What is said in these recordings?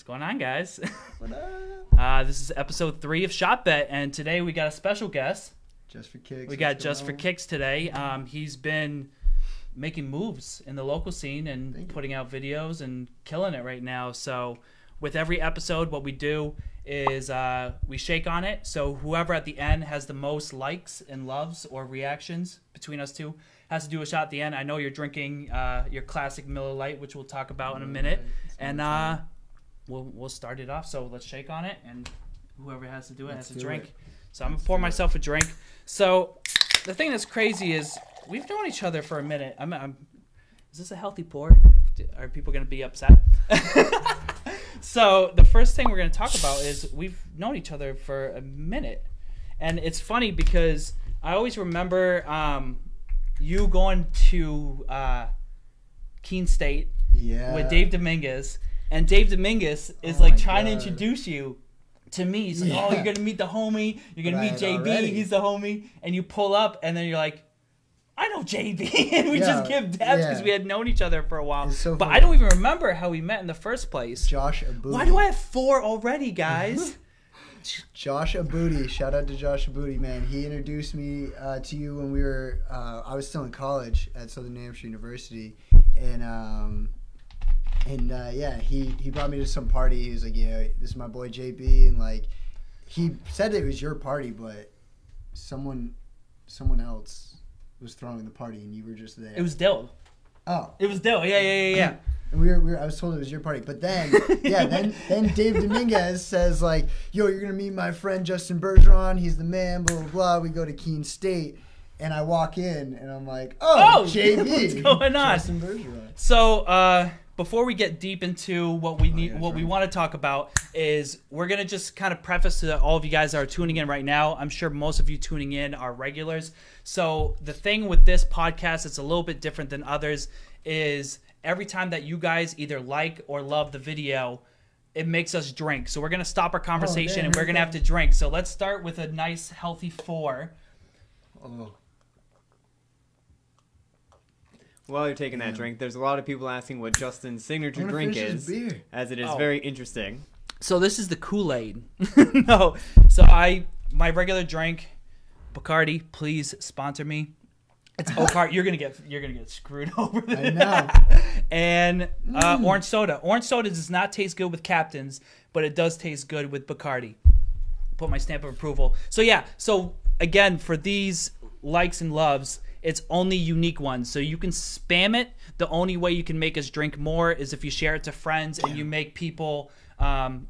What's going on, guys? What up? This is episode 3 of Shop Bet, and today we got a special guest. Just for Kicks. We got Just for Kicks today. He's been making moves in the local scene and putting out videos and killing it right now. So with every episode, what we do is we shake on it. So whoever at the end has the most likes and loves or reactions between us two has to do a shot at the end. I know you're drinking your classic Miller Lite, which we'll talk about in a minute. And we'll start it off. So let's shake on it, and whoever has to do it has to drink. So I'm going to pour myself a drink. So the thing that's crazy is we've known each other for a minute. Is this a healthy pour? Are people going to be upset? So the first thing we're going to talk about is we've known each other for a minute. And it's funny because I always remember you going to Keene State with Dave Dominguez. And Dave Dominguez is trying to introduce you to me. He's like, oh, you're going to meet the homie. You're going to meet JB. Already. He's the homie. And you pull up and then you're like, I know JB. And we just give dabs because we had known each other for a while. So but I don't even remember how we met in the first place. Josh Aboudi. Why do I have 4 already, guys? Josh Aboudi. Shout out to Josh Aboudi, man. He introduced me to you when we were, I was still in college at Southern New Hampshire University. And he brought me to some party. He was like, yeah, this is my boy JB. And like, he said it was your party, but someone else was throwing the party and you were just there. It was Dill. Oh. It was Dill. Yeah. And I was told it was your party. But then, then Dave Dominguez says like, yo, you're going to meet my friend Justin Bergeron. He's the man, blah, blah, blah. We go to Keene State. And I walk in and I'm like, oh, JB. What's going on? Justin Bergeron. So, before we get deep into what we need, what we want to talk about is we're going to just kind of preface to all of you guys that are tuning in right now. I'm sure most of you tuning in are regulars. So the thing with this podcast that's a little bit different than others is every time that you guys either like or love the video, it makes us drink. So we're going to stop our conversation and we're going to have to drink. So let's start with a nice healthy 4. Oh. While you're taking that drink, there's a lot of people asking what Justin's signature drink is, as it is very interesting. So this is the Kool-Aid. No. So my regular drink, Bacardi, please sponsor me. It's Ocar. You're gonna get screwed over there. I know. And orange soda. Orange soda does not taste good with Captains, but it does taste good with Bacardi. Put my stamp of approval. So yeah. So again, for these likes and loves, it's only unique ones. So you can spam it. The only way you can make us drink more is if you share it to friends and you make people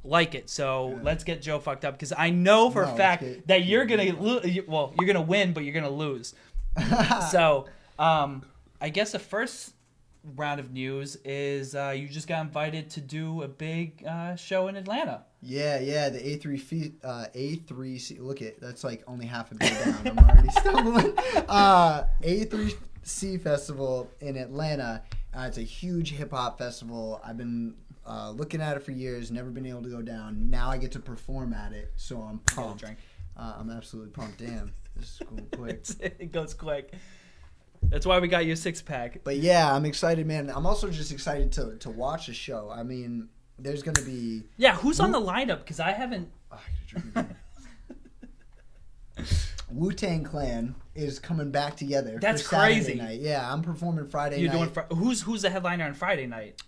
like it. So let's get Joe fucked up because I know for a fact that you're going to lose. Well, you're going to win, but you're going to lose. So I guess the first round of news is you just got invited to do a big show in Atlanta. Yeah, the A3C, look it, that's like only half a bit down, I'm already stumbling. A3C Festival in Atlanta, it's a huge hip-hop festival. I've been looking at it for years, never been able to go down. Now I get to perform at it, so I'm pumped. I'm absolutely pumped, damn, this is going quick. It goes quick. That's why we got you a 6-pack. But yeah, I'm excited, man. I'm also just excited to watch the show. I mean, there's going to be... Yeah, who's on the lineup? Because I haven't... Oh, I gotta drink. Wu-Tang Clan is coming back together. That's crazy. Night. Yeah, I'm performing Friday night. Who's the headliner on Friday night?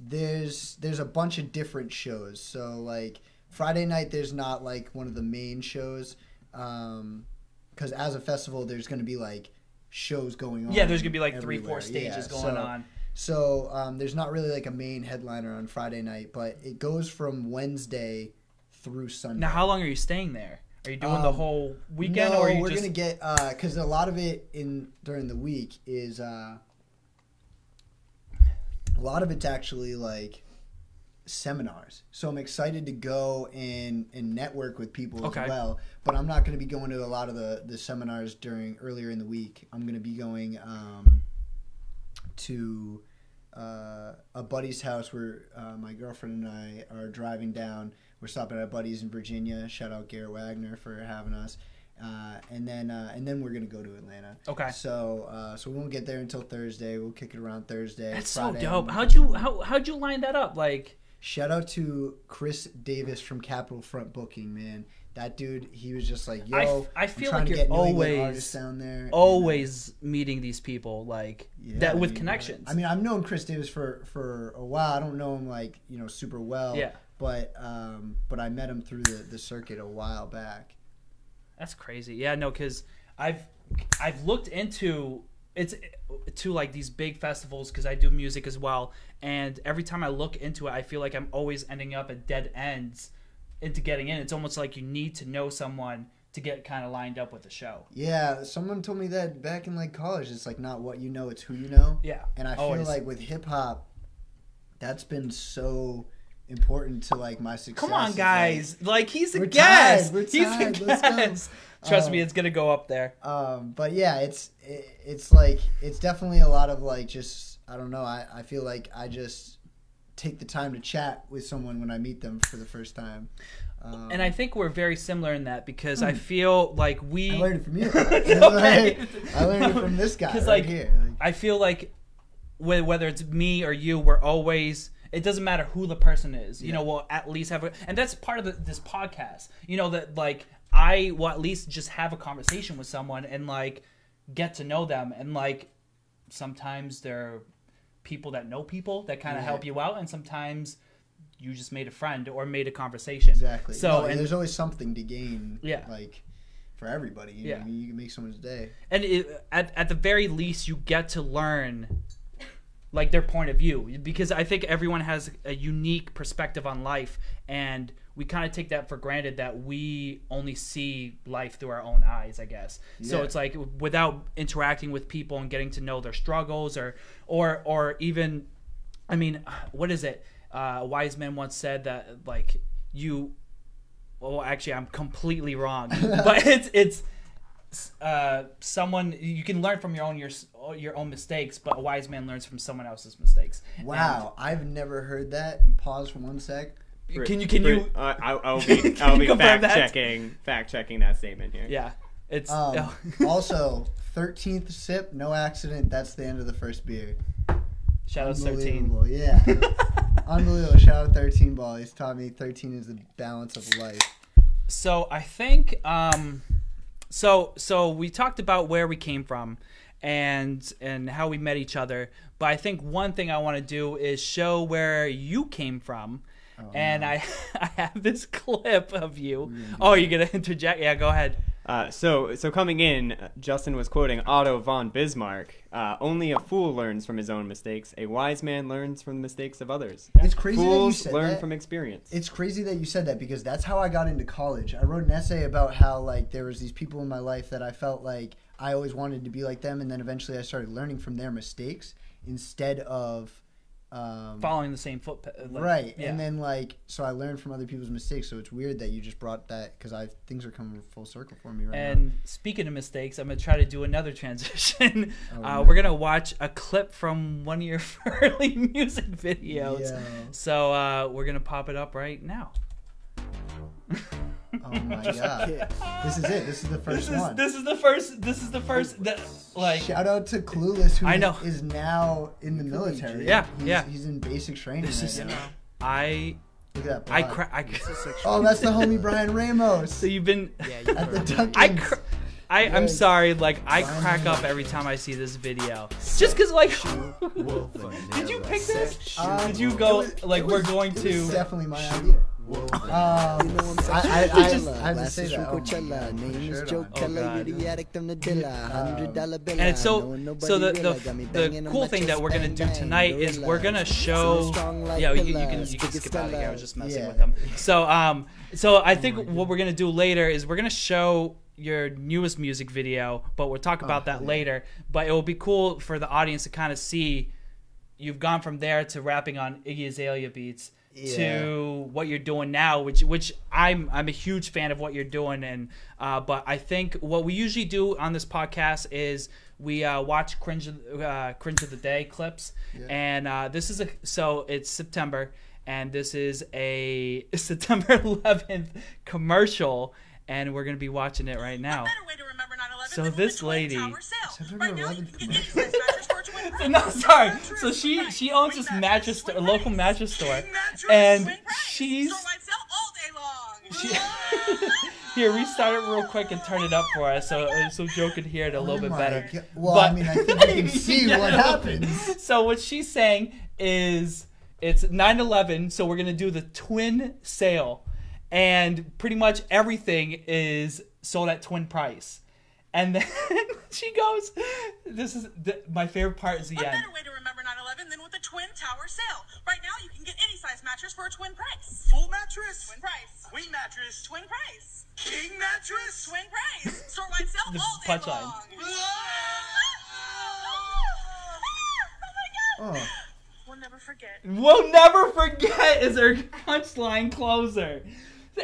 There's a bunch of different shows. So, like, Friday night, there's not, like, one of the main shows. Because as a festival, there's going to be, like, shows going on. Yeah, there's going to be, like, everywhere. 3-4 stages going on. So there's not really like a main headliner on Friday night, but it goes from Wednesday through Sunday. Now, how long are you staying there? Are you doing the whole weekend? No, or are you we're gonna get because a lot of it during the week is a lot of it's actually like seminars. So I'm excited to go and network with people as well. But I'm not gonna be going to a lot of the seminars earlier in the week. I'm gonna be going. To a buddy's house where my girlfriend and I are driving down. We're stopping at buddies in Virginia. Shout out Garrett Wagner for having us. And then we're gonna go to Atlanta. Okay. So so we won't get there until Thursday. We'll kick it around Thursday. That's Friday, so dope. How'd you line that up? Like Shout out to Chris Davis from Capital Front Booking, man. That dude, he was just like, yo, I feel like you're always down there, always meeting these people like that with connections. I mean, I've known Chris Davis for a while. I don't know him like, you know, super well. Yeah. But I met him through the circuit a while back. That's crazy. Yeah, no, because I've looked into to like these big festivals because I do music as well, and every time I look into it, I feel like I'm always ending up at dead ends into getting in. It's almost like you need to know someone to get kind of lined up with the show. Yeah, someone told me that back in like college. It's like not what you know, it's who you know. Yeah, and I always feel like with hip hop, that's been so important to like my success. Come on, guys! Like he's a guest. He's a guest. Trust me, it's gonna go up there. But yeah, it's like it's definitely a lot of like just I don't know. I feel like I just take the time to chat with someone when I meet them for the first time. And I think we're very similar in that because I feel like we. I learned it from you. Okay. I learned it from this guy right here. Like, I feel like whether it's me or you, we're always. It doesn't matter who the person is. You know, we'll at least have a, and that's part of this podcast. You know that like. I will at least just have a conversation with someone and like get to know them, and like sometimes they're people that know people that kind of help you out, and sometimes you just made a friend or made a conversation. Exactly. So no, and there's always something to gain. Yeah. Like for everybody, you know what I mean? You can make someone's day. And at the very least, you get to learn like their point of view, because I think everyone has a unique perspective on life, and we kind of take that for granted that we only see life through our own eyes, I guess. Yeah. So it's like without interacting with people and getting to know their struggles or even, I mean, what is it? A wise man once said that like well, actually I'm completely wrong, but it's someone you can learn from your own mistakes, but a wise man learns from someone else's mistakes. Wow. And I've never heard that. Pause for one sec. Can you? I'll be fact checking that statement here. Yeah, it's also 13th sip, no accident. That's the end of the first beer. Shout out 13. Yeah, unbelievable. Shout out 13 Ball. He's taught me 13 is the balance of life. So I think so we talked about where we came from and how we met each other, but I think one thing I want to do is show where you came from. Oh, and no. I have this clip of you. Oh, you're going to interject? Yeah, go ahead. So coming in, Justin was quoting Otto von Bismarck, only a fool learns from his own mistakes. A wise man learns from the mistakes of others. It's crazy Fools that you said learn that. From experience. It's crazy that you said that because that's how I got into college. I wrote an essay about how like there was these people in my life that I felt like I always wanted to be like them, and then eventually I started learning from their mistakes instead of... following the same footpath. Right. Yeah. And then like, so I learned from other people's mistakes. So it's weird that you just brought that because things are coming full circle for me right now. And speaking of mistakes, I'm going to try to do another transition. Oh, no. We're going to watch a clip from one of your early music videos. Yeah. So we're going to pop it up right now. Oh my god! This is it. This is the first one. This is the first. That, like shout out to Clueless, who is now in the military. Yeah, he's in basic training. Look at that. Oh, that's the homie Brian Ramos. So you've been at the Duckins. I'm sorry. Like I crack up every time I see this video, just cause like. Did you pick this? Did you go? It was definitely my idea. And it's so the cool thing that we're gonna do tonight is we're gonna show. Yeah, you can skip out of here. I was just messing with them. So I think what we're gonna do later is we're gonna show your newest music video, but we'll talk about that later. But it will be cool for the audience to kind of see you've gone from there to rapping on Iggy Azalea beats. Yeah. To what you're doing now, which I'm a huge fan of what you're doing, and but I think what we usually do on this podcast is we watch cringe of the day clips, and so it's September, and this is a September 11th commercial, and we're gonna be watching it right now. What better way to remember 9/11 than this lady. September 11th. So no, sorry. So she owns this mattress store, local mattress store, and she's. Here, restart it real quick and turn it up for us so Joe can hear it a little bit better. God. Well, but, I mean, I think you can see what happens. So what she's saying is it's 9/11, so we're gonna do the twin sale, and pretty much everything is sold at twin price. And then she goes, "This is my favorite part is the end." A better way to remember 9/11 than with the twin tower sale. Right now, you can get any size mattress for a twin price. Full mattress, twin price. Queen mattress, twin price. King mattress, twin price. Storewide sale all day long. Oh my god! Oh. We'll never forget. We'll never forget is her punchline closer.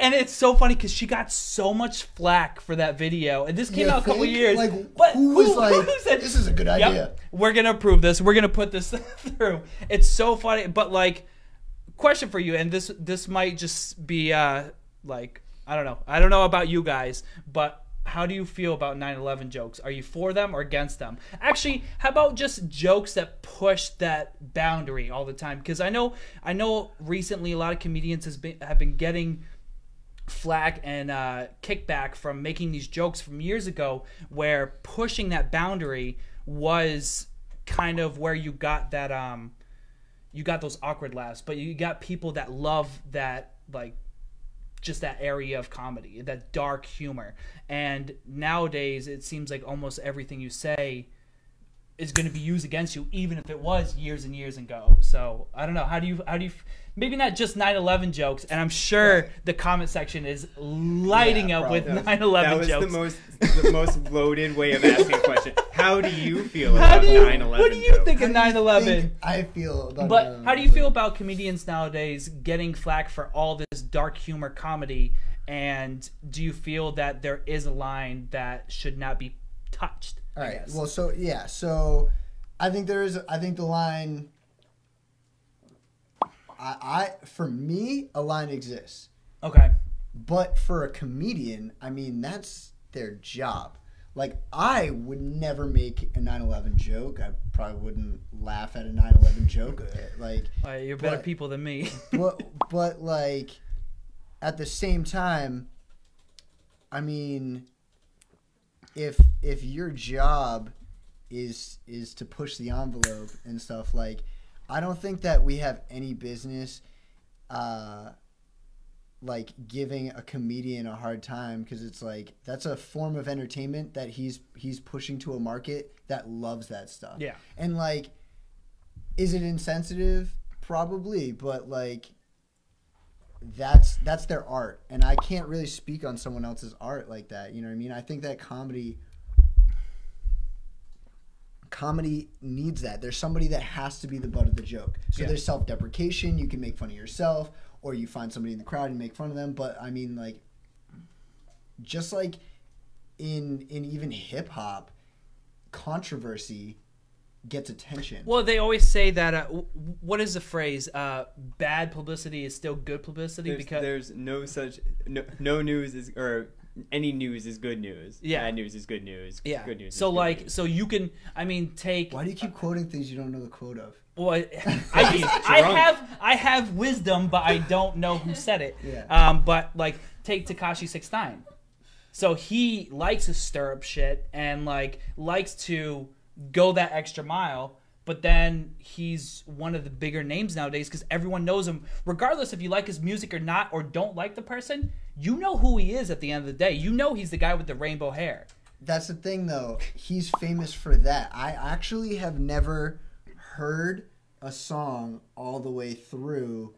And it's so funny because she got so much flack for that video. And this came out a couple years. Like, but who was like, this is a good idea. We're going to approve this. We're going to put this through. It's so funny. But, like, question for you. And this might just be, like, I don't know. I don't know about you guys. But how do you feel about 9/11 jokes? Are you for them or against them? Actually, how about just jokes that push that boundary all the time? Because I know recently a lot of comedians have been getting flack and kickback from making these jokes from years ago where pushing that boundary was kind of where you got that you got those awkward laughs, but you got people that love that, like, just that area of comedy, that dark humor. And nowadays it seems like almost everything you say is going to be used against you, even if it was years and years ago. So I don't know. How do you? Maybe not just 9/11 jokes. And I'm sure the comment section is lighting up with 9/11 jokes. That was the most loaded way of asking a question. How do you feel about 9/11? What do you think of 9/11? I feel about. But how do you feel about comedians nowadays getting flack for all this dark humor comedy? And do you feel that there is a line that should not be touched? All right. Well, so yeah. So I think there is. I think the line. For me, a line exists. Okay. But for a comedian, I mean, that's their job. Like, I would never make a 9/11 joke. I probably wouldn't laugh at a 9/11 joke. Like, you're better people than me. but like, at the same time, I mean. If your job is to push the envelope and stuff, like, I don't think that we have any business like giving a comedian a hard time, because it's like that's a form of entertainment that he's pushing to a market that loves that stuff. Yeah. And like, is it insensitive? Probably, but like that's their art, and I can't really speak on someone else's art like that, you know what I mean? I think that comedy needs that. There's somebody that has to be the butt of the joke, so there's self-deprecation. You can make fun of yourself, or you find somebody in the crowd and make fun of them. But I mean, like, just like in even hip-hop, controversy gets attention. Well, they always say that. What is the phrase? Bad publicity is still good publicity because there's no news is, or any news is good news. Yeah, bad news is good news. Yeah, good news. So like, news. So you can. I mean, take. Why do you keep quoting things you don't know the quote of? Well, I have wisdom, but I don't know who said it. Yeah. But like, take Tekashi 6ix9ine. So he likes to stir up shit and like likes to go that extra mile, but then he's one of the bigger names nowadays because everyone knows him. Regardless if you like his music or not, or don't like the person, you know who he is at the end of the day. You know he's the guy with the rainbow hair. That's the thing, though. He's famous for that. I actually have never heard a song all the way through.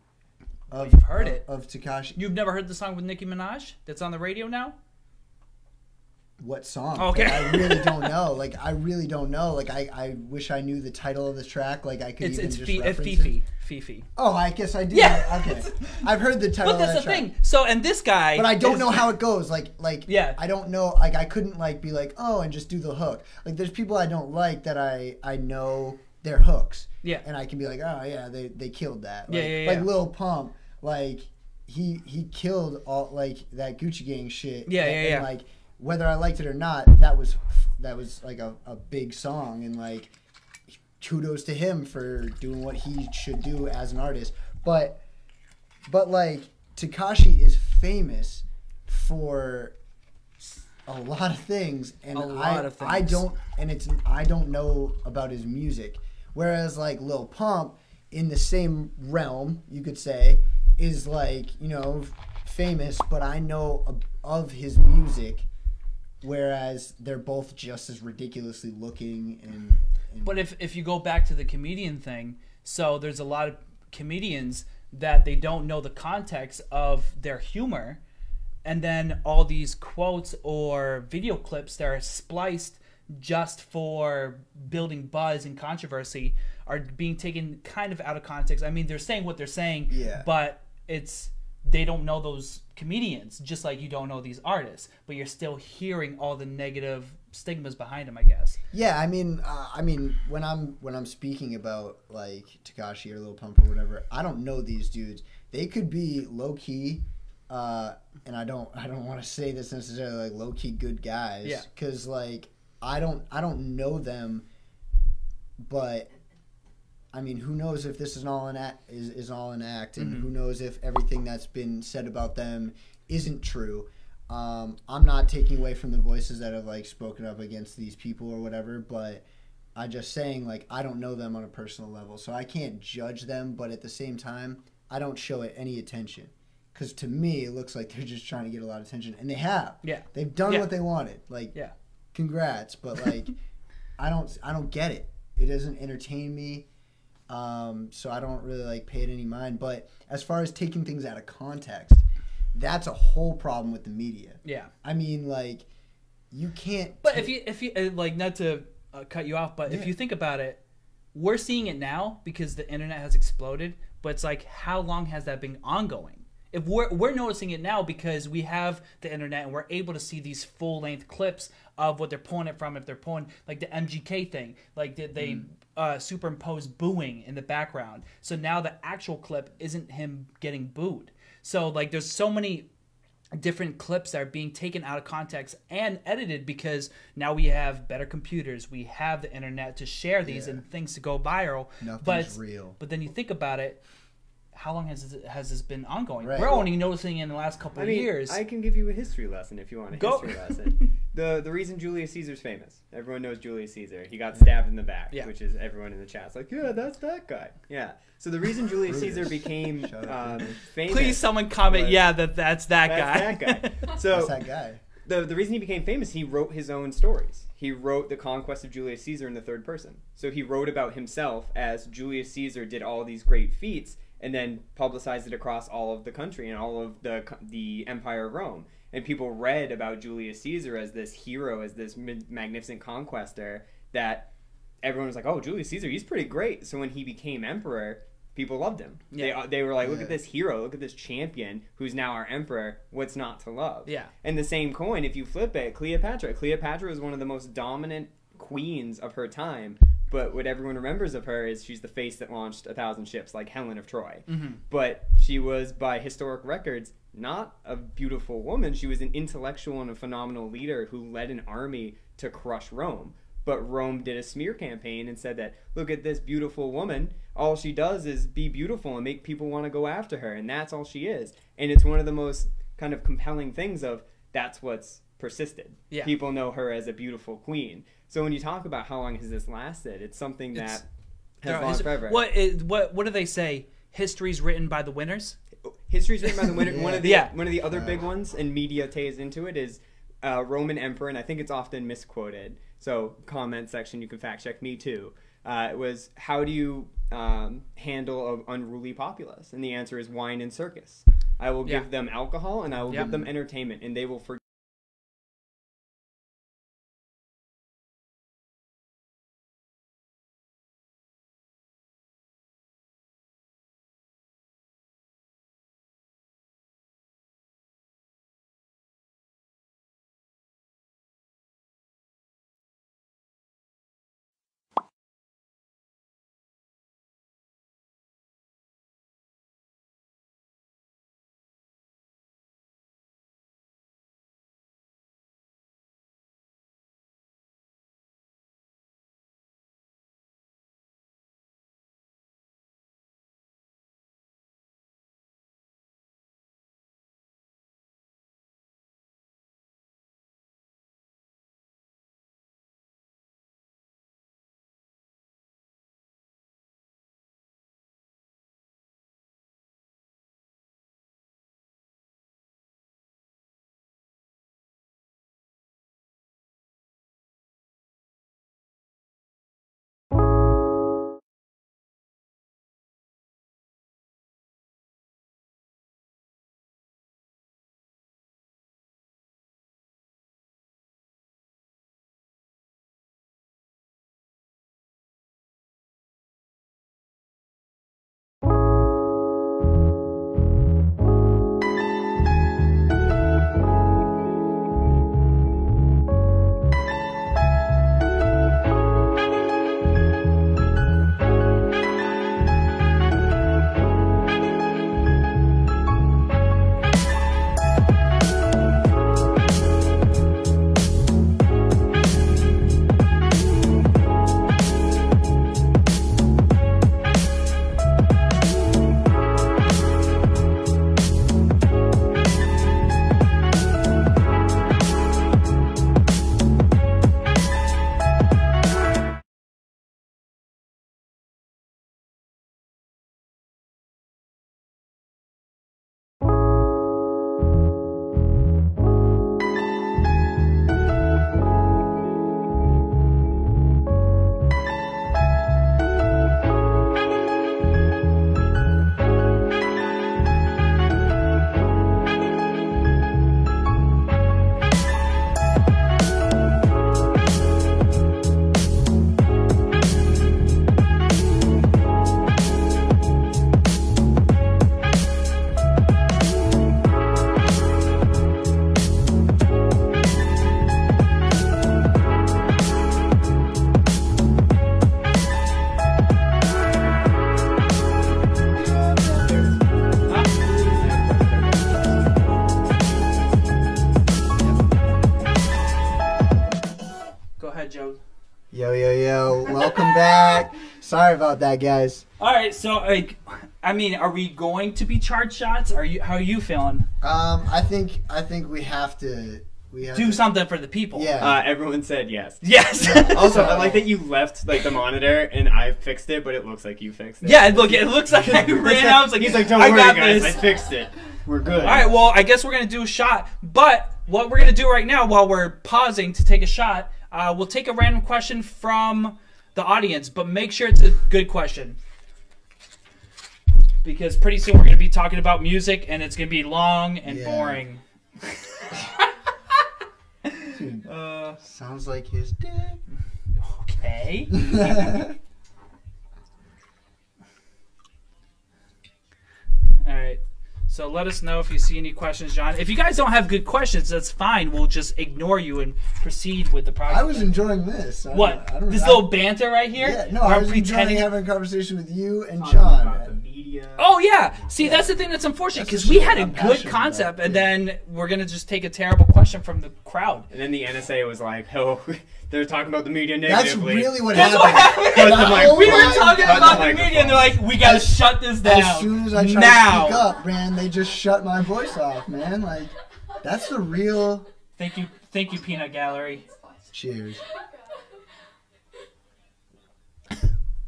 You've heard it. Of Tekashi. You've never heard the song with Nicki Minaj that's on the radio now? What song? Okay. Like, I really don't know. Like, I really don't know. Like, I wish I knew the title of the track. Like, I could just Fifi. Fifi. Oh, I guess I do. Yeah. Okay. I've heard the title of that track. But that's the thing. So, and this guy. But I don't know how it goes. Like. Yeah. I don't know. Like, I couldn't like be like, oh, and just do the hook. Like, there's people I don't like that I know their hooks. Yeah. And I can be like, oh yeah, they killed that. Like, yeah. Like Lil Pump, like he killed all like that Gucci Gang shit. Yeah, and, yeah. And, like, whether I liked it or not, that was like a big song, and like kudos to him for doing what he should do as an artist. But like, Tekashi is famous for a lot of things, and I don't know about his music. Whereas like Lil Pump, in the same realm, you could say, is like, you know, famous, but I know of his music. Whereas they're both just as ridiculously looking. And but if you go back to the comedian thing, so there's a lot of comedians that they don't know the context of their humor, and then all these quotes or video clips that are spliced just for building buzz and controversy are being taken kind of out of context. I mean, they're saying what they're saying, yeah, but it's, they don't know those comedians, just like you don't know these artists, but you're still hearing all the negative stigmas behind them, I guess. Yeah, I mean, when I'm speaking about like Tekashi or Lil Pump or whatever, I don't know these dudes. They could be low key, and I don't want to say this necessarily like low key good guys, yeah, because like I don't know them, but. I mean, who knows if this is all an act, is all an act, and mm-hmm. who knows if everything that's been said about them isn't true. I'm not taking away from the voices that have like spoken up against these people or whatever, but I'm just saying like I don't know them on a personal level, so I can't judge them. But at the same time, I don't show it any attention, because to me it looks like they're just trying to get a lot of attention, and they have. Yeah, they've done what they wanted. Like, yeah, congrats, but like I don't get it. It doesn't entertain me. So I don't really like pay it any mind. But as far as taking things out of context, that's a whole problem with the media. Yeah. I mean, like, you can't. But if you like, not to cut you off, but yeah, if you think about it, we're seeing it now because the internet has exploded. But it's like, how long has that been ongoing? If we're noticing it now because we have the internet and we're able to see these full length clips of what they're pulling it from, if they're pulling like the MGK thing, like they superimpose booing in the background. So now the actual clip isn't him getting booed. So like there's so many different clips that are being taken out of context and edited, because now we have better computers, we have the internet to share these, yeah, and things to go viral. Nothing's real. But then you think about it, how long has this been ongoing? Right. We're only noticing in the last couple of years. I can give you a history lesson if you want a history lesson. The reason Julius Caesar's famous, everyone knows Julius Caesar. He got stabbed in the back, yeah, which is everyone in the chat's like, yeah, that's that guy. Yeah. So the reason Julius Caesar became famous. Please, someone comment. Was, yeah, that's that guy. So that's that guy. The reason he became famous, he wrote his own stories. He wrote The Conquest of Julius Caesar in the third person. So he wrote about himself as Julius Caesar did all these great feats, and then publicized it across all of the country and all of the Empire of Rome. And people read about Julius Caesar as this hero, as this magnificent conqueror, that everyone was like, oh, Julius Caesar, he's pretty great. So when he became emperor, people loved him. Yeah. They were like, look at this hero, look at this champion who's now our emperor. What's not to love? Yeah. And the same coin, if you flip it, Cleopatra. Cleopatra was one of the most dominant queens of her time. But what everyone remembers of her is she's the face that launched 1,000 ships, like Helen of Troy. Mm-hmm. But she was, by historic records, not a beautiful woman. She was an intellectual and a phenomenal leader who led an army to crush Rome. But Rome did a smear campaign and said that, look at this beautiful woman. All she does is be beautiful and make people want to go after her. And that's all she is. And it's one of the most kind of compelling things of that's what's persisted. Yeah. People know her as a beautiful queen. So when you talk about how long has this lasted, it's something that has lasted forever. What do they say? History's written by the winners. History's written by the winner. Yeah. One of the other big ones, and media ties into it, is Roman emperor, and I think it's often misquoted. So comment section, you can fact check me too. It was, how do you handle an unruly populace? And the answer is wine and circus. I will give them alcohol, and I will give them entertainment, and they will forget. Sorry about that, guys. All right, so like, I mean, are we going to be charged shots? Are you? How are you feeling? I think we have to. We have to do something for the people. Yeah. Everyone said yes. Yes. Also, I like that you left like the monitor and I fixed it, but it looks like you fixed it. Yeah, it looks like I ran out. He's like, don't worry, guys, I fixed it. We're good. All right. Well, I guess we're gonna do a shot. But what we're gonna do right now, while we're pausing to take a shot, we'll take a random question from the audience, but make sure it's a good question, because pretty soon we're gonna be talking about music and it's gonna be long and boring. Sounds like his dick. Okay. All right. So let us know if you see any questions, John. If you guys don't have good questions, that's fine. We'll just ignore you and proceed with the project. I was enjoying this. I don't know, this little banter right here? Yeah, no, I was pretending having a conversation with you and John. About the media. Oh, yeah. See, that's the thing that's unfortunate, because we had a good concept, and then we're going to just take a terrible question from the crowd. And then the NSA was like, oh, they're talking about the media negatively. That's really what happened. We were talking about the media, and they're like, we got to shut this down. As soon as I tried to speak up, man, they just shut my voice off, man. Like, that's the real... Thank you, Peanut Gallery. Cheers.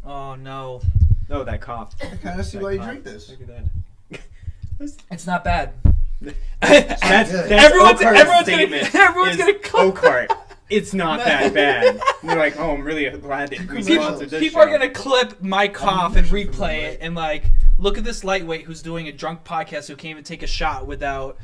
Oh, no. No, that cough. I kind of see why you drink this. Look at that. It's not bad. Everyone's going to cook. It's not that bad. You're like, oh, I'm really glad that we sponsored this. People are going to clip my cough and replay it and, like, look at this lightweight who's doing a drunk podcast who can't even take a shot without.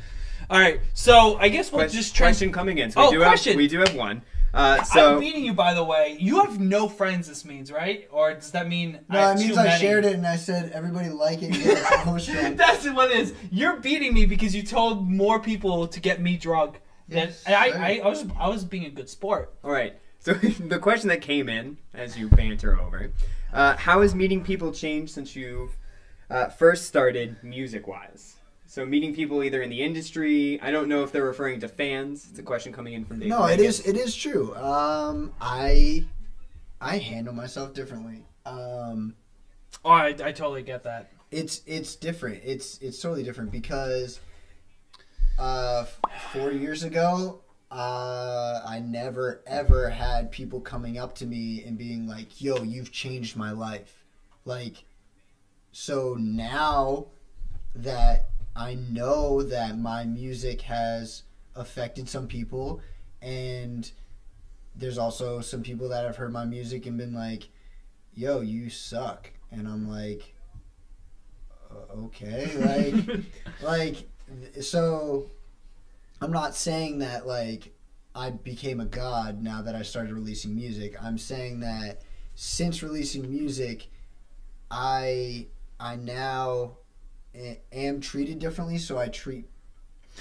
All right, so I guess we'll just try. Question coming in. So we do have one. So I'm beating you, by the way. You have no friends, this means, right? Or does that mean I shared it and I said everybody like it. That's what it is. You're beating me because you told more people to get me drunk. Yes, and I was being a good sport. All right. So the question that came in, as you banter over, how has meeting people changed since you first started music-wise? So meeting people either in the industry, I don't know if they're referring to fans. It's a question coming in from Dave. No, it is true. I handle myself differently. I totally get that. It's different. It's totally different because 4 years ago, I never ever had people coming up to me and being like, "Yo, you've changed my life." Like, so now that I know that my music has affected some people, and there's also some people that have heard my music and been like, "Yo, you suck," and I'm like, "Okay," so I'm not saying that like I became a god now that I started releasing music. I'm saying that since releasing music, I now am treated differently, so I treat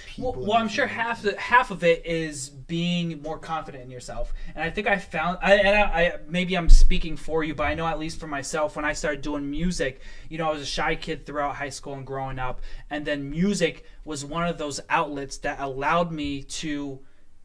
people. Well, I'm sure half of it is being more confident in yourself, and I think I found. And I maybe I'm speaking for you, but I know at least for myself, when I started doing music, you know, I was a shy kid throughout high school and growing up, and then music was one of those outlets that allowed me to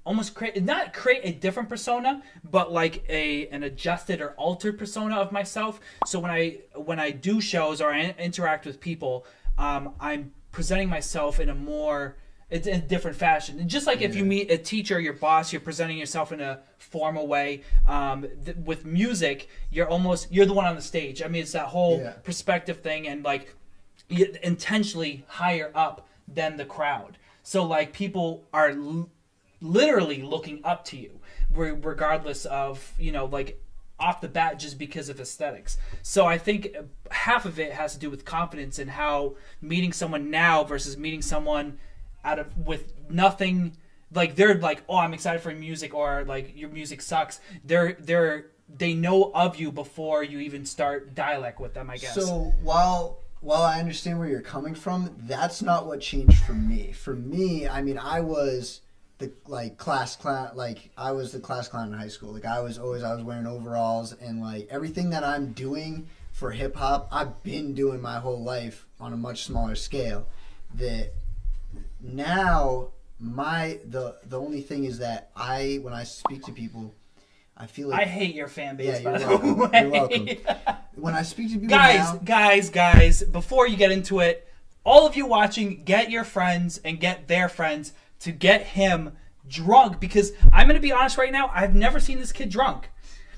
almost not create a different persona, but like an adjusted or altered persona of myself. So when I do shows or I interact with people, I'm presenting myself in a different fashion. And just like if you meet a teacher, your boss, you're presenting yourself in a formal way. With music, you're the one on the stage. I mean, it's that whole perspective thing, and like you're intentionally higher up than the crowd. So like people are literally looking up to you, regardless of, you know, like off the bat, just because of aesthetics. So I think half of it has to do with confidence and how meeting someone now versus meeting someone with nothing, like they're like, oh, I'm excited for music, or like your music sucks. They know of you before you even start dialect with them, I guess. So while I understand where you're coming from, that's not what changed for me. For me, I mean, I was the class clown. Like I was the class clown in high school. Like I was wearing overalls, and like everything that I'm doing for hip hop, I've been doing my whole life on a much smaller scale. That now the only thing is that when I speak to people, I feel like I hate your fan base. Yeah, you're welcome. When I speak to people, guys, before you get into it, all of you watching, get your friends and get their friends to get him drunk, because I'm going to be honest right now, I've never seen this kid drunk.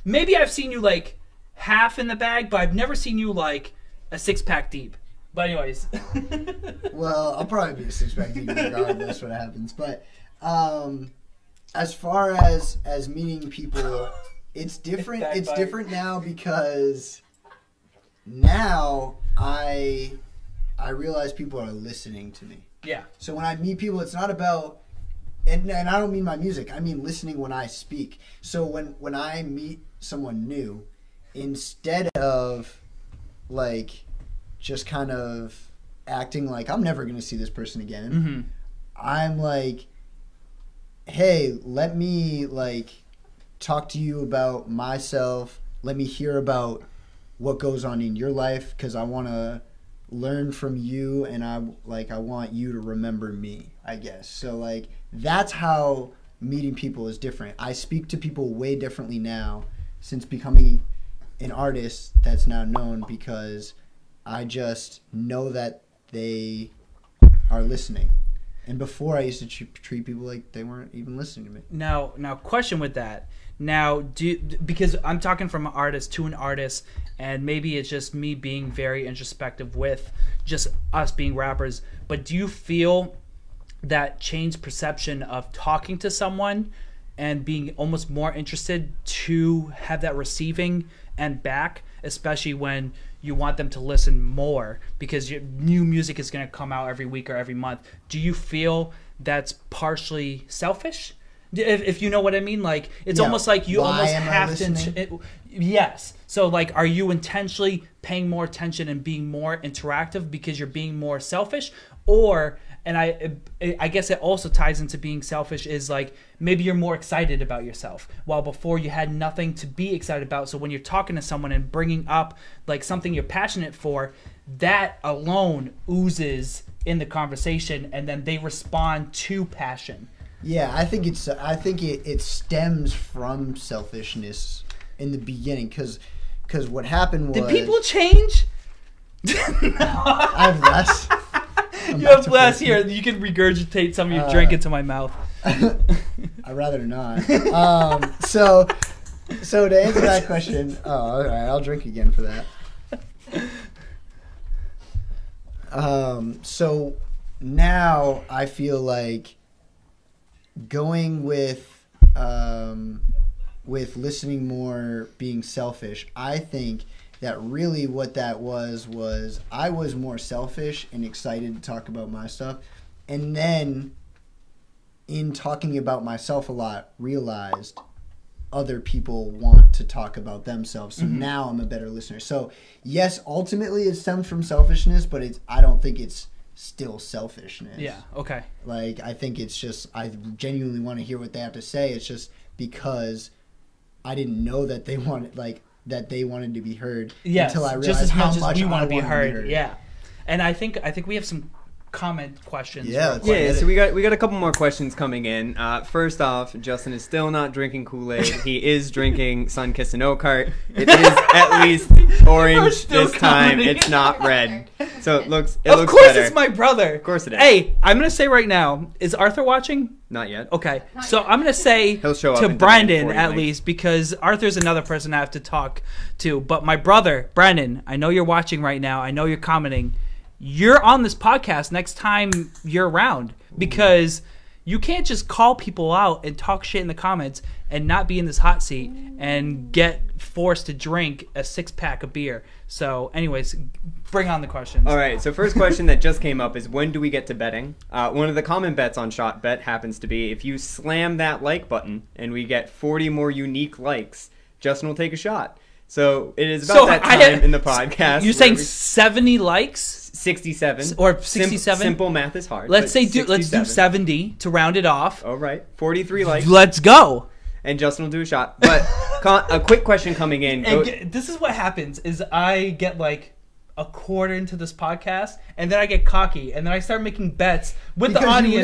Maybe I've seen you like half in the bag, but I've never seen you like a six-pack deep. But anyways. Well, I'll probably be a six-pack deep regardless what happens. But as far as meeting people, it's different. It's different now because now I realize people are listening to me. Yeah. So when I meet people, it's not about, and I don't mean my music, I mean listening when I speak. So when I meet someone new, instead of like just kind of acting like I'm never going to see this person again, mm-hmm. I'm like, hey, let me like talk to you about myself. Let me hear about what goes on in your life, because I want to learn from you, and I want you to remember me, I guess. So like that's how meeting people is different. I speak to people way differently now since becoming an artist that's now known, because I just know that they are listening. And before I used to treat people like they weren't even listening to me. Now question with that. Now, because I'm talking from an artist to an artist, and maybe it's just me being very introspective with just us being rappers, but do you feel that changed perception of talking to someone and being almost more interested to have that receiving and back, especially when you want them to listen more because your new music is going to come out every week or every month? Do you feel that's partially selfish? If you know what I mean, like it's almost like you almost have to. Yes. So like, are you intentionally paying more attention and being more interactive because you're being more selfish, or? And I guess it also ties into being selfish is like maybe you're more excited about yourself while before you had nothing to be excited about. So when you're talking to someone and bringing up like something you're passionate for, that alone oozes in the conversation, and then they respond to passion. Yeah, I think it stems from selfishness in the beginning, because what happened was... Did people change? I have less. You have less here. You can regurgitate some of your drink into my mouth. I'd rather not. So to answer that question... Oh, all right. I'll drink again for that. So now I feel like going with listening more, being selfish, I think that really what that was I was more selfish and excited to talk about my stuff. And then in talking about myself a lot, realized other people want to talk about themselves. So mm-hmm. now I'm a better listener. So yes, ultimately it stems from selfishness, but I don't think it's still selfishness. Yeah, okay. Like, I think it's just, I genuinely want to hear what they have to say. It's just because I didn't know that they wanted, like, that they wanted to be heard until I realized how much we want to be heard. Yeah. And I think we have some comment questions. Yeah, so we got a couple more questions coming in. First off, Justin is still not drinking Kool-Aid. He is drinking Sunkist and Oakheart. It is at least orange this time. It's not red. So it looks better. Of course it's my brother. Of course it is. Hey, I'm going to say right now, is Arthur watching? Not yet. Okay. So I'm going to say to Brandon at least, because Arthur's another person I have to talk to. But my brother, Brandon, I know you're watching right now. I know you're commenting. You're on this podcast next time you're around, because you can't just call people out and talk shit in the comments and not be in this hot seat and get forced to drink a six-pack of beer. So anyways, bring on the questions. All right, so first question that just came up is, when do we get to betting? One of the common bets on Shot Bet happens to be, if you slam that like button and we get 40 more unique likes, Justin will take a shot. So it is about that time in the podcast. You're saying 70 likes? 67 or 67. Simple math is hard. Let's do 70 to round it off. All right, 43 likes. Let's go. And Justin will do a shot. But a quick question coming in. This is what happens: is I get like according to this podcast, and then I get cocky, and then I start making bets with the audience, you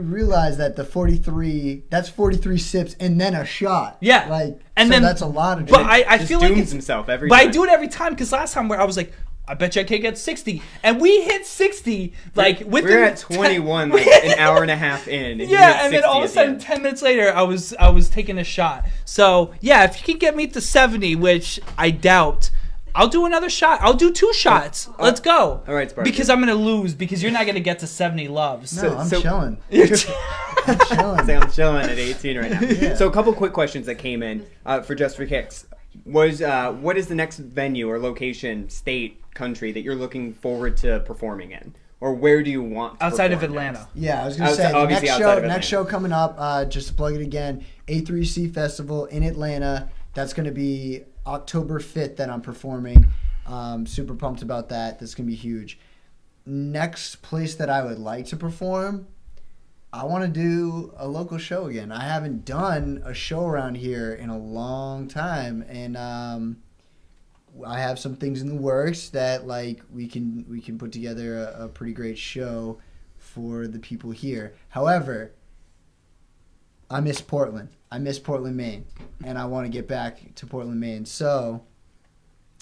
realize that the 43, that's 43 sips and then a shot. Yeah, like, and so then that's a lot of. But I feel like it's himself every. But time. I do it every time because last time where I was like, I bet you I can't get 60, and we hit 60 like within. We're at 21, like an hour and a half in. And yeah, and then all of a sudden, 10 minutes later, I was taking a shot. So yeah, if you can get me to 70, which I doubt. I'll do another shot. I'll do two shots. Let's go. All right, Sparky. Because I'm going to lose because you're not going to get to 70 loves. No, I'm chilling. I'm chilling. So I'm chilling at 18 right now. Yeah. So a couple quick questions that came in for Just for Kicks. What is the next venue or location, state, country that you're looking forward to performing in? Or where do you want to outside of Atlanta? Next? Yeah, I was going to say, the next show coming up, just to plug it again, A3C Festival in Atlanta. That's going to be October 5th that I'm performing. Super pumped about that. That's going to be huge. Next place that I would like to perform, I want to do a local show again. I haven't done a show around here in a long time. And I have some things in the works that like we can put together a pretty great show for the people here. However, I miss Portland. I miss Portland, Maine, and I want to get back to Portland, Maine. So,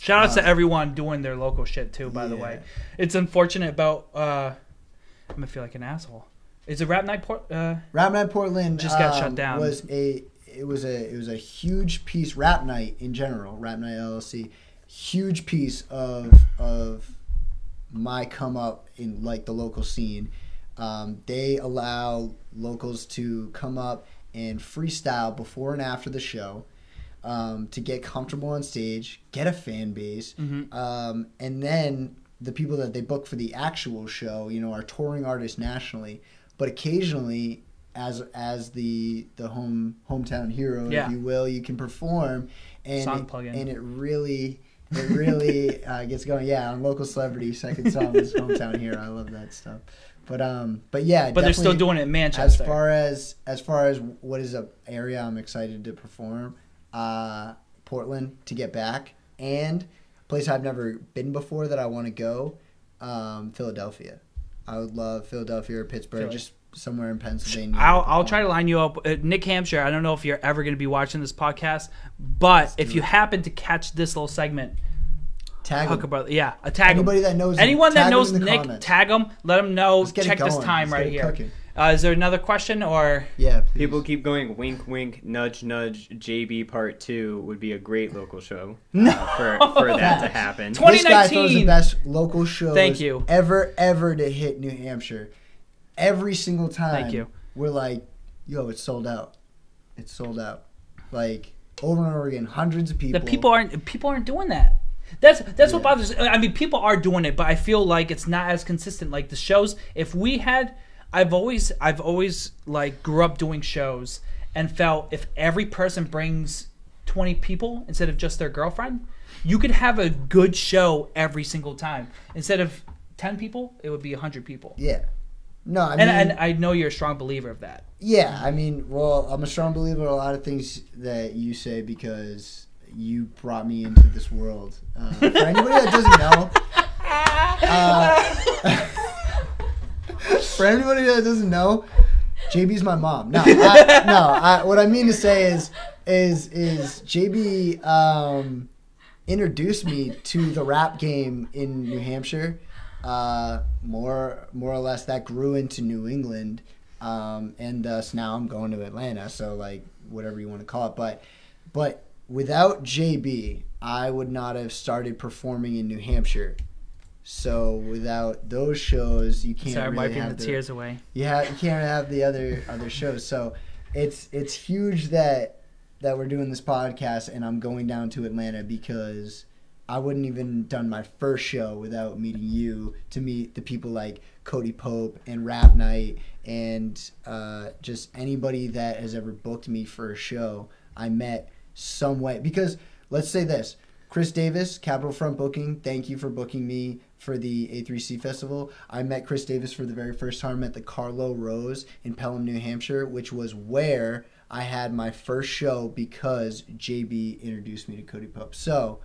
shout outs to everyone doing their local shit too. By the way, it's unfortunate about. I'm gonna feel like an asshole. Is it Rap Night Portland just got shut down. It was a huge piece. Rap Night in general, Rap Night LLC, huge piece of my come up in like the local scene. They allow locals to come up and freestyle before and after the show to get comfortable on stage, get a fan base, and then the people that they book for the actual show, you know, are touring artists nationally, but occasionally, as the hometown hero, if you will, you can perform and it really gets going. Yeah, on Local Celebrity, second song is Hometown Hero. I love that stuff. But yeah, but they're still doing it in Manchester. As far as what is an area I'm excited to perform, Portland to get back, and a place I've never been before that I want to go, Philadelphia. I would love Philadelphia or Pittsburgh, just somewhere in Pennsylvania. I'll try to line you up, Nick Hampshire. I don't know if you're ever going to be watching this podcast, but if you happen to catch this little segment. Tag anybody that knows Nick, comments. Tag him. Let him know. Check this time right here. Is there another question or? Yeah, please. People keep going. Wink, wink. Nudge, nudge. JB Part 2 would be a great local show. For that to happen. 2019. This guy throws the best local shows. Thank you. Ever to hit New Hampshire. Every single time. Thank you. We're like, yo, it's sold out. It's sold out. Like over and over again, hundreds of people. The people aren't doing that. That's what bothers me. I mean, people are doing it, but I feel like it's not as consistent. Like the shows, if we had, I've always like grew up doing shows and felt if every person brings 20 people instead of just their girlfriend, you could have a good show every single time. Instead of 10 people, it would be 100 people. Yeah. No, I mean, and I know you're a strong believer of that. Yeah, I mean, well, I'm a strong believer of a lot of things that you say because. You brought me into this world. For anybody that doesn't know, JB's my mom. What I mean to say is JB introduced me to the rap game in New Hampshire. More or less, that grew into New England, and thus now I'm going to Atlanta. So like whatever you want to call it, but. Without JB, I would not have started performing in New Hampshire. So without those shows, you can't. Sorry, really wiping the tears away. Yeah, you can't have the other shows. So it's huge that we're doing this podcast, and I'm going down to Atlanta because I wouldn't even done my first show without meeting you to meet the people like Cody Pope and Rap Night and just anybody that has ever booked me for a show. I met. Some way, because let's say this, Chris Davis, Capital Front Booking, thank you for booking me for the A3C Festival. I met Chris Davis for the very first time at the Carlo Rose in Pelham, New Hampshire, which was where I had my first show because JB introduced me to Cody Pope. So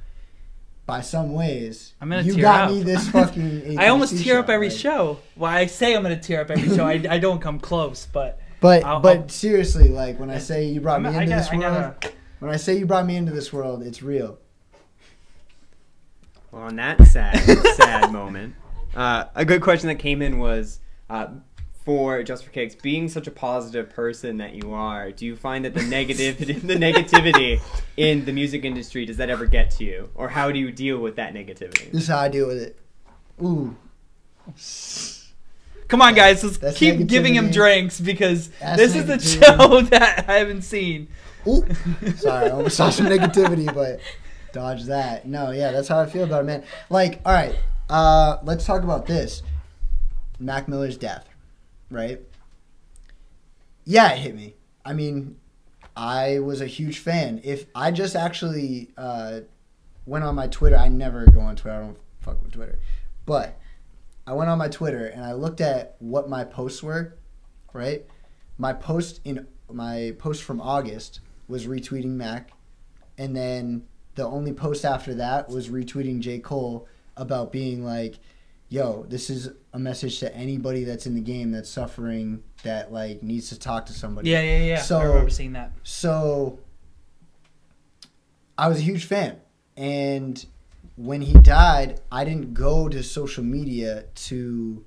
by some ways. I'm gonna tear up. You got me this fucking ATC I almost tear up every show. Well, I say I'm gonna tear up every show. I don't come close, but I'll seriously, like when I say you brought me into this world, when I say you brought me into this world, it's real. Well, on that sad moment, a good question that came in was, for Just for Kicks, being such a positive person that you are, do you find that the negativity in the music industry, does that ever get to you, or how do you deal with that negativity? This is how I deal with it. Ooh, come on, guys, let's keep giving him drinks, because this is the show that I haven't seen. Ooh, sorry, I almost saw some negativity, but dodge that. No, yeah, that's how I feel about it, man. Like, all right, let's talk about this. Mac Miller's death. Right? Yeah, it hit me. I mean, I was a huge fan. If I just actually went on my Twitter, I never go on Twitter. I don't fuck with Twitter. But I went on my Twitter and I looked at what my posts were, right? My post from August was retweeting Mac, and then the only post after that was retweeting J. Cole about being like, yo, this is a message to anybody that's in the game that's suffering, that like needs to talk to somebody. Yeah. So, I remember seeing that. So I was a huge fan, and when he died, I didn't go to social media to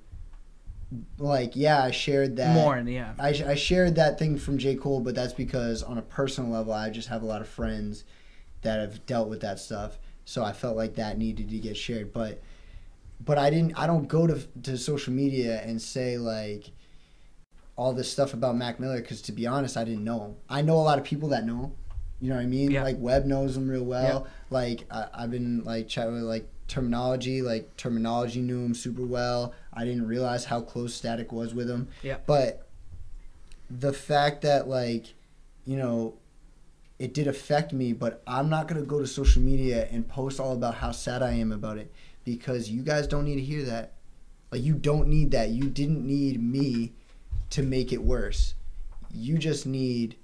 like, yeah, I shared that. Mourn, yeah. I shared that thing from J. Cole, but that's because on a personal level, I just have a lot of friends that have dealt with that stuff, so I felt like that needed to get shared, but. But I don't go to social media and say like all this stuff about Mac Miller, because to be honest, I didn't know him. I know a lot of people that know him. You know what I mean? Yeah. Like Webb knows him real well. Yeah. Like I've been like chatting with Terminology knew him super well. I didn't realize how close Static was with him. Yeah. But the fact that like, you know, it did affect me, but I'm not gonna go to social media and post all about how sad I am about it. Because you guys don't need to hear that. Like, you don't need that. You didn't need me to make it worse. You just need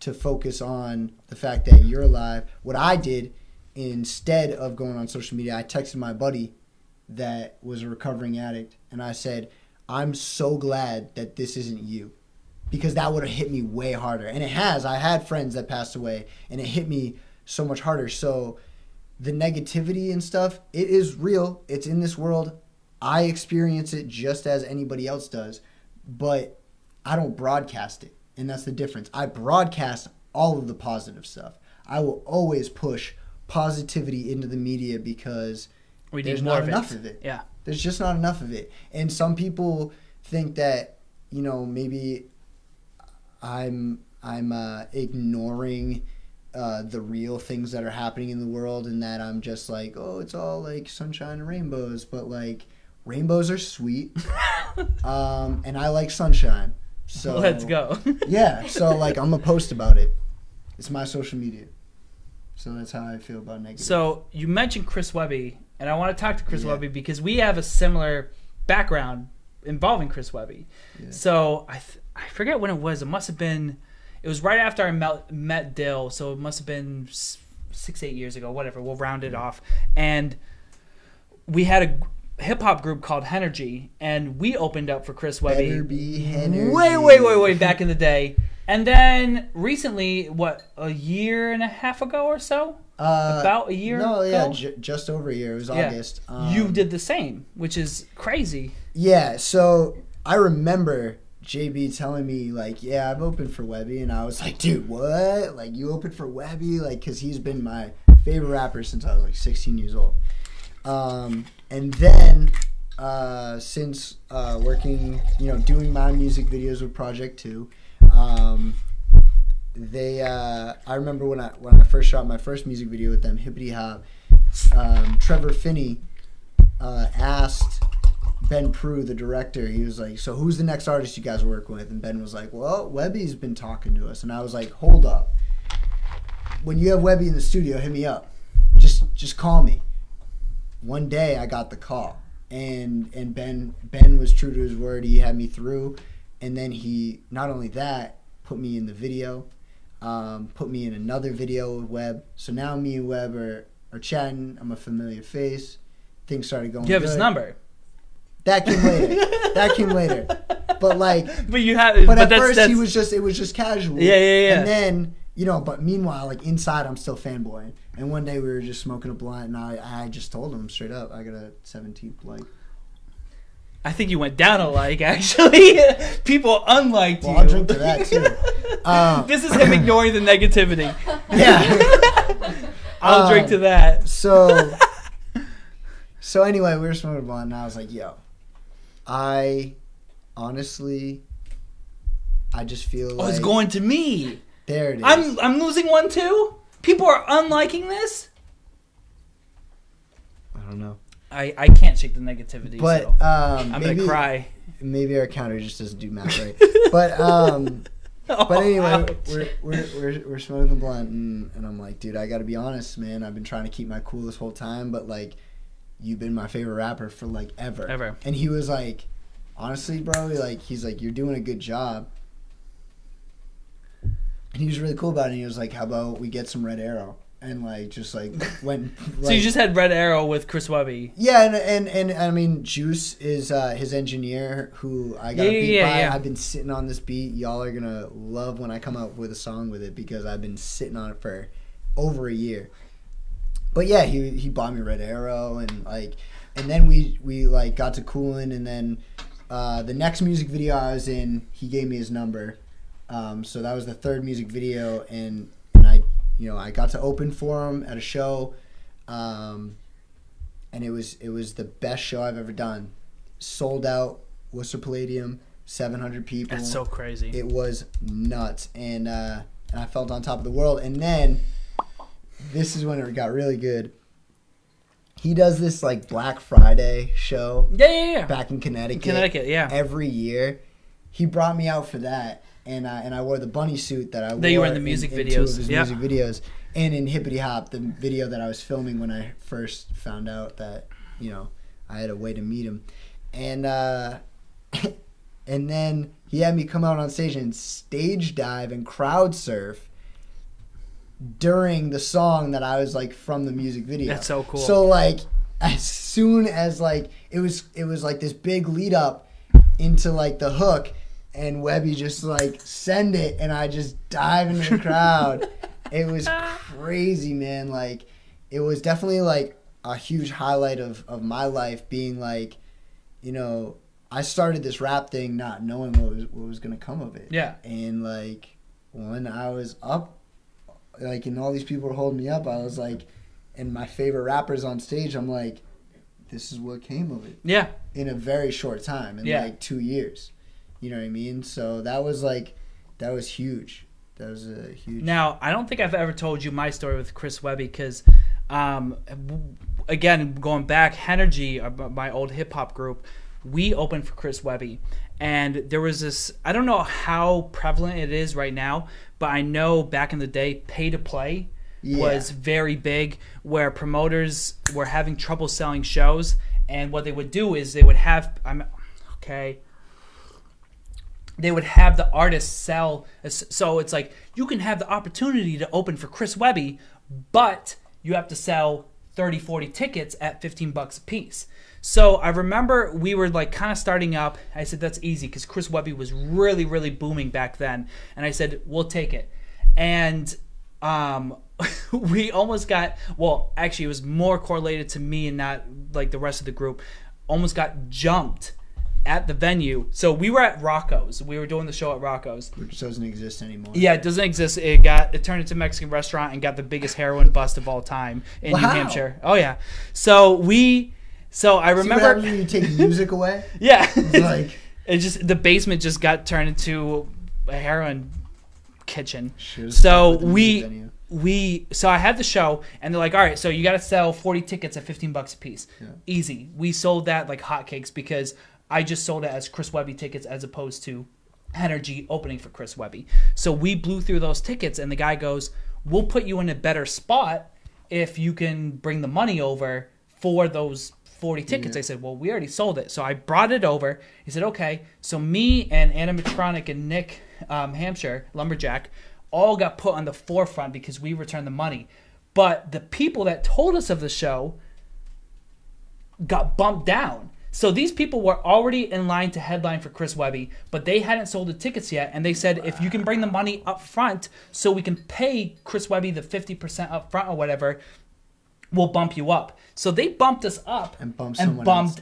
to focus on the fact that you're alive. What I did, instead of going on social media, I texted my buddy that was a recovering addict, and I said, I'm so glad that this isn't you. Because that would have hit me way harder. And it has. I had friends that passed away, and it hit me so much harder. So the negativity and stuff, it is real. It's in this world. I experience it just as anybody else does, but I don't broadcast it, and that's the difference. I broadcast all of the positive stuff. I will always push positivity into the media because there's not enough of it. Yeah, there's just not enough of it. And some people think that, you know, maybe I'm ignoring the real things that are happening in the world, and that I'm just like, oh, it's all like sunshine and rainbows, but like rainbows are sweet. And I like sunshine. So let's go. Yeah. So like I'm gonna post about it. It's my social media. So that's how I feel about negative. So you mentioned Chris Webby, and I want to talk to Chris Webby because we have a similar background involving Chris Webby. Yeah. So I forget when it was. It must have been, it was right after I met Dill, so it must have been 6-8 years ago, whatever. We'll round it off. And we had a hip-hop group called Henergy, and we opened up for Chris Webby. Better be Henergy. Way back in the day. And then recently, what, a year and a half ago or so? About a year ago? Yeah, just over a year. It was August. You did the same, which is crazy. Yeah, so I remember JB telling me like, yeah, I've opened for Webby, and I was like, dude, what? Like, you opened for Webby? Like, because he's been my favorite rapper since I was like 16 years old. And then since working, you know, doing my music videos with Project 2, I remember when I first shot my first music video with them, Hippity Hop, Trevor Finney asked Ben Prue, the director, he was like, so who's the next artist you guys work with? And Ben was like, well, Webby's been talking to us. And I was like, hold up. When you have Webby in the studio, hit me up. Just call me. One day I got the call. And Ben was true to his word. He had me through. And then he, not only that, put me in the video, put me in another video with Webb. So now me and Webb are are chatting. I'm a familiar face. Things started going. You have good. His number. That came later. But like, but at first he was just, it was just casual. Yeah. And then, you know, but meanwhile, like inside, I'm still fanboying. And one day we were just smoking a blunt, and I just told him straight up, I got a 17th like. I think you went down a like, actually. People unliked you. Well, I'll drink to that, too. This is him ignoring the negativity. Yeah. I'll drink to that. So anyway, we were smoking a blunt, and I was like, yo, I honestly, I just feel like... Oh, it's going to me. There it is. I'm losing one, too? People are unliking this? I don't know. I can't shake the negativity, but, so I'm going to cry. Maybe our counter just doesn't do math right. But anyway, we're smoking the blunt, and I'm like, dude, I got to be honest, man. I've been trying to keep my cool this whole time, but, like, you've been my favorite rapper for, like, ever. Ever. And he was like, honestly, bro, like, he's like, you're doing a good job. And he was really cool about it. And he was like, how about we get some Red Arrow? And, like, just, like, went... Like, so you just had Red Arrow with Chris Webby. Yeah, and I mean, Juice is his engineer who I got a beat by. Yeah. I've been sitting on this beat. Y'all are going to love when I come up with a song with it because I've been sitting on it for over a year. But, yeah, he bought me Red Arrow. And, like, and then we like, got to Coolin'. And then the next music video I was in, he gave me his number. So that was the third music video, and I, you know, I got to open for him at a show, and it was the best show I've ever done. Sold out Worcester Palladium, 700 people. That's so crazy. It was nuts, and I felt on top of the world. And then this is when it got really good. He does this like Black Friday show. Yeah. Back in Connecticut. Yeah. Every year, he brought me out for that. And I wore the bunny suit that I wore in two of his music videos. And in Hippity Hop, the video that I was filming when I first found out that, you know, I had a way to meet him. And then he had me come out on stage and stage dive and crowd surf during the song that I was, like, from the music video. That's so cool. So, like, as soon as, like, it was like, this big lead up into, like, the hook. And Webby just, like, send it, and I just dive into the crowd. It was crazy, man. Like, it was definitely, like, a huge highlight of my life being, like, you know, I started this rap thing not knowing what was going to come of it. Yeah. And, like, when I was up, like, and all these people were holding me up, I was, like, and my favorite rappers on stage, I'm, like, this is what came of it. Yeah. In a very short time, in, like, 2 years. You know what I mean? So that was huge. That was a huge... Now, I don't think I've ever told you my story with Chris Webby because, again, going back, Henergy, my old hip-hop group, we opened for Chris Webby. And there was this... I don't know how prevalent it is right now, but I know back in the day, pay-to-play was very big, where promoters were having trouble selling shows. And what they would do is they would have... They would have the artists sell. So it's like, you can have the opportunity to open for Chris Webby, but you have to sell 30, 40 tickets at $15 a piece. So I remember we were like kind of starting up. I said, that's easy because Chris Webby was really, really booming back then. And I said, we'll take it. And we almost got, well, actually it was more correlated to me and not like the rest of the group, almost got jumped at the venue. So we were at Rocco's. We were doing the show at Rocco's. Which doesn't exist anymore. Yeah, it doesn't exist. It turned into a Mexican restaurant and got the biggest heroin bust of all time in New Hampshire. Oh, yeah. So I remember... See what happens when you take music away? Yeah. It's like... the basement just got turned into a heroin kitchen. So So I had the show, and they're like, all right, so you got to sell 40 tickets at $15 a piece. Yeah. Easy. We sold that like hotcakes because... I just sold it as Chris Webby tickets as opposed to Henergy opening for Chris Webby. So we blew through those tickets, and the guy goes, we'll put you in a better spot if you can bring the money over for those 40 tickets. Yeah. I said, well, we already sold it. So I brought it over. He said, okay. So me and Animatronic and Nick Hampshire, Lumberjack, all got put on the forefront because we returned the money. But the people that told us of the show got bumped down. So these people were already in line to headline for Chris Webby, but they hadn't sold the tickets yet. And they said, if you can bring the money up front so we can pay Chris Webby the 50% up front or whatever, we'll bump you up. So they bumped us up and bumped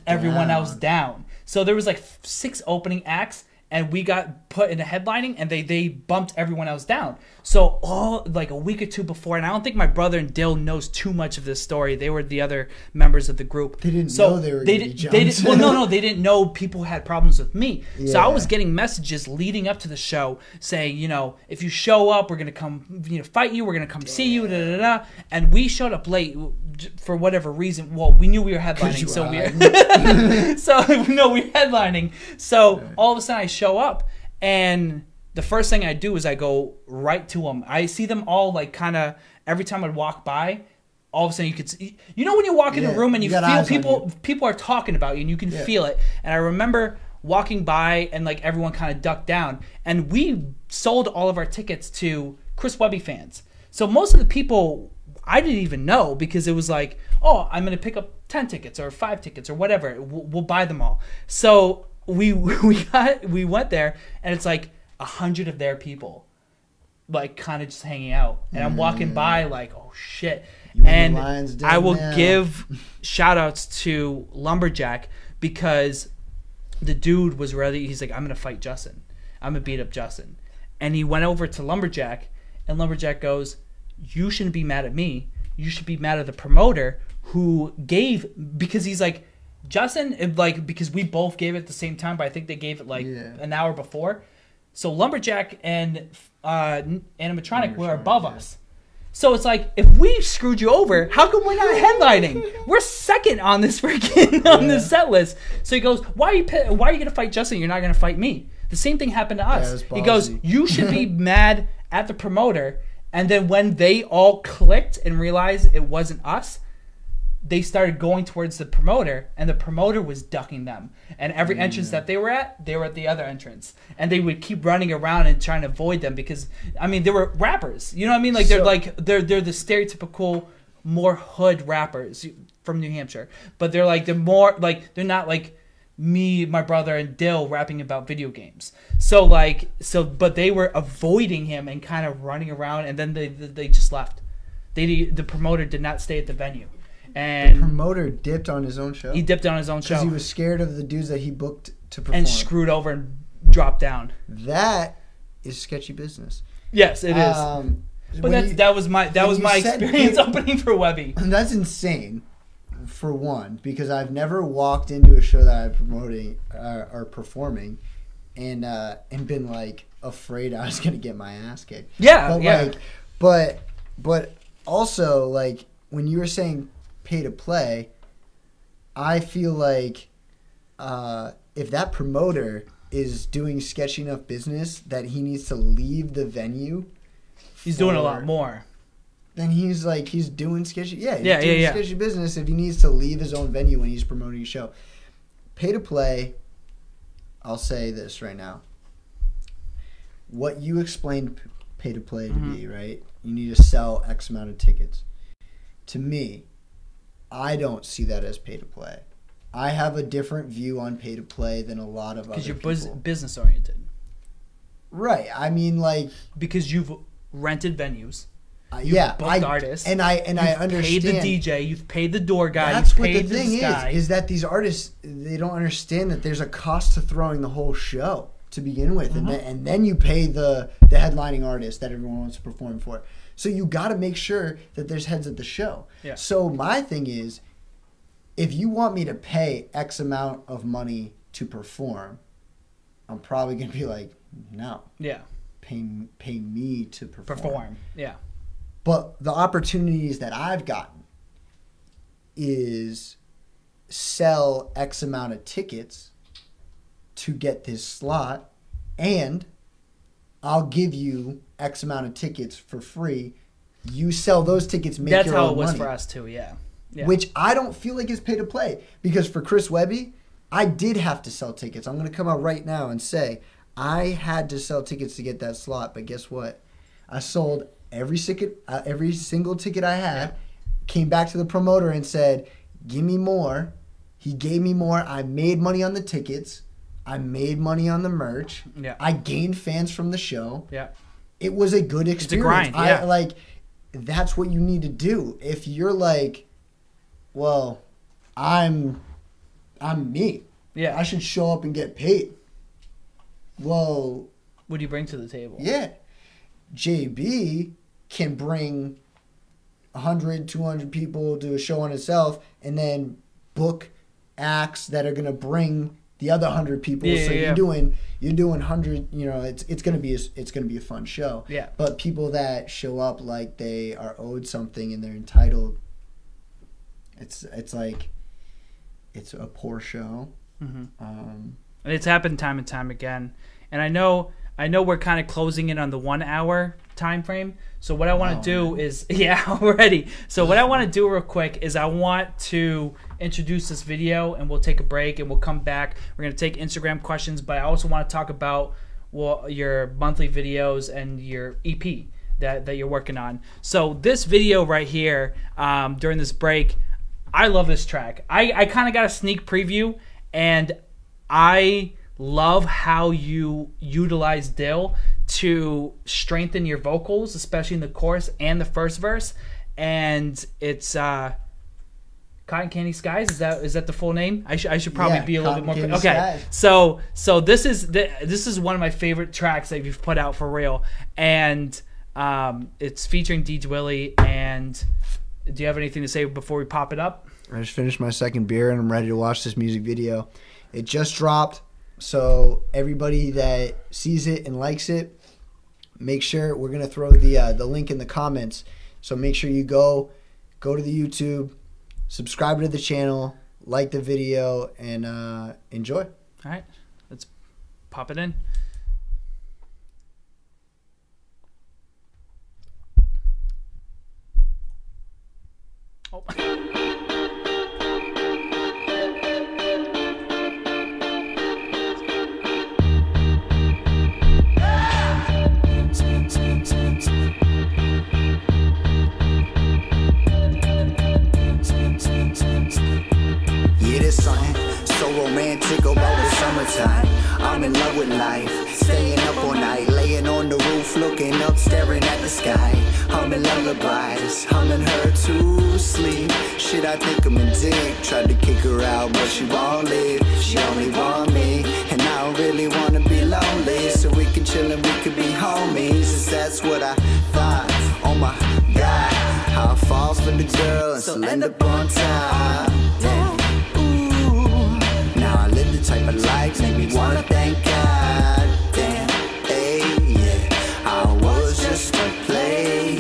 everyone else down. So there was like 6 opening acts, and we got put into headlining, and they bumped everyone else down. So all like a week or two before, and I don't think my brother and Dill knows too much of this story. They were the other members of the group. They didn't know they were going to be jumped. Well, no, they didn't know people had problems with me. Yeah. So I was getting messages leading up to the show saying, you know, if you show up, we're gonna come, you know, fight you. We're gonna come see you. Da da da. And we showed up late for whatever reason. Well, we knew we were headlining, so we were headlining. So all of a sudden, I show up, and the first thing I do is I go right to them. I see them all, like, kind of every time I'd walk by, all of a sudden you could see, you know, when you walk in a room and you feel people are talking about you, and you can feel it. And I remember walking by, and like everyone kind of ducked down, and we sold all of our tickets to Chris Webby fans. So most of the people I didn't even know, because it was like, oh, I'm gonna pick up 10 tickets or 5 tickets or whatever, we'll buy them all. So we went there, and it's like 100 of their people, like, kind of just hanging out, and I'm walking by like, oh shit. And I will give shout outs to Lumberjack, because the dude was ready. He's like, I'm gonna fight Justin, I'm gonna beat up Justin. And he went over to Lumberjack, and Lumberjack goes, you shouldn't be mad at me, you should be mad at the promoter who gave, because he's like, Justin, like, because we both gave it at the same time, but I think they gave it like an hour before. So Lumberjack and Animatronic were above us. So it's like, if we screwed you over, how come we're not headlining? We're second on this freaking on this set list. So he goes, why are you gonna fight Justin? You're not gonna fight me. The same thing happened to us. He goes, you should be mad at the promoter. And then when they all clicked and realized it wasn't us, they started going towards the promoter, and the promoter was ducking them. And every entrance that they were at the other entrance. And they would keep running around and trying to avoid them, because, I mean, they were rappers. You know what I mean? Like, they're the stereotypical more hood rappers from New Hampshire. But they're like, they're not like me, my brother, and Dill rapping about video games. So like, but they were avoiding him and kind of running around, and then they just left. The promoter did not stay at the venue. And the promoter dipped on his own show. He dipped on his own show because he was scared of the dudes that he booked to perform, and screwed over and dropped down. That is sketchy business. Yes, it is. But that was my experience opening for Webby. That's insane. For one, because I've never walked into a show that I'm promoting or performing, and been like afraid I was gonna get my ass kicked. Yeah, but also, like, when you were saying pay to play, I feel like if that promoter is doing sketchy enough business that he needs to leave the venue, he's doing a lot more. Then he's like, he's doing sketchy, sketchy business if he needs to leave his own venue when he's promoting a show. Pay to play, I'll say this right now. What you explained pay to play to me, right? You need to sell X amount of tickets. To me, I don't see that as pay to play. I have a different view on pay to play than a lot of other people. Because you're business oriented. Right. I mean, like, because you've rented venues. You've booked artists, and I understand. You've paid the DJ, you've paid the door guy. That's what the thing is that these artists, they don't understand that there's a cost to throwing the whole show to begin with, and then you pay the headlining artist that everyone wants to perform for. So you got to make sure that there's heads at the show. Yeah. So my thing is, if you want me to pay X amount of money to perform, I'm probably gonna be like, no. Yeah. Pay me to perform. Yeah. But the opportunities that I've gotten is sell X amount of tickets to get this slot, and I'll give you X amount of tickets for free. You sell those tickets, make your own money. That's how it was for us too, yeah. Which I don't feel like is pay to play, because for Chris Webby, I did have to sell tickets. I'm going to come out right now and say I had to sell tickets to get that slot, but guess what? I sold every single ticket I had, came back to the promoter and said, give me more. He gave me more. I made money on the tickets. I made money on the merch. Yeah. I gained fans from the show. Yeah. It was a good experience. It's a grind, yeah. Like, that's what you need to do. If you're like, well, I'm me. Yeah. I should show up and get paid. Well, what do you bring to the table? Yeah. JB can bring 100, 200 people to a show on itself and then book acts that are going to bring the other 100 people. Yeah, so you're doing 100, you know, it's going to be a fun show. Yeah. But people that show up like they are owed something and they're entitled, it's like it's a poor show. Mm-hmm. It's happened time and time again. And I know we're kind of closing in on the 1 hour time frame. So what I want to do is, what I want to do real quick is I want to introduce this video and we'll take a break and we'll come back. We're going to take Instagram questions, but I also want to talk about your monthly videos and your EP that you're working on. So this video right here, during this break, I love this track. I kind of got a sneak preview and I love how you utilize Dill to strengthen your vocals, especially in the chorus and the first verse. And it's Cotton Candy Skies. Is that the full name? I should probably be a little bit more. Okay, so this is one of my favorite tracks that you've put out for real, and it's featuring Deej Willie. And do you have anything to say before we pop it up? I just finished my second beer and I'm ready to watch this music video. It just dropped. So everybody that sees it and likes it, make sure we're gonna throw the link in the comments. So make sure you go to the YouTube, subscribe to the channel, like the video, and enjoy. All right, let's pop it in. Oh. Romantic about the summertime. I'm in love with life, staying up all night, laying on the roof, looking up, staring at the sky. Humming lullabies, humming her to sleep. Shit, I think I'm a dick. Tried to kick her out, but she won't leave. She only want me, and I don't really wanna be lonely. So we can chill and we could be homies. That's what I thought. Oh my God, how I fall for the girl and still end up on time. I live the type of life make me wanna thank God. Damn, hey, yeah. I was just a player.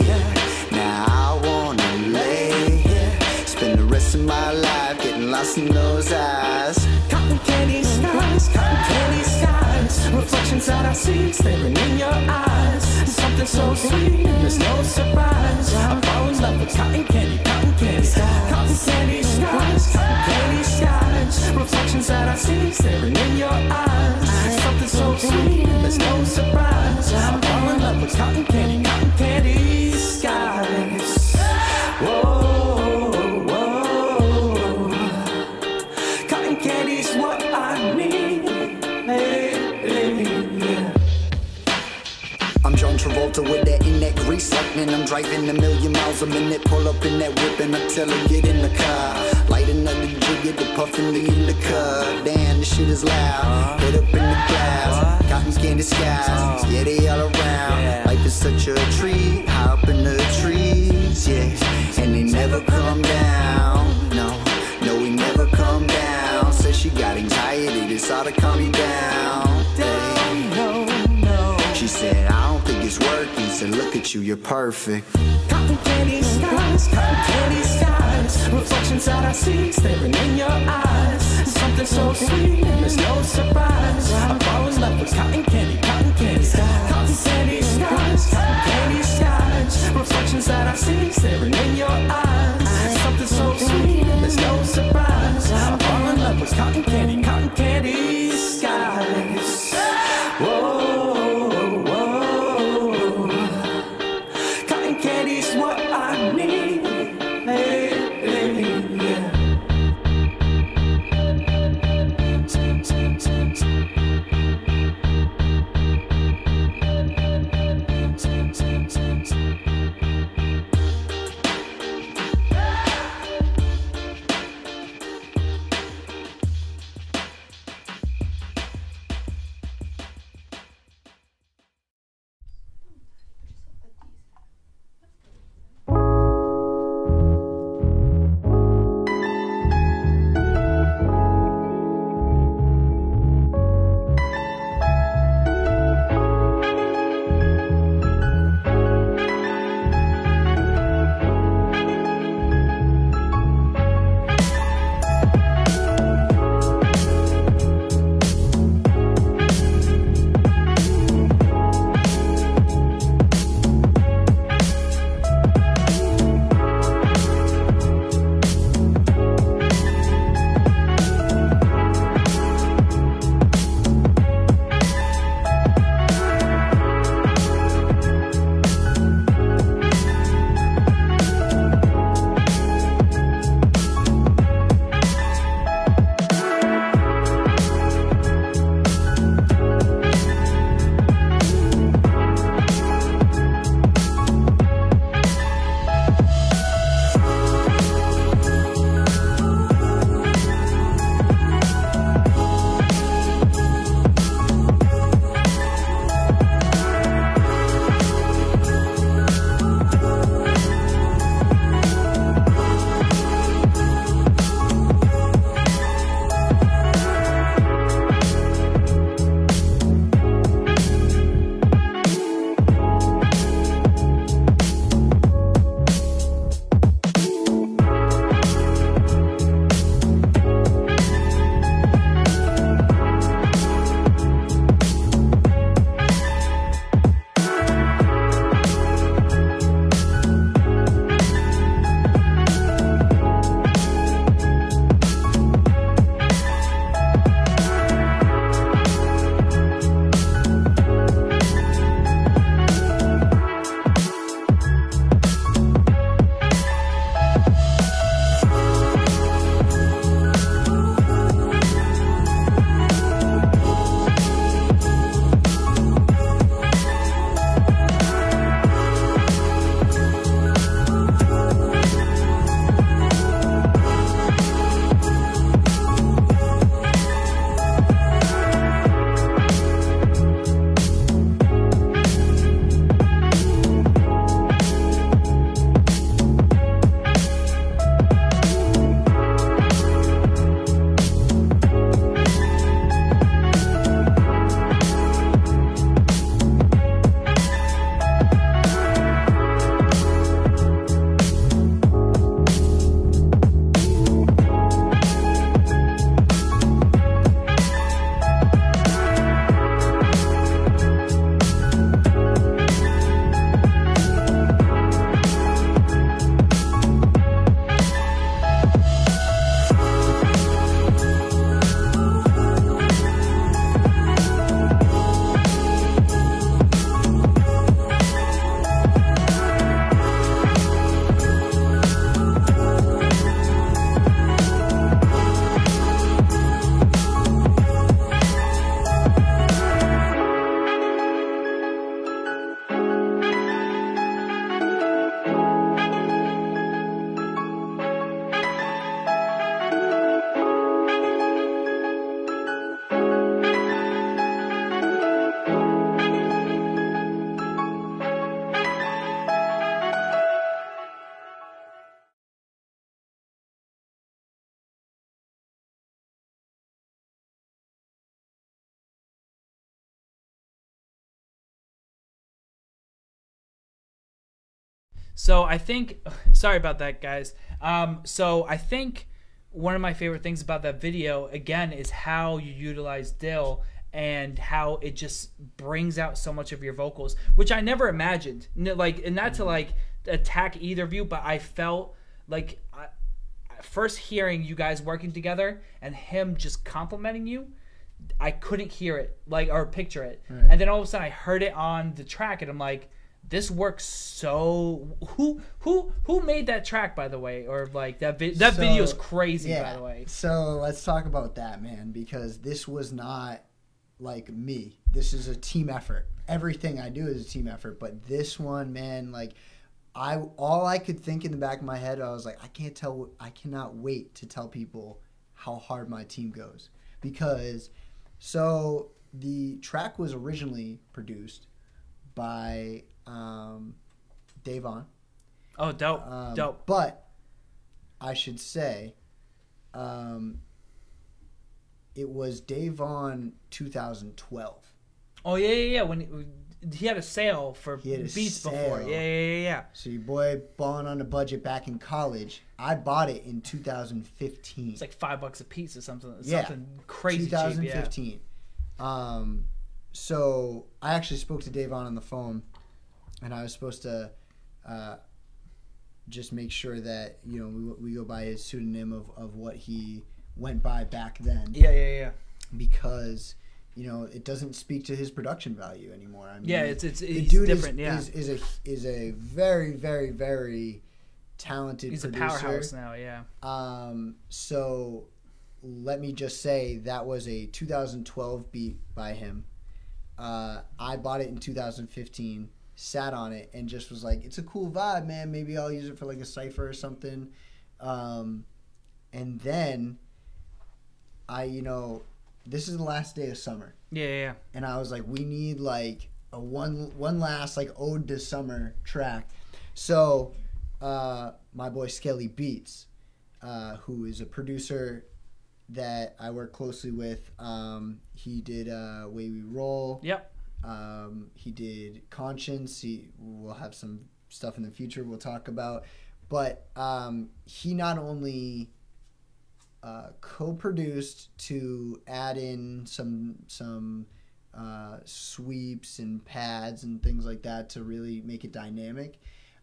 Now I wanna lay here. Spend the rest of my life getting lost in those eyes. Cotton candy skies, cotton candy skies. Reflections that I see staring in your eyes. Something so sweet, there's no surprise. I'm always in love with cotton candy, cotton candy skies. Cotton candy skies, cotton candy skies. Reflections that I see staring in your eyes. Something so sweet, there's no surprise. I'm falling in love with cotton candy skies. Whoa, whoa. Cotton candy's what I need. I'm John Travolta with that in-neck grease lightning. I'm driving a million miles a minute. Pull up in that whip and I tell her get in the car. Light another jig, get the puff and leave the car. Damn, this shit is loud. Head up in the clouds, cotton candy skies. Yeah, they all around. Life is such a treat. High up in the trees, yeah, and they never come down. No, we never come down. Said she got anxiety, this ought to calm you down. She said, I don't think it's working. Said, look at you, you're perfect. Cotton candy skies, cotton candy skies. Reflections that I see staring in your eyes. Something so sweet, there's no surprise. I'm always in love with cotton candy skies. Cotton candy skies, cotton candy skies. Reflections that I see staring in your eyes. Something so sweet, there's no surprise. I'm falling in love with cotton candy skies. Whoa. So I think, sorry about that, guys. So I think one of my favorite things about that video, again, is how you utilize dill and how it just brings out so much of your vocals, which I never imagined. Like, and not to like attack either of you, but I felt like first hearing you guys working together and him just complimenting you, I couldn't hear it, like, or picture it. Right. And then all of a sudden I heard it on the track and I'm like, this works so... Who made that track, by the way? Or, like, that video's crazy, yeah, by the way. So, let's talk about that, man, because this was not, like, me. This is a team effort. Everything I do is a team effort. But this one, man, like... all I could think in the back of my head, I was like, I cannot wait to tell people how hard my team goes. Because, so the track was originally produced by Dave Vaughn. Oh, dope, dope. But I should say, it was Dave Vaughn 2012. Oh yeah, yeah, yeah. When he had a sale for beats before. Yeah, yeah, yeah. So your boy balling on a budget back in college. I bought it in 2015. It's like $5 a piece or something. Yeah. Something crazy. 2015. Cheap, yeah. So I actually spoke to Dave on the phone, and I was supposed to just make sure that, you know, we go by his pseudonym of what he went by back then. Yeah, yeah, yeah. Because, you know, it doesn't speak to his production value anymore. I mean, yeah, it's different. Is a very, very, very talented producer. He's a powerhouse now. Yeah. So let me just say that was a 2012 beat by him. I bought it in 2015, sat on it, and just was like, it's a cool vibe, man. Maybe I'll use it for like a cypher or something. And then this is the last day of summer. Yeah, yeah, yeah. And I was like, we need like a one last like ode to summer track. So my boy Skelly Beats, who is a producer that I work closely with, he did Way We Roll. Yep. He did Conscience. We'll have some stuff in the future we'll talk about. But he not only... co-produced to add in some sweeps and pads and things like that to really make it dynamic.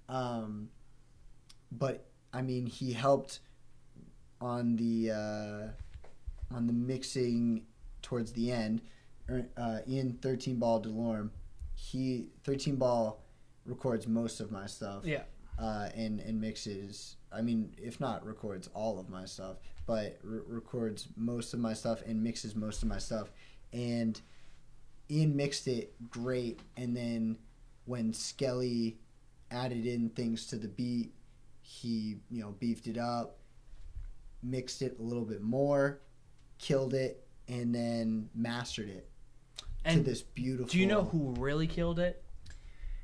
But I mean, he helped on the mixing towards the end. Ian 13 Ball DeLorme, 13 Ball records most of my stuff. Yeah. And mixes, I mean, if not records all of my stuff, but records most of my stuff and mixes most of my stuff. And Ian mixed it great, and then when Skelly added in things to the beat, he, you know, beefed it up, mixed it a little bit more, killed it, and then mastered it and to this beautiful... Do you know who really killed it?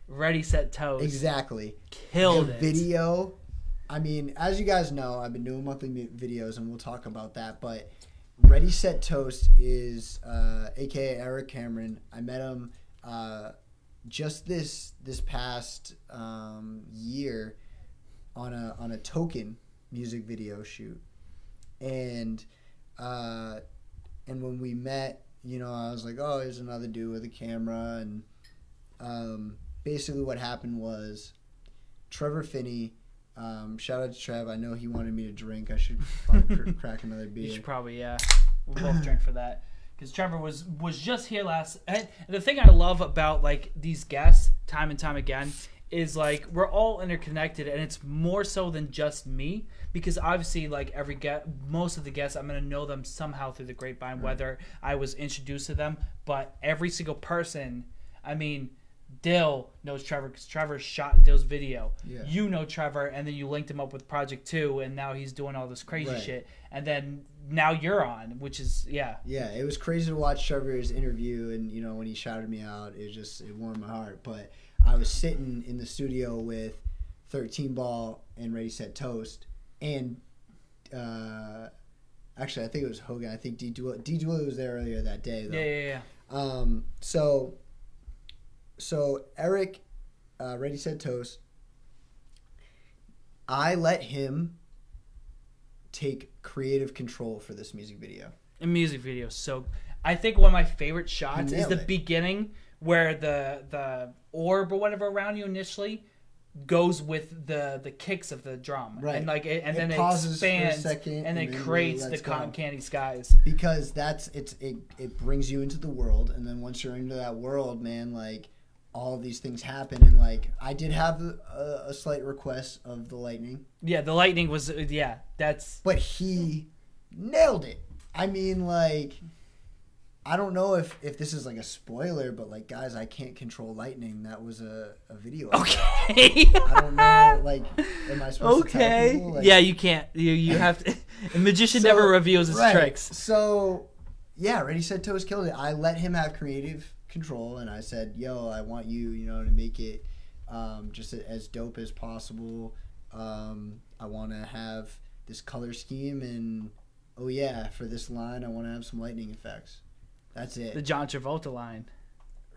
Ready, Set, Toes. Exactly. Killed it. Video. I mean, as you guys know, I've been doing monthly videos, and we'll talk about that. But Ready, Set, Toast is, a.k.a. Eric Cameron. I met him just this past year on a Token music video shoot. And when we met, you know, I was like, oh, here's another dude with a camera. And basically what happened was Trevor Finney, shout out to Trev. I know he wanted me to drink. I should probably crack another beer. You should probably, yeah. We'll both drink for that. Because Trevor was just here last. And the thing I love about, like, these guests time and time again is, like, we're all interconnected. And it's more so than just me. Because obviously, like, most of the guests, I'm going to know them somehow through the grapevine, right, whether I was introduced to them. But every single person, I mean... Dill knows Trevor because Trevor shot Dill's video. Yeah. You know Trevor, and then you linked him up with Project 2, and now he's doing all this crazy shit. And then now you're on, which is, yeah. Yeah, it was crazy to watch Trevor's interview, and, you know, when he shouted me out, it warmed my heart. But I was sitting in the studio with 13 Ball and Ready, Set, Toast, and actually, I think it was Hogan. I think D. Dooley was there earlier that day, though. Yeah, yeah, yeah. So Eric, Ready, Set, Toast, I let him take creative control for this music video. A music video. So I think one of my favorite shots is the beginning where the orb or whatever around you initially goes with the kicks of the drum. Right. And like and then it pauses expands for a second, and then creates the Cotton Candy Skies. Because that's it brings you into the world, and then once you're into that world, man, like all of these things happen. And like I did have a slight request of the lightning. Yeah, the lightning was that's but he nailed it. I mean, like, I don't know if this is like a spoiler, but like, guys, I can't control lightning. That was a video. Okay. I don't know. Like, am I supposed to tell people? Like, yeah, you can't. You have to. A magician never reveals his tricks. So, yeah, Ready Set Toes killed it. I let him have creative control, and I said, yo, I want you, you know, to make it just as dope as possible. I want to have this color scheme, and oh yeah, for this line, I want to have some lightning effects. That's it. The John Travolta line.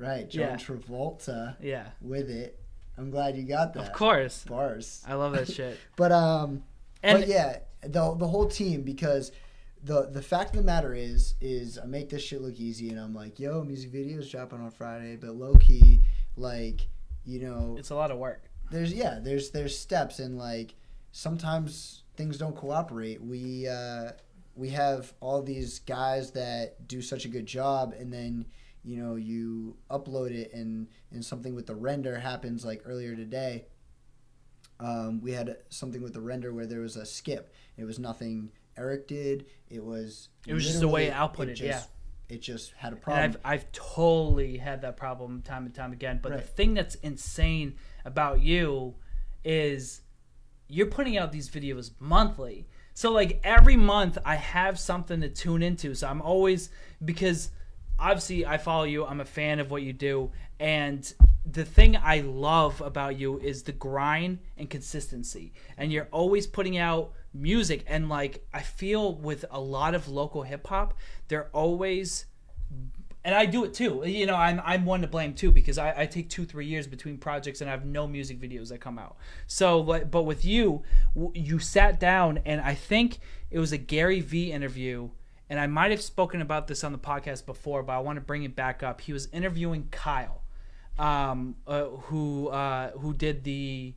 Right, John Travolta. Yeah. With it. I'm glad you got that. Of course. Bars. I love that shit. But yeah, the whole team, because the fact of the matter is I make this shit look easy, and I'm like, yo, music video's dropping on Friday, but low key, like, you know, it's a lot of work. There's steps, and like sometimes things don't cooperate. We have all these guys that do such a good job, and then, you know, you upload it and something with the render happens. Like earlier today, we had something with the render where there was a skip. It was nothing Eric did. It was just the way it outputted. It just had a problem. And I've totally had that problem time and time again. But the thing that's insane about you is you're putting out these videos monthly. So, like, every month I have something to tune into. So I'm always, because obviously I follow you. I'm a fan of what you do. And the thing I love about you is the grind and consistency. And you're always putting out music. And, like, I feel with a lot of local hip-hop, they're always, and I do it too. You know, I'm one to blame too, because I take 2-3 years between projects, and I have no music videos that come out. So, but with you, you sat down, and I think it was a Gary Vee interview, and I might have spoken about this on the podcast before, but I want to bring it back up. He was interviewing Kyle, who did the,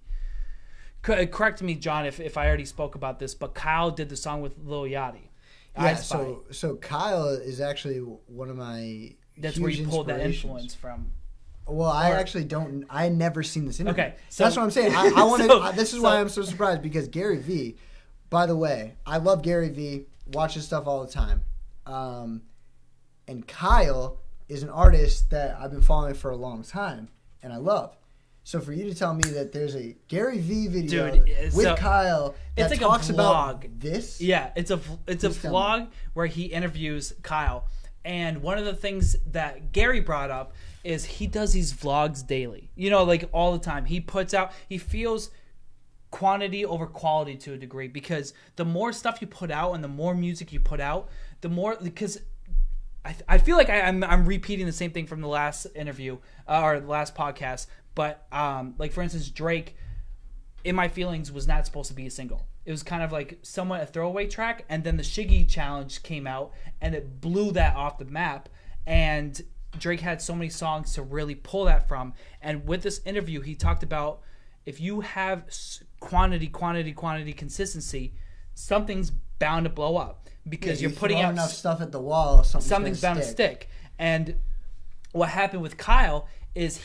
correct me, John, if I already spoke about this, but Kyle did the song with Lil Yachty. Yeah, so Kyle is actually one of my That's huge where you pulled that influence from. Well, I never seen this interview. Okay, so that's what I'm saying. I want to. This is why I'm so surprised, because Gary Vee, by the way, I love Gary Vee. Watch his stuff all the time. And Kyle is an artist that I've been following for a long time, and I love. So for you to tell me that there's a Gary Vee video with Kyle that talks about this? Yeah, it's a vlog where he interviews Kyle. And one of the things that Gary brought up is he does these vlogs daily. You know, like all the time. He puts out, he feels quantity over quality to a degree, because the more stuff you put out and the more music you put out, the more, because I feel like I'm repeating the same thing from the last interview or the last podcast. But, like, for instance, Drake, In My Feelings, was not supposed to be a single. It was kind of like somewhat a throwaway track, and then the Shiggy Challenge came out, and it blew that off the map, and Drake had so many songs to really pull that from. And with this interview, he talked about if you have quantity, consistency, something's bound to blow up, because you're putting out enough stuff at the wall, something's bound to stick. And what happened with Kyle is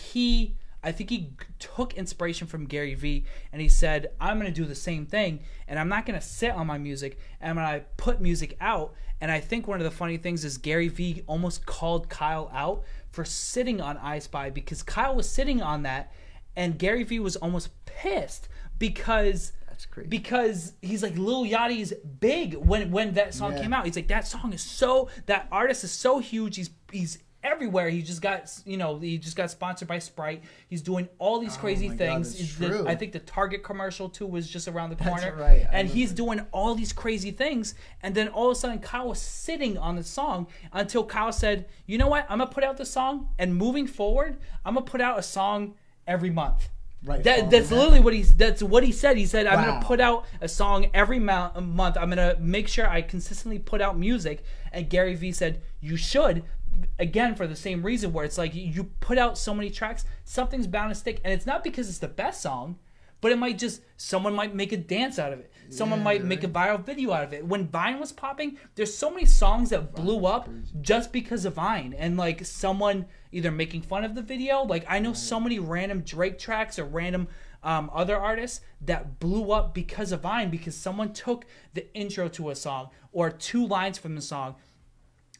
I think he took inspiration from Gary Vee, and he said, I'm going to do the same thing, and I'm not going to sit on my music, and I'm going to put music out. And I think one of the funny things is Gary Vee almost called Kyle out for sitting on I Spy, because Kyle was sitting on that, and Gary Vee was almost pissed because he's like, Lil Yachty is big when that song came out. He's like, that artist is so huge, he's everywhere. He just got sponsored by Sprite. He's doing all these crazy things. God, I think the Target commercial too was just around the corner. That's right. And he's doing all these crazy things, and then all of a sudden Kyle was sitting on the song until Kyle said, you know what, I'm gonna put out the song, and moving forward I'm gonna put out a song every month. right. That's literally what he's. That's what he said. He said, "I'm going to put out a song every month. I'm going to make sure I consistently put out music." And Gary Vee said, "You should." Again, for the same reason, where it's like you put out so many tracks, something's bound to stick, and it's not because it's the best song, but it might just, someone might make a dance out of it, someone might make a viral video out of it. When Vine was popping, there's so many songs that blew up just because of Vine, and like someone either making fun of the video, like I know so many random Drake tracks or random other artists that blew up because of Vine, because someone took the intro to a song or two lines from the song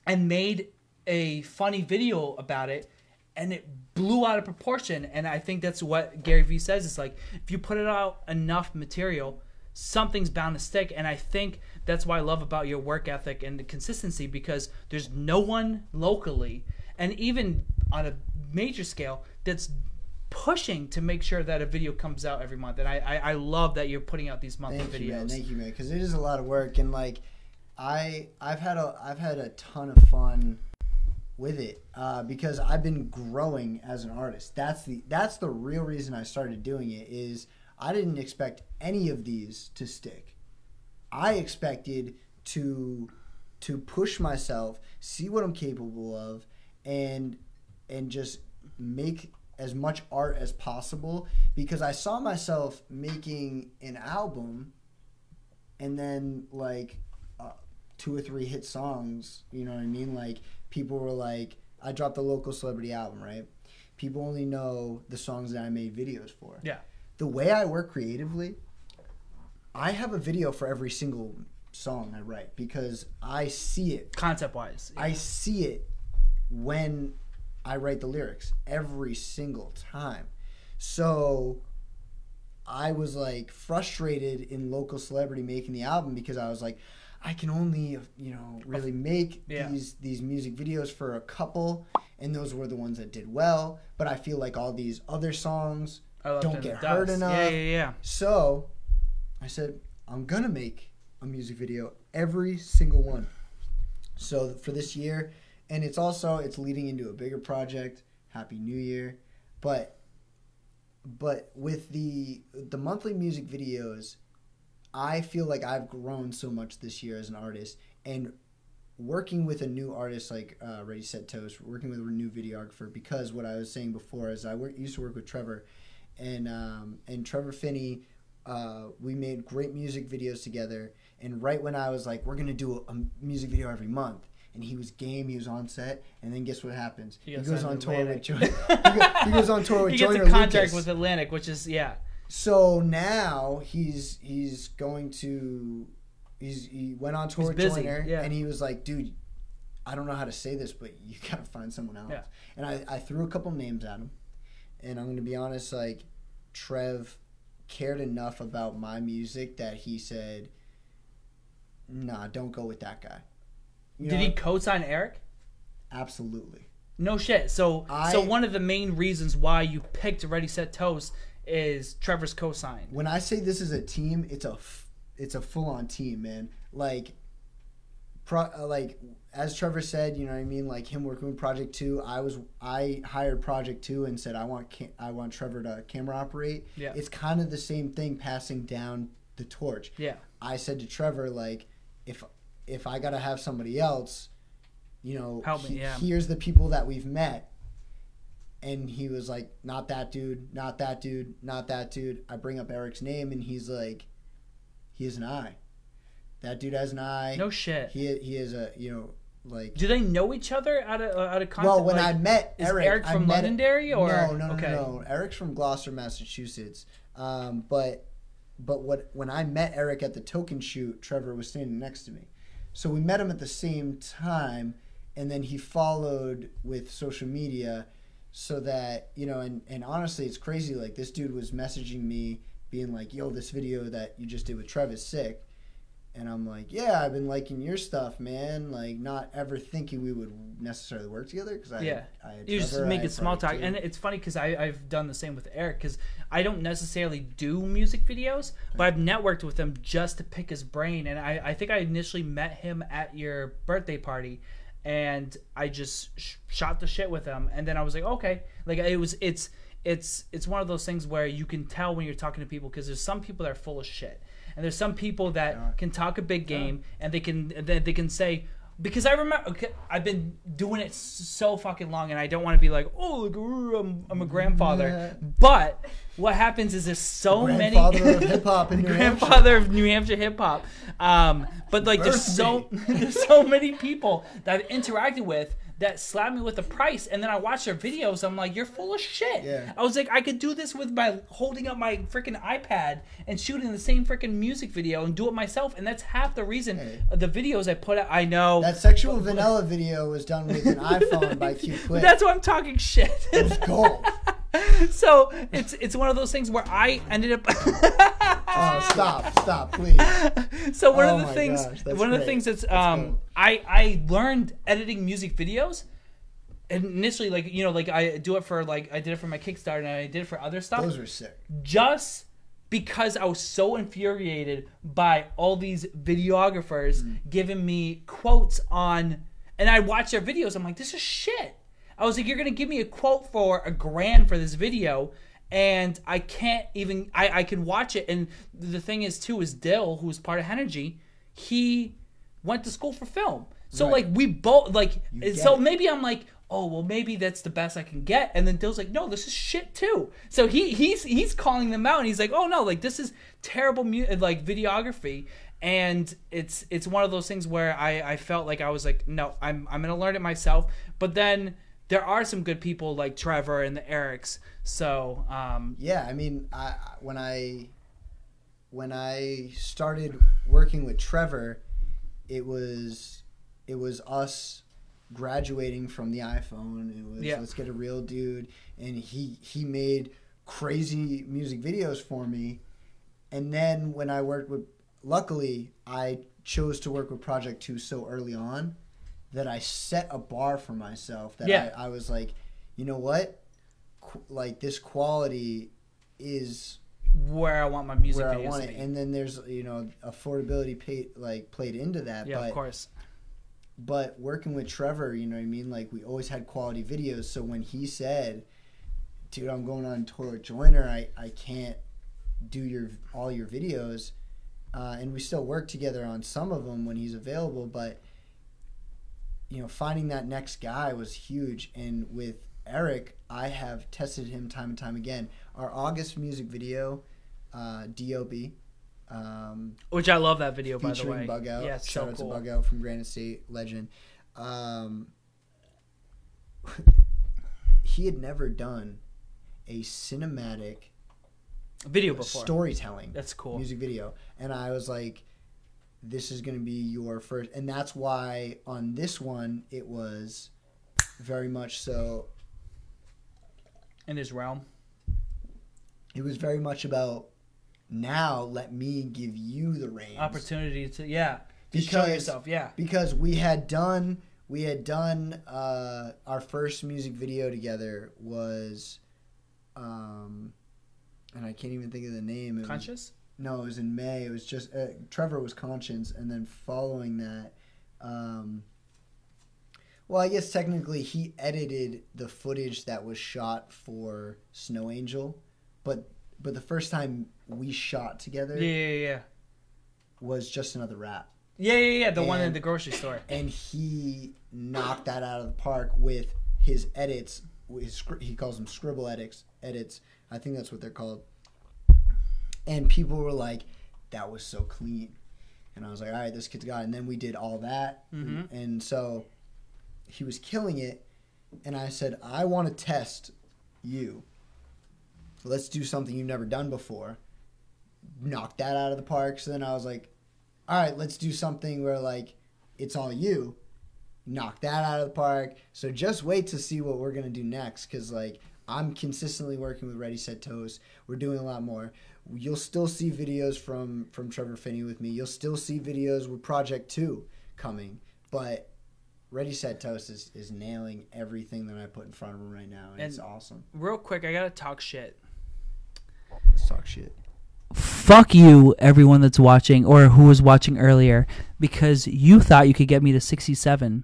and made a funny video about it, and it blew out of proportion. And I think that's what Gary Vee says. It's like, if you put it out enough material, something's bound to stick. And I think that's why I love about your work ethic and the consistency, because there's no one locally and even on a major scale that's pushing to make sure that a video comes out every month. And I love that you're putting out these monthly videos. Thank you, man, because it is a lot of work. And like I've had a ton of fun with it because I've been growing as an artist. That's the real reason I started doing it, is I didn't expect any of these to stick. I expected to push myself, see what I'm capable of, and just make as much art as possible, because I saw myself making an album and then like 2 or 3 hit songs, you know what I mean? Like, people were like, I dropped the Local Celebrity album, right? People only know the songs that I made videos for. Yeah. The way I work creatively, I have a video for every single song I write, because I see it. Concept-wise. Yeah. I see it when I write the lyrics every single time. So I was like frustrated in Local Celebrity making the album, because I was like, I can only, you know, really make these music videos for a couple, and those were the ones that did well. But I feel like all these other songs don't get heard enough. Yeah. So I said, I'm gonna make a music video, every single one. So for this year, and it's also, it's leading into a bigger project. Happy New Year. But with the monthly music videos, I feel like I've grown so much this year as an artist, and working with a new artist like Ready Set Toast, working with a new videographer, because what I was saying before is used to work with Trevor, and Trevor Finney, we made great music videos together, and right when I was like, we're going to do a music video every month, and he was game, he was on set, and then guess what happens? He goes on tour with Joyner Lucas. He goes on tour with Joyner Lucas. He gets a contract with Atlantic, which is, yeah. So now he went on tour with Joyner, and he was like, dude, I don't know how to say this, but you gotta find someone else. Yeah. And I threw a couple names at him, and I'm gonna be honest, like Trev cared enough about my music that he said, nah, don't go with that guy. You Did he co-sign Eric? Absolutely. No shit. So one of the main reasons why you picked Ready Set Toast is Trevor's cosign. When I say this is a team, it's a full-on team, man. Like, as Trevor said, you know what I mean. Like him working with Project 2, I hired Project 2 and said I want Trevor to camera operate. Yeah. It's kind of the same thing, passing down the torch. Yeah. I said to Trevor, like, if I gotta have somebody else, you know, here's the people that we've met. And he was like, not that dude, not that dude, not that dude. I bring up Eric's name, and he's like, he has an eye. That dude has an eye. No shit. He is a, you know, like. Do they know each other out of concept? Well, when like, I met Eric. Is Eric from Londonderry? Or? No. Eric's from Gloucester, Massachusetts. But when I met Eric at the token shoot, Trevor was standing next to me. So we met him at the same time, and then he followed with social media. So that, you know, and honestly, it's crazy. Like, this dude was messaging me being like, yo, this video that you just did with Trev is sick. And I'm like, yeah, I've been liking your stuff, man. Like, not ever thinking we would necessarily work together. Because I had you Trevor, just make it small talk. Too. And it's funny because I've done the same with Eric, because I don't necessarily do music videos, but I've networked with him just to pick his brain. And I think I initially met him at your birthday party. And I just shot the shit with him, and then I was like, okay, like it's it's one of those things where you can tell when you're talking to people, because there's some people that are full of shit, and there's some people that can talk a big game and they can say, because I remember, okay, I've been doing it so fucking long, and I don't want to be like, oh, look, I'm a grandfather. Yeah. But what happens is there's so many grandfather of hip hop and grandfather of New Hampshire hip hop. But like there's so many people that I've interacted with that slapped me with the price, and then I watch their videos. I'm like, you're full of shit. Yeah. I was like, I could do this with my holding up my freaking iPad and shooting the same freaking music video and do it myself, and that's half the reason the videos I put out. I know that sexual vanilla video was done with an iPhone by Q Quick. That's why I'm talking shit. It was gold. So it's one of those things where I ended up. Oh, stop, please. So one of the things that's I learned editing music videos. And initially, like, you know, like I did it for my Kickstarter and I did it for other stuff. Those were sick. Just because I was so infuriated by all these videographers giving me quotes on, and I watched their videos. I'm like, this is shit. I was like, you're gonna give me a quote for $1 grand for this video, and I can't even. I can watch it, and the thing is too is Dill, who's part of Henergy, he went to school for film, so like we both like. So maybe I'm like, oh well, maybe that's the best I can get, and then Dill's like, no, this is shit too. So he's calling them out, and he's like, oh no, like this is terrible like videography. And it's one of those things where I felt like I was like, no, I'm gonna learn it myself, but then. There are some good people like Trevor and the Erics. So yeah, I mean, when I started working with Trevor, it was us graduating from the iPhone. It was let's get a real dude, and he made crazy music videos for me. And then when I worked with, luckily I chose to work with Project 2 so early on, that I set a bar for myself that I was like, you know what? Like this quality is where I want my music videos to be. And then there's, you know, affordability played into that. Yeah, but, of course. But working with Trevor, you know what I mean? Like we always had quality videos. So when he said, dude, I'm going on tour with Joyner, I can't do all your videos. And we still work together on some of them when he's available, but you know, finding that next guy was huge. And with Eric, I have tested him time and time again. Our August music video, D.O.B. Which I love that video, by the way. Featuring Bug Out. Yeah, it's so cool. Shout out to Bug Out from Granite State, legend. He had never done a cinematic video before. Storytelling. That's cool. Music video. And I was like, this is going to be your first, and that's why on this one it was very much so in his realm. It was very much about, now let me give you the reins, opportunity to show yourself. Because we had done our first music video together was and I can't even think of the name. Conscious? No, it was in May. It was just Trevor was Conscience, and then following that, well, I guess technically he edited the footage that was shot for Snow Angel, but the first time we shot together, was Just Another Rap. The one in the grocery store. And he knocked that out of the park with his edits. He calls them scribble edits. I think that's what they're called. And people were like, that was so clean. And I was like, all right, this kid's got it. And then we did all that. Mm-hmm. And so he was killing it. And I said, I want to test you. Let's do something you've never done before. Knocked that out of the park. So then I was like, all right, let's do something where, like, it's all you. Knock that out of the park. So just wait to see what we're going to do next. Because, like, I'm consistently working with Ready, Set, Toast. We're doing a lot more. You'll still see videos from Trevor Finney with me. You'll still see videos with Project 2 coming. But Ready, Set, Toast is nailing everything that I put in front of him right now. And it's awesome. Real quick, I got to talk shit. Let's talk shit. Fuck you, everyone that's watching or who was watching earlier, because you thought you could get me to 67.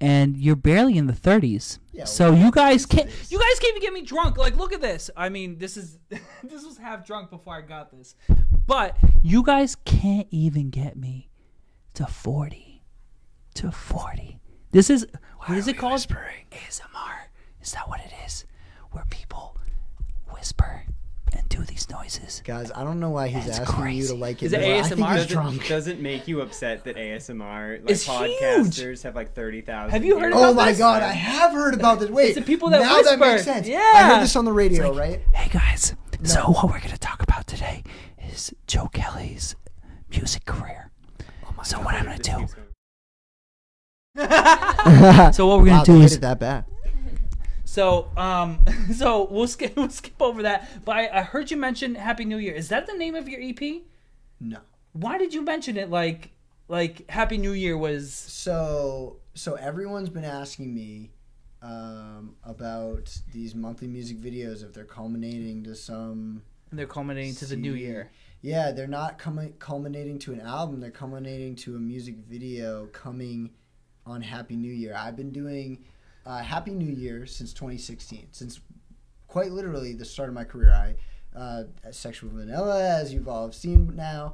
and you're barely in the 30s. Yeah, so you guys can't even get me drunk. Like, look at this. I mean, this is this was half drunk before I got this. But you guys can't even get me to 40. To 40. This is what is it called? Whispering ASMR. Is that what it is? Where people whisper and do these noises. Guys, I don't know why he's asking you to like it. Is it ASMR doesn't make you upset that ASMR like it's podcasters huge. Have like 30,000? Have you heard about this? Oh my god, I have heard about this. Wait, it's the people that now whisper. That makes sense. Yeah, I heard this on the radio, like, right? Hey guys, so what we're gonna talk about today is Joe Kelly's music career. Oh my so god, what I'm gonna do? So what we're gonna do is that bad. So, so we'll skip over that. But I heard you mention Happy New Year. Is that the name of your EP? No. Why did you mention it? Like Happy New Year was. So everyone's been asking me about these monthly music videos if they're culminating to some. And they're culminating to the new year. Yeah, they're not culminating to an album. They're culminating to a music video coming on Happy New Year. I've been doing. Happy New Year since 2016, since quite literally the start of my career. Sexual Vanilla, as you've all seen now,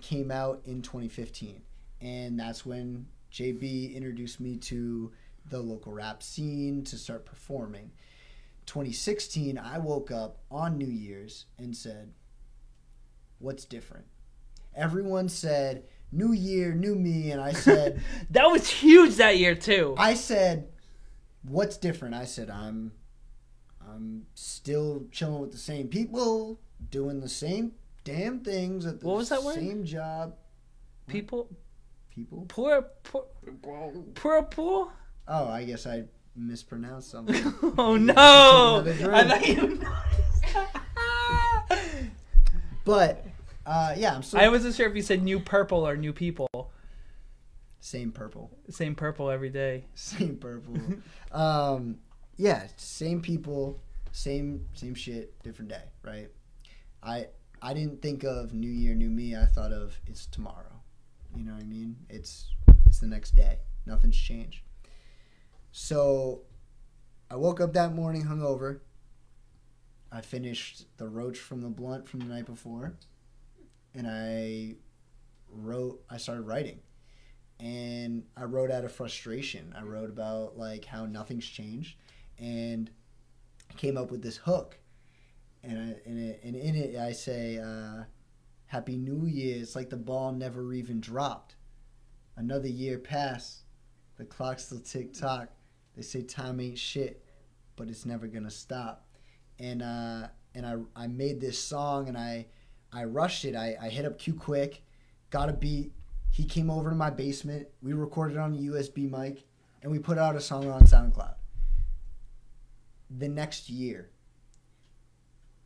came out in 2015, and that's when JB introduced me to the local rap scene to start performing. 2016, I woke up on New Year's and said, "What's different?" Everyone said, "New Year, new me," and I said, "That was huge that year too." I said, what's different? I said, I'm still chilling with the same people, doing the same damn things at the what was that same word? Job. People? Poor? Oh, I guess I mispronounced something. Oh, maybe no! I thought you noticed. But, yeah, I'm still... I wasn't sure if you said new purple or new people. Same purple every day. Same purple. Yeah, same people, same shit, different day, right? I didn't think of New Year, New Me. I thought of it's tomorrow. You know what I mean? It's the next day. Nothing's changed. So I woke up that morning hungover. I finished the roach from the blunt from the night before, and I started writing. And I wrote out of frustration. I wrote about like how nothing's changed, and came up with this hook. And in it I say, "Happy New Year! It's like the ball never even dropped. Another year passed, the clock still tick tock. They say time ain't shit, but it's never gonna stop." And I made this song, and I rushed it. I hit up Q Quick, got a beat. He came over to my basement. We recorded on a USB mic, and we put out a song on SoundCloud. The next year,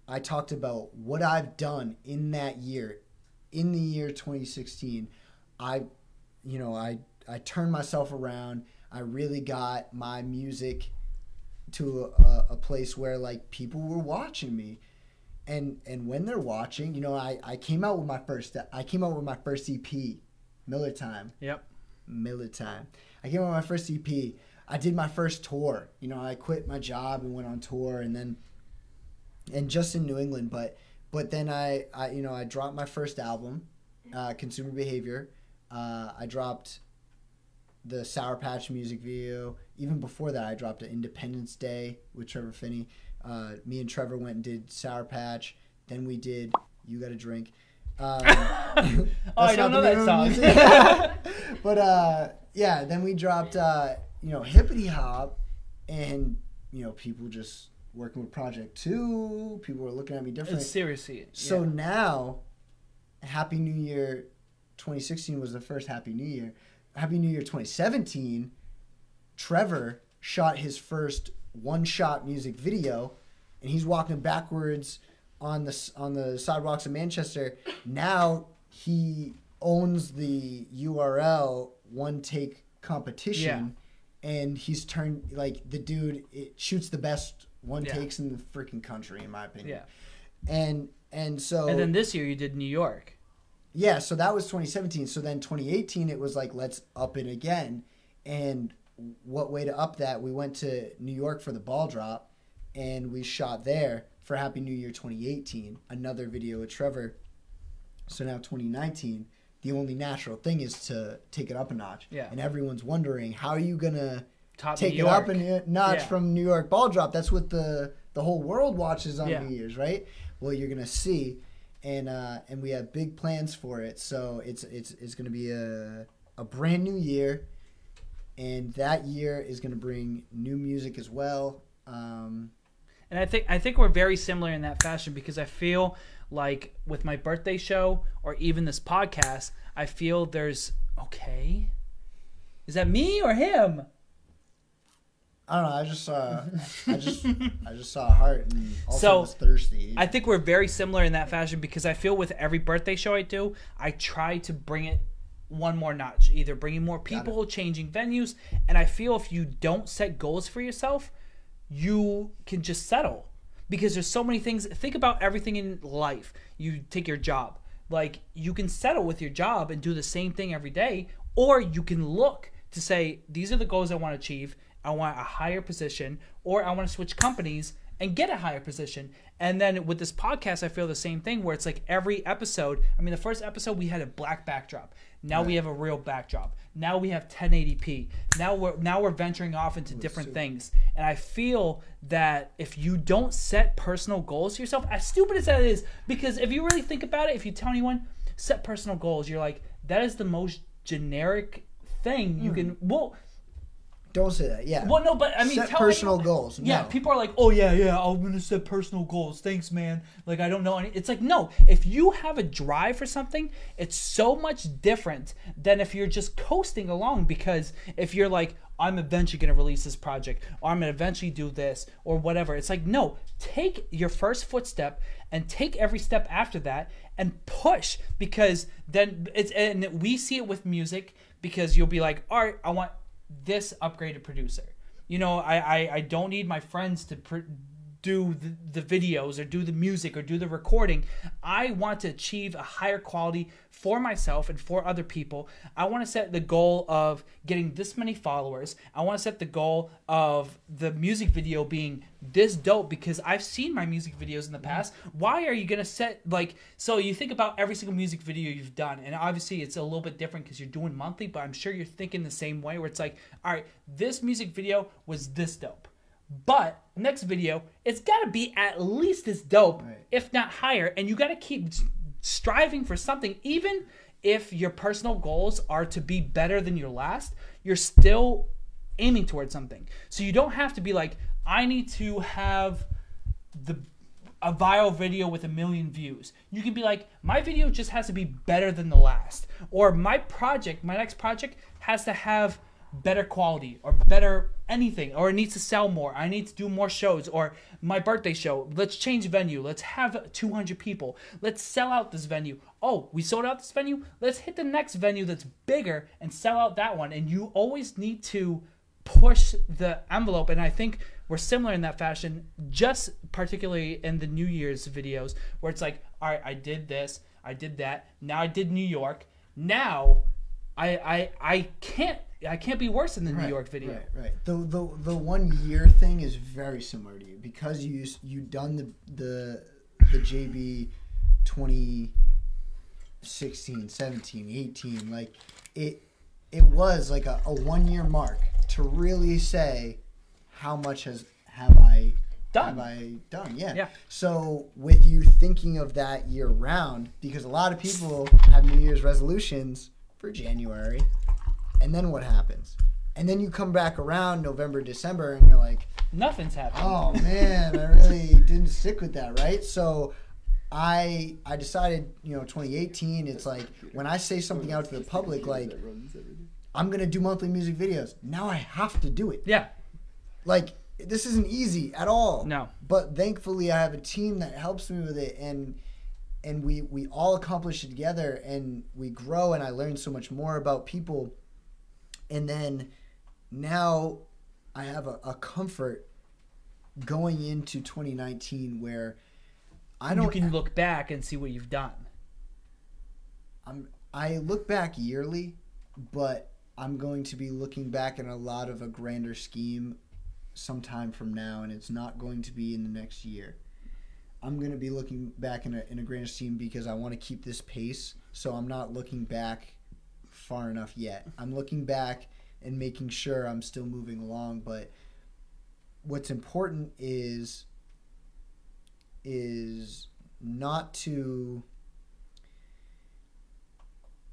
I talked about what I've done in that year. In the year 2016, I turned myself around. I really got my music to a place where like people were watching me. And when they're watching, you know, I came out with my first EP. Miller Time. Yep. Miller Time. I came on my first EP. I did my first tour. You know, I quit my job and went on tour, and just in New England. But then I dropped my first album, Consumer Behavior. I dropped the Sour Patch music video. Even before that, I dropped an Independence Day with Trevor Finney. Me and Trevor went and did Sour Patch. Then we did You Gotta Drink. Oh, I don't know that song. But yeah, then we dropped Hippity Hop, and you know, people just working with Project 2, people were looking at me different. Seriously. Yeah. So now Happy New Year 2016 was the first Happy New Year. Happy New Year 2017, Trevor shot his first one-shot music video, and he's walking backwards on the sidewalks of Manchester. Now he owns the URL one take competition, and he's turned like the dude. It shoots the best one takes in the freaking country, in my opinion. Yeah, and then this year you did New York. Yeah, so that was 2017. So then 2018 it was like let's up it again, and what way to up that, we went to New York for the ball drop, and we shot there for Happy New Year 2018, another video with Trevor. So now 2019, the only natural thing is to take it up a notch. Yeah. And everyone's wondering, how are you going to take it up a notch from New York ball drop? That's what the whole world watches on New Year's, right? Well, you're going to see. And we have big plans for it. So it's going to be a brand new year. And that year is going to bring new music as well. And I think we're very similar in that fashion, because I feel like with my birthday show or even this podcast, I feel there's, okay, is that me or him? I don't know. I just saw a heart and also so, was thirsty. I think we're very similar in that fashion, because I feel with every birthday show I do, I try to bring it one more notch, either bringing more people, changing venues. And I feel if you don't set goals for yourself, you can just settle, because there's so many things. Think about everything in life. You take your job, like you can settle with your job and do the same thing every day, or you can look to say, these are the goals I want to achieve. I want a higher position, or I want to switch companies and get a higher position. And then with this podcast, I feel the same thing, where it's like every episode, I mean, the first episode we had a black backdrop. Now we have a real backdrop. Now we have 1080p. Now we're venturing off into different things. And I feel that if you don't set personal goals to yourself, as stupid as that is, because if you really think about it, if you tell anyone, set personal goals, you're like, that is the most generic thing you can, well, don't say that. Yeah. Well, no, but I mean, set personal goals. Yeah. No. People are like, oh yeah, I'm gonna set personal goals. Thanks, man. Like, I don't know any. It's like, no. If you have a drive for something, it's so much different than if you're just coasting along. Because if you're like, I'm eventually gonna release this project, or I'm gonna eventually do this, or whatever. It's like, no. Take your first footstep and take every step after that and push. Because then it's, and we see it with music, because you'll be like, all right, I want this upgraded producer, you know, I don't need my friends to do the videos or do the music or do the recording. I want to achieve a higher quality for myself and for other people. I want to set the goal of getting this many followers. I want to set the goal of the music video being this dope, because I've seen my music videos in the past. Why are you going to set, like, so you think about every single music video you've done, and obviously it's a little bit different because you're doing monthly, but I'm sure you're thinking the same way, where it's like, all right, this music video was this dope. But next video, it's got to be at least as dope, right, if not higher. And you got to keep striving for something. Even if your personal goals are to be better than your last, you're still aiming towards something. So you don't have to be like, I need to have a viral video with 1 million views. You can be like, my video just has to be better than the last. Or my next project has to have better quality or better anything, or it needs to sell more. I need to do more shows, or my birthday show, let's change venue. Let's have 200 people. Let's sell out this venue. Oh, we sold out this venue. Let's hit the next venue that's bigger and sell out that one. And you always need to push the envelope. And I think we're similar in that fashion, just particularly in the New Year's videos, where it's like, all right, I did this, I did that. Now I did New York. Now I can't be worse than the New York video. Right. The 1 year thing is very similar to you, because you done the JB 2016, 17, 18. Like it was like a 1 year mark to really say how much have I done? Yeah. So with you thinking of that year round, because a lot of people have New Year's resolutions for January. And then what happens? And then you come back around November, December, and you're like, nothing's happening. Oh man, I really didn't stick with that, right? So I decided, you know, 2018, it's like when I say something out to the public, like I'm gonna do monthly music videos. Now I have to do it. Yeah. Like this isn't easy at all. No. But thankfully I have a team that helps me with it, and we all accomplish it together, and we grow, and I learn so much more about people. And then now I have a comfort going into 2019 where I don't. You can look back and see what you've done. I look back yearly, but I'm going to be looking back at a lot of a grander scheme sometime from now, and it's not going to be in the next year. I'm going to be looking back in a grander scheme because I want to keep this pace, so I'm not looking back far enough yet. I'm looking back and making sure I'm still moving along, but what's important is not to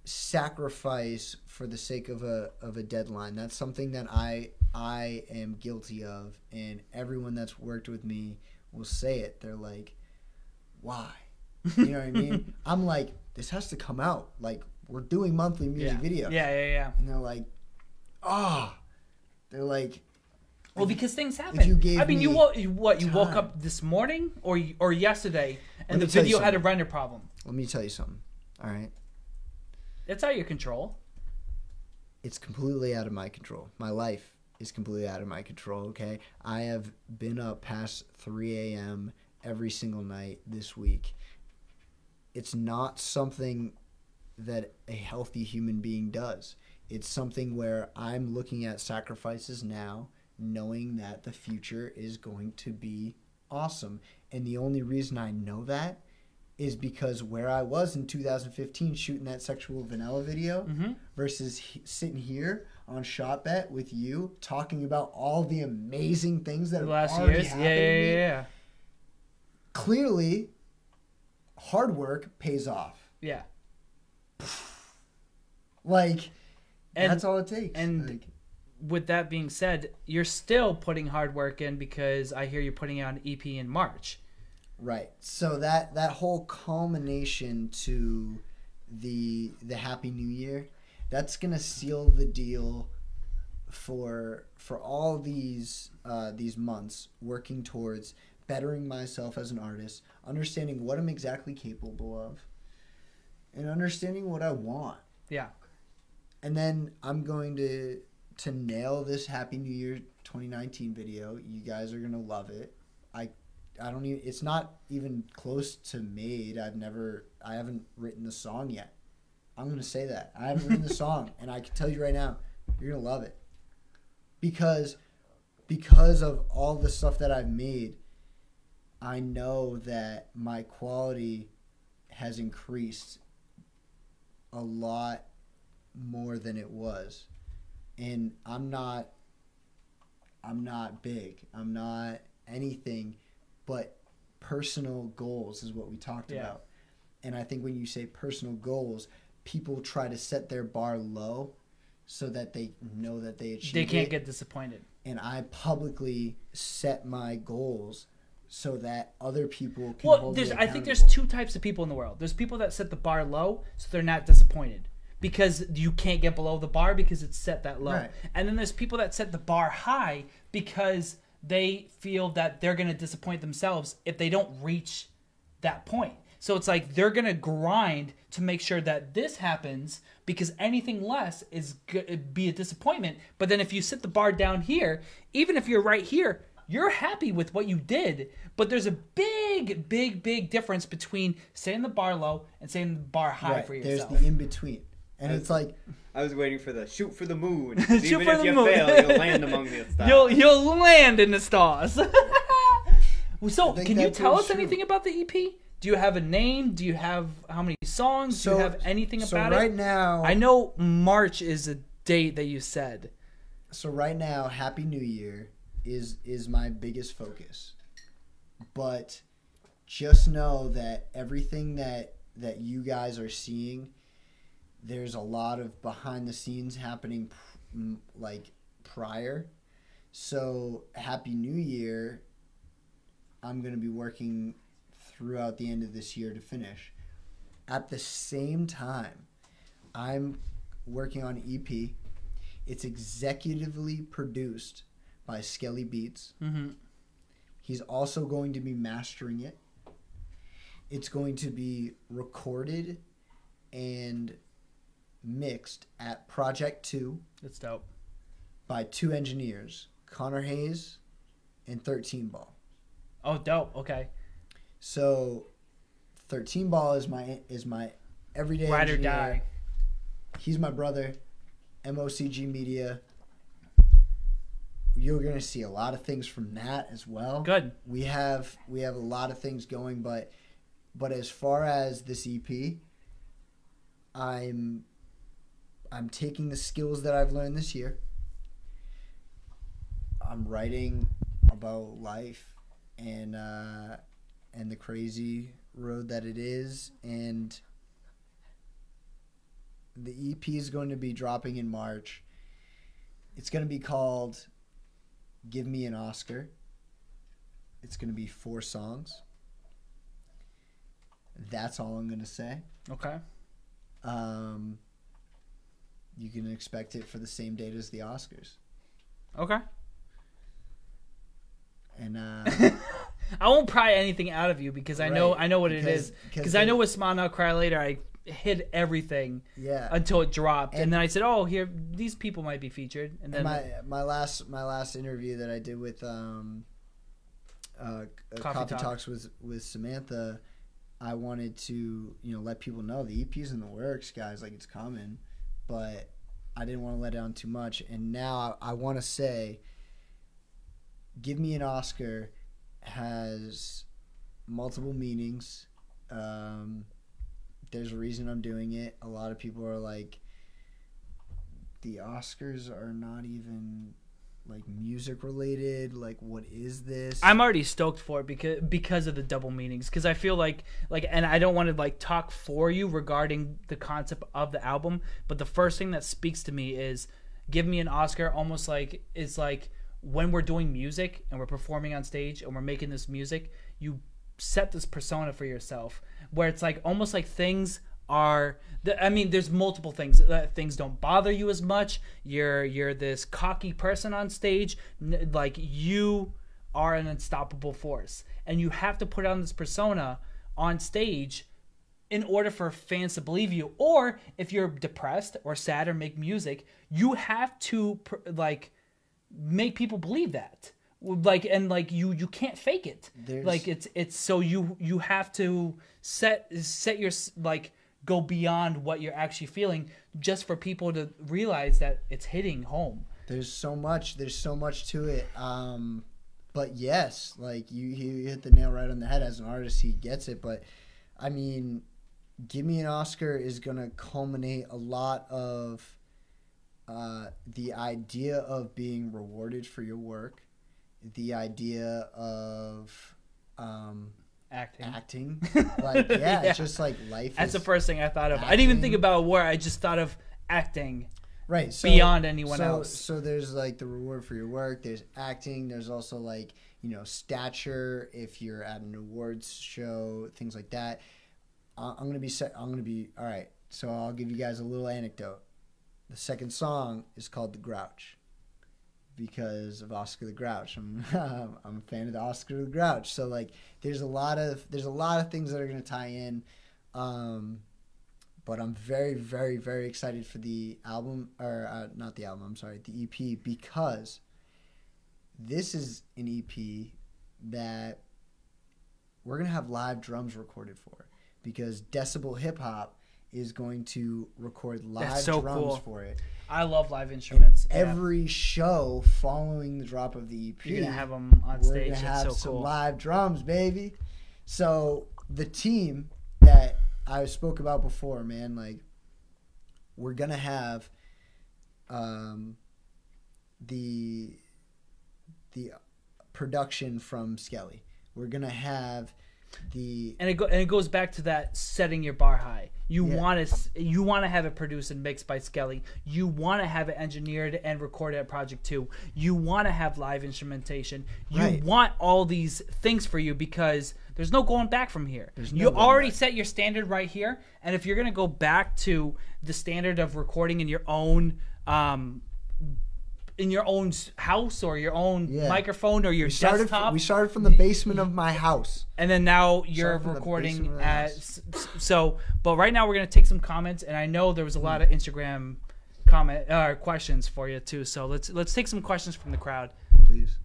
sacrifice for the sake of a deadline. That's something that I am guilty of, and everyone that's worked with me will say it. They're like, why? You know what I mean? I'm like, this has to come out. Like, we're doing monthly music videos. Yeah. And they're like, ah. Oh. They're like, well, because things happen. If you gave you woke up this morning or yesterday, and the video had a render problem. Let me tell you something. All right. That's out of your control. It's completely out of my control. My life is completely out of my control, okay? I have been up past 3 a.m. every single night this week. It's not something that a healthy human being does. It's something where I'm looking at sacrifices now, knowing that the future is going to be awesome. And the only reason I know that is because where I was in 2015 shooting that Sexual Vanilla video versus sitting here on ShotBet with you talking about all the amazing things that have already happened. Yeah. Clearly, hard work pays off. Yeah. Like, and that's all it takes. And like, with that being said, you're still putting hard work in because I hear you're putting out an EP in March. Right. So that whole culmination to the Happy New Year, that's gonna seal the deal for all these months working towards bettering myself as an artist, understanding what I'm exactly capable of, and understanding what I want. Yeah. And then I'm going to nail this Happy New Year 2019 video. You guys are gonna love it. I don't even, it's not even close to made. I haven't written the song yet. I'm going to say that. I haven't written the song, and I can tell you right now, you're going to love it. Because of all the stuff that I've made, I know that my quality has increased a lot more than it was. And I'm not big. I'm not anything. But personal goals is what we talked about. And I think when you say personal goals, people try to set their bar low so that they know that they achieve it. They can't get disappointed. And I publicly set my goals so that other people can hold me accountable. I think there's two types of people in the world. There's people that set the bar low so they're not disappointed because you can't get below the bar because it's set that low. Right. And then there's people that set the bar high because they feel that they're going to disappoint themselves if they don't reach that point. So it's like they're going to grind to make sure that this happens because anything less is be a disappointment. But then if you sit the bar down here, even if you're right here, you're happy with what you did. But there's a big, big, big difference between setting the bar low and setting the bar high for yourself. There's the in-between. And it's like, I was waiting for the shoot for the moon. Even if you fail, you'll land among the stars. You'll land in the stars. So, can you tell us anything about the EP? Do you have a name? Do you have how many songs? Do you have anything about it? So right now, I know March is a date that you said. So right now, Happy New Year is my biggest focus. But just know that everything that you guys are seeing, there's a lot of behind the scenes happening prior. So Happy New Year, I'm going to be working throughout the end of this year to finish. At the same time, I'm working on EP. It's executively produced by Skelly Beats. He's also going to be mastering it. It's going to be recorded and mixed at Project 2. That's dope. By two engineers, Connor Hayes and 13 Ball. Oh, dope. Okay. So 13 Ball is my everyday ride engineer. Or die. He's my brother. MOCG Media. You're going to see a lot of things from that as well. Good. We have a lot of things going, but as far as this EP, I'm taking the skills that I've learned this year. I'm writing about life and the crazy road that it is, and the EP is going to be dropping in March. It's going to be called Give Me an Oscar. It's going to be 4 songs. That's all I'm going to say. Okay. You can expect it for the same date as the Oscars. Okay. And I won't pry anything out of you because I know what it is. Because I know with Smile Now Cry Later, I hid everything until it dropped, and then I said, "Oh, here, these people might be featured." And then my last interview that I did with Coffee Talks with Samantha, I wanted to let people know the EP's in the works, guys. Like, it's coming, but I didn't want to let it on too much. And now I want to say, Give Me an Oscar has multiple meanings. There's a reason I'm doing it. A lot of people are like, the Oscars are not even like music related. Like, what is this? I'm already stoked for it because of the double meanings. Because I feel like, and I don't want to like talk for you regarding the concept of the album, but the first thing that speaks to me is Give Me an Oscar. Almost like it's like, when we're doing music and we're performing on stage and we're making this music, you set this persona for yourself where it's like almost like things are, I mean, there's multiple things. Things don't bother you as much. You're this cocky person on stage. Like, you are an unstoppable force, and you have to put on this persona on stage in order for fans to believe you. Or if you're depressed or sad or make music, you have to like make people believe that, like, and like you can't fake it. Like, it's so you have to set your, like, go beyond what you're actually feeling just for people to realize that it's hitting home. There's so much to it. But yes, like, you hit the nail right on the head. As an artist, he gets it. But I mean, Give Me an Oscar is gonna culminate a lot of the idea of being rewarded for your work, the idea of acting. Like, yeah, it's just like life. That's the first thing I thought of. Acting. I didn't even think about where. I just thought of acting, right? So, beyond anyone else. So there's like the reward for your work. There's acting. There's also like stature if you're at an awards show, things like that. I'm gonna be all right. So I'll give you guys a little anecdote. The second song is called The Grouch because of Oscar the Grouch. I'm a fan of the Oscar the Grouch. So like, there's a lot of things that are going to tie in. But I'm very, very, very excited for the album, or not the album, I'm sorry, the EP, because this is an EP that we're going to have live drums recorded for, because Decibel Hip Hop is going to record live drums for it. I love live instruments. Yeah. Every show following the drop of the EP, you're gonna have them on stage. We're gonna have some live drums, baby. So the team that I spoke about before, man, like, we're gonna have the production from Skelly. We're gonna have it goes back to that setting your bar high. You want to have it produced and mixed by Skelly. You want to have it engineered and recorded at Project 2. You want to have live instrumentation. You want all these things for you, because there's no going back from here. You already set your standard right here, and if you're going to go back to the standard of recording in your own house or your own microphone or your desktop. We started from the basement of my house. And then now you're recording at... So, but right now we're going to take some comments, and I know there was a lot of Instagram questions for you too. So let's take some questions from the crowd. Please.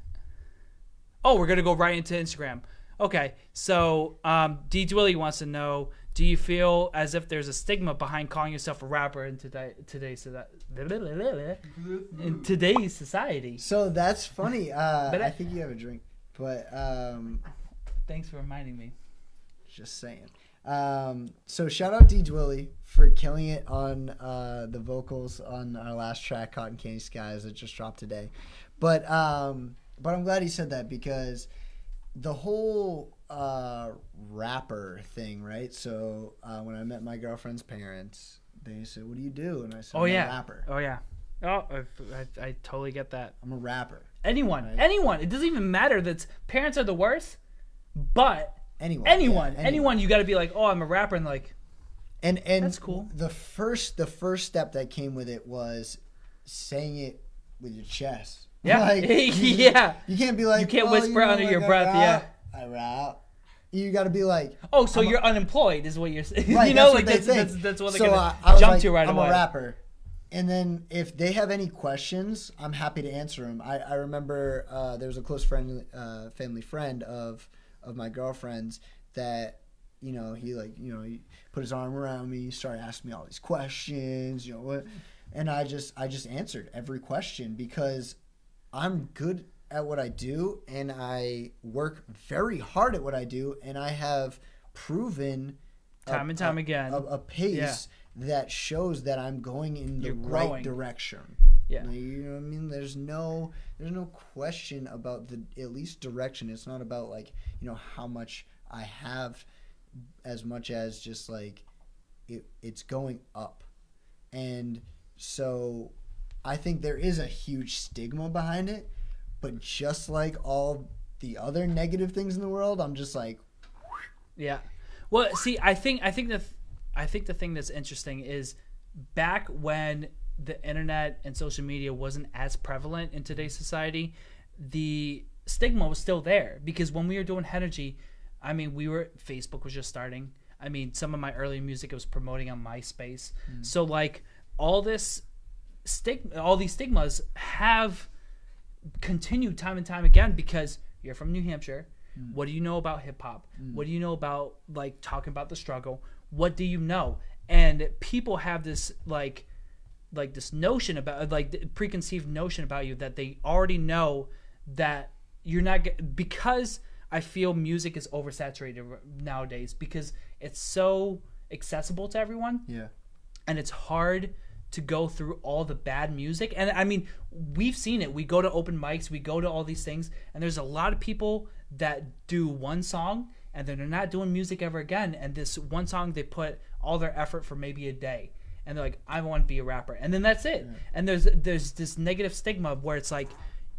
Oh, we're going to go right into Instagram. Okay, so D. Dwilly wants to know, Do you feel as if there's a stigma behind calling yourself a rapper in today's society? So that's funny. But I think you have a drink. But thanks for reminding me. Just saying. So shout out D Dwilly for killing it on the vocals on our last track, Cotton Candy Skies, that just dropped today. But I'm glad he said that, because the whole rapper thing, right? So when I met my girlfriend's parents, they said, "What do you do?" And I said, "I'm a rapper." Oh yeah. Oh, I totally get that. I'm a rapper. Anyone. It doesn't even matter that parents are the worst, but anyone, you got to be like, "Oh, I'm a rapper," and like, and that's cool. The first step that came with it was saying it with your chest. Yeah, like, you can't be like, you can't whisper under your breath. I rap. You got to be like, "Oh, so you're unemployed," is what you're saying. Right, you know, like that's what they're gonna jump to right away. I'm a rapper. And then if they have any questions, I'm happy to answer them. I remember there was a close friend, family friend of my girlfriend's that, you know, he put his arm around me, started asking me all these questions, you know what, and I just answered every question, because I'm good at what I do and I work very hard at what I do, and I have proven time and time again a pace. Yeah. That shows that I'm going in the right direction. Yeah, like, you know what I mean. There's no question about the at least direction. It's not about like, you know, how much I have, as much as just like it's going up. And so I think there is a huge stigma behind it, but just like all the other negative things in the world, I'm just like, yeah. Well, see, I think the thing that's interesting is back when the internet and social media wasn't as prevalent in today's society, the stigma was still there, because when we were doing Henergy, I mean, Facebook was just starting. I mean, some of my early music I was promoting on MySpace. Mm. So like all these stigmas have continued time and time again, because you're from New Hampshire. Mm. What do you know about hip hop? Mm. What do you know about like talking about the struggle? What do you know? And people have this like this notion about preconceived notion about you that they already know that you're not, because I feel music is oversaturated nowadays because it's so accessible to everyone. Yeah. And it's hard to go through all the bad music. And I mean, we've seen it. We go to open mics, we go to all these things, and there's a lot of people that do one song and then they're not doing music ever again. And this one song, they put all their effort for maybe a day, and they're like, "I want to be a rapper," and then that's it. Yeah. And there's this negative stigma where it's like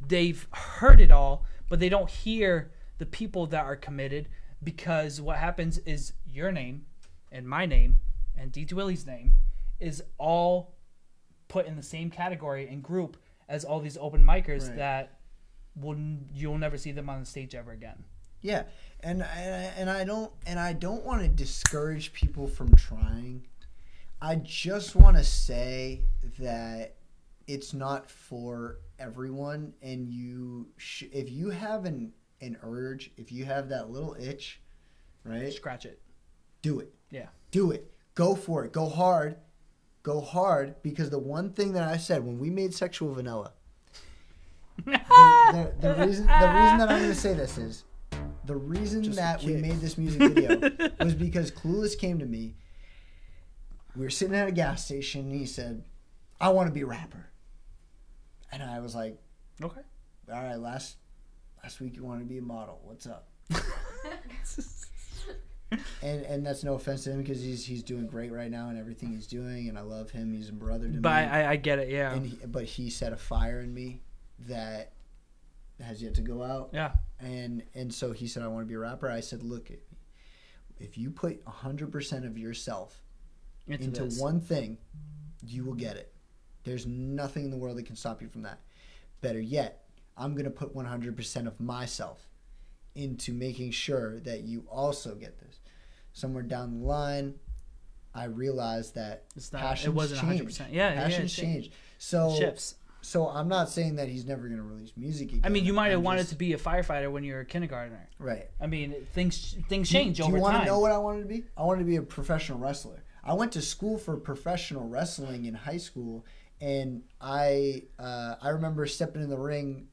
they've heard it all, but they don't hear the people that are committed, because what happens is your name and my name and D Dwilly's name is all put in the same category and group as all these open micers, right, that you'll never see them on the stage ever again. Yeah, and I don't want to discourage people from trying. I just want to say that it's not for everyone, and if you have an urge, if you have that little itch, right? Scratch it. Do it. Yeah. Do it. Go for it. Go hard. Go hard, because the one thing that I said when we made Sexual Vanilla, the reason that I'm going to say this is, the reason that we made this music video was because Clueless came to me. We were sitting at a gas station, and he said, "I want to be a rapper." And I was like, "Okay, all right. Last week you wanted to be a model. What's up?" and that's no offense to him, because he's doing great right now and everything he's doing, and I love him. He's a brother to me. But I get it, yeah. But he set a fire in me that has yet to go out. Yeah. And so he said, "I want to be a rapper." I said, "Look, if you put 100% of yourself into one thing, you will get it. There's nothing in the world that can stop you from that. Better yet, I'm going to put 100% of myself into making sure that you also get this." Somewhere down the line, I realized that it wasn't 100%. Yeah, passions changed. So shifts. So I'm not saying that he's never going to release music again. I mean, you might have wanted to be a firefighter when you were a kindergartner. Right. I mean, things change over time. Do you want to know what I wanted to be? I wanted to be a professional wrestler. I went to school for professional wrestling in high school, and I remember stepping in the ring.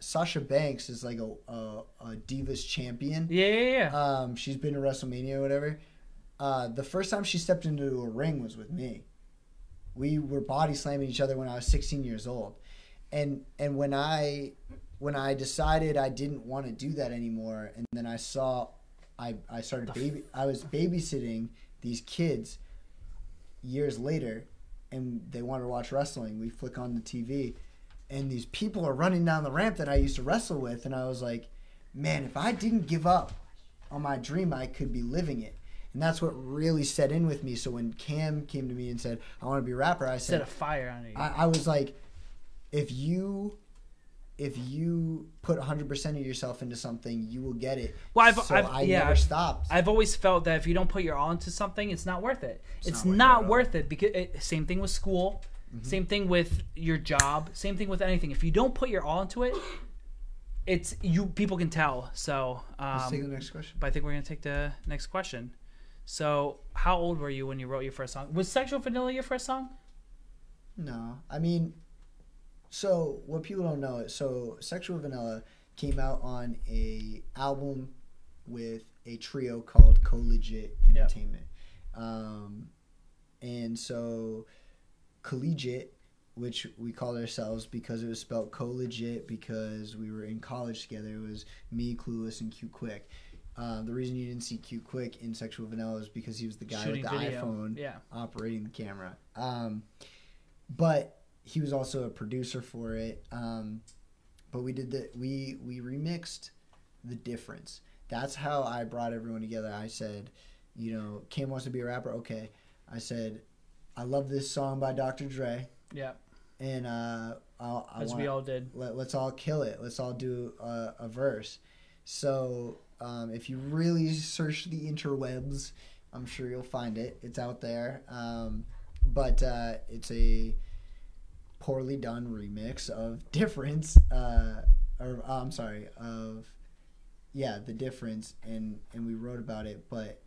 Sasha Banks is like a Divas champion. Yeah. She's been to WrestleMania or whatever. The first time she stepped into a ring was with me. We were body slamming each other when I was 16 years old, and when I decided I didn't want to do that anymore, and then I was babysitting these kids years later, and they wanted to watch wrestling. We flick on the TV, and these people are running down the ramp that I used to wrestle with, and I was like, man, if I didn't give up on my dream, I could be living it. And that's what really set in with me. So when Cam came to me and said, I want to be a rapper, I said... Set a fire on it. I was like, if you put 100% of yourself into something, you will get it. Well, I never stopped. I've always felt that if you don't put your all into something, it's not worth it. It's not worth it. Because same thing with school. Mm-hmm. Same thing with your job. Same thing with anything. If you don't put your all into it... People can tell. So let's take the next question. But I think we're gonna take the next question. So how old were you when you wrote your first song? Was Sexual Vanilla your first song? No, I mean, so what people don't know is, so Sexual Vanilla came out on a album with a trio called Co-Legit Entertainment. Yep. And so Collegiate, which we called ourselves because it was spelled co-legit because we were in college together. It was me, Clueless, and Q Quick. The reason you didn't see Q Quick in Sexual Vanilla is because he was the guy shooting with the video. iPhone operating the camera. But he was also a producer for it. But we did the we remixed The Difference. That's how I brought everyone together. I said, you know, Cam wants to be a rapper. Okay. I said, I love this song by Dr. Dre. Yeah. And let's all kill it. Let's all do a verse. So if you really search the interwebs, I'm sure you'll find it. It's out there. But it's a poorly done remix of Difference. The Difference. And we wrote about it. But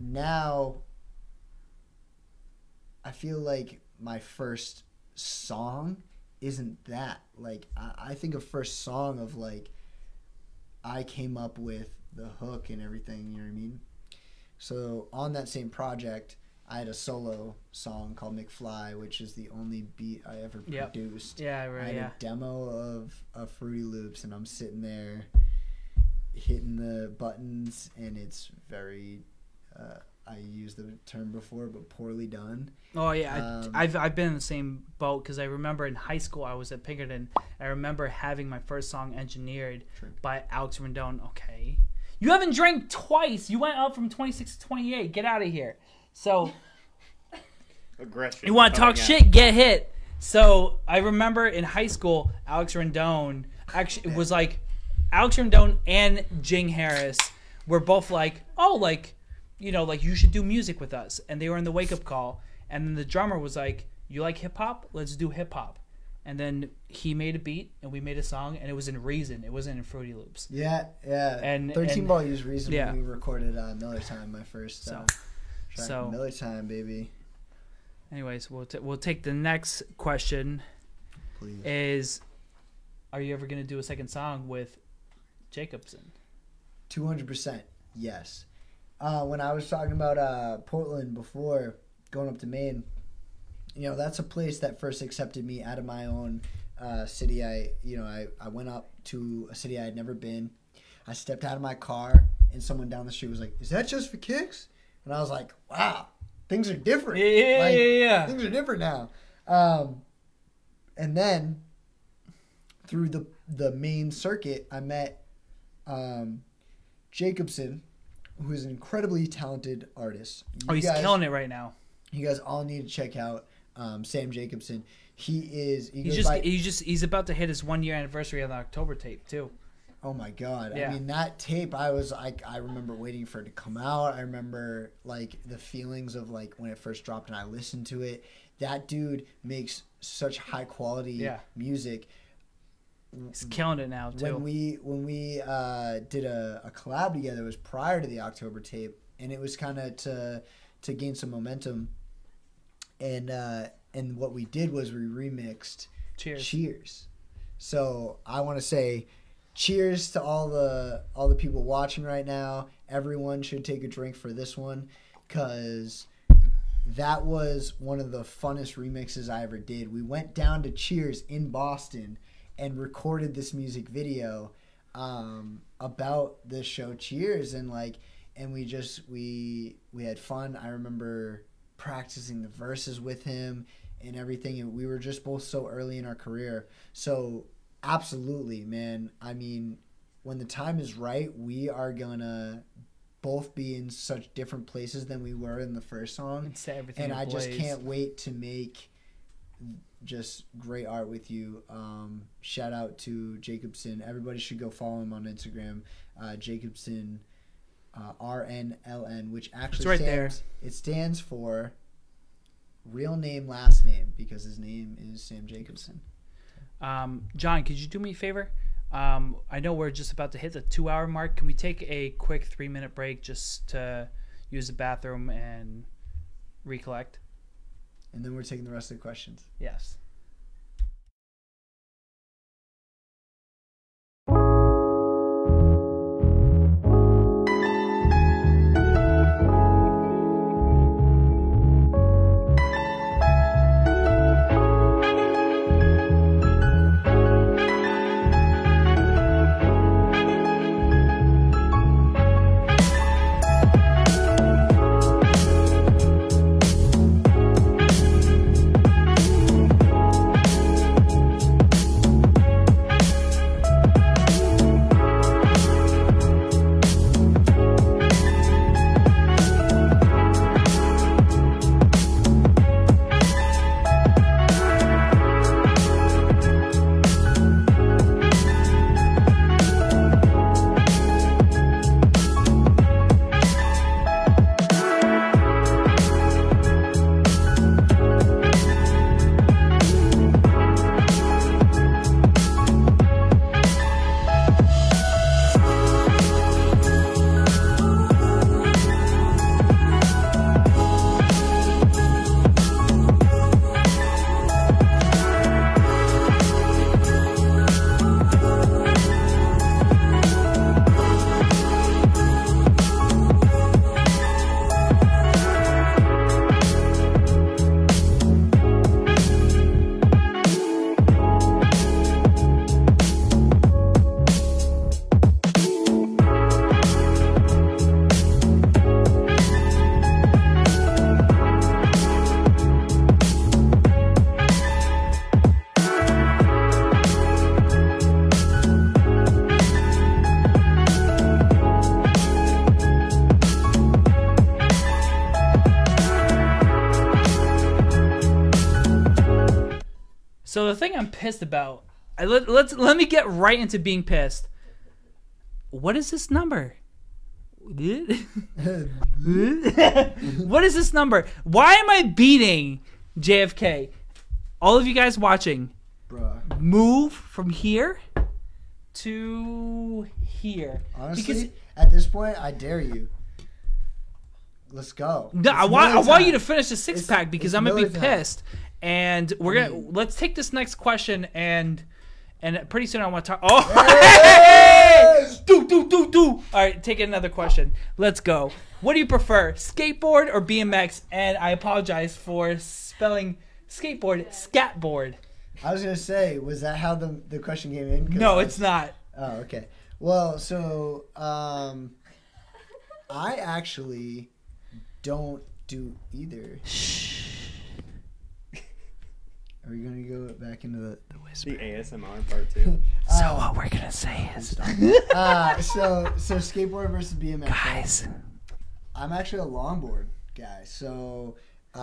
now I feel like my first song isn't that. Like, I think a first song of, like, I came up with the hook and everything, you know what I mean? So on that same project, I had a solo song called McFly, which is the only beat I ever produced. Yeah, right, I had a demo of Fruity Loops, and I'm sitting there hitting the buttons, and it's very... I used the term before, but poorly done. Oh yeah, I've been in the same boat because I remember in high school I was at Pinkerton. I remember having my first song engineered by Alex Rendon. Okay, you haven't drank twice. You went up from 26 to 28. Get out of here. So aggression. You want to talk shit? Get hit. So I remember in high school, Alex Rendon actually was like, Alex Rendon and Jing Harris were both like, oh, like, you know, like, you should do music with us. And they were in the wake-up call. And then the drummer was like, you like hip-hop? Let's do hip-hop. And then he made a beat, and we made a song, and it was in Reason. It wasn't in Fruity Loops. Yeah. And 13-Ball used Reason when we recorded Miller Time, my first track. So, Miller Time, baby. Anyways, we'll take the next question. Please. Is, are you ever going to do a second song with Jacobson? 200%, yes. When I was talking about Portland before, going up to Maine, you know, that's a place that first accepted me out of my own city. I went up to a city I had never been. I stepped out of my car, and someone down the street was like, is that just for kicks? And I was like, wow, things are different. Yeah. Things are different now. And then through the Maine circuit, I met Jacobson, who is an incredibly talented artist. He's killing it right now. You guys all need to check out Sam Jacobson. He's about to hit his 1-year anniversary on the October tape too. Oh my God! Yeah. I mean, that tape, I remember waiting for it to come out. I remember, like, the feelings of, like, when it first dropped and I listened to it. that dude makes such high quality music. He's killing it now too. When we did a collab together, it was prior to the October tape, and it was kind of to gain some momentum. And what we did was we remixed Cheers. So I want to say cheers to all the people watching right now. Everyone should take a drink for this one, because that was one of the funnest remixes I ever did. We went down to Cheers in Boston and recorded this music video about the show Cheers, and we had fun. I remember practicing the verses with him and everything, and we were just both so early in our career. So absolutely, man. I mean, when the time is right, we are gonna both be in such different places than we were in the first song. I just can't wait to make just great art with you. Shout out to Jacobson. Everybody should go follow him on Instagram. Jacobson RNLN, which actually it stands for real name, last name, because his name is Sam Jacobson. John, could you do me a favor? I know we're just about to hit the 2-hour mark. Can we take a quick 3-minute break just to use the bathroom and recollect? And then we're taking the rest of the questions. Yes. So the thing I'm pissed about, let me get right into being pissed. What is this number? What is this number? Why am I beating JFK? All of you guys watching, bruh, move from here to here. Honestly, because at this point, I dare you. Let's go. No, I want you to finish the six-pack because I'm gonna be pissed. And let's take this next question, and pretty soon I want to talk. Oh, yes! do. All right, take another question. Let's go. What do you prefer, skateboard or BMX? And I apologize for spelling skateboard scatboard. I was gonna say, was that how the question came in? No, it's not. Oh, okay. Well, so I actually don't do either. Are we going to go back into the whisper? The ASMR part, too. So what we're going to say is... So skateboard versus BMX. Guys. I'm actually a longboard guy, so...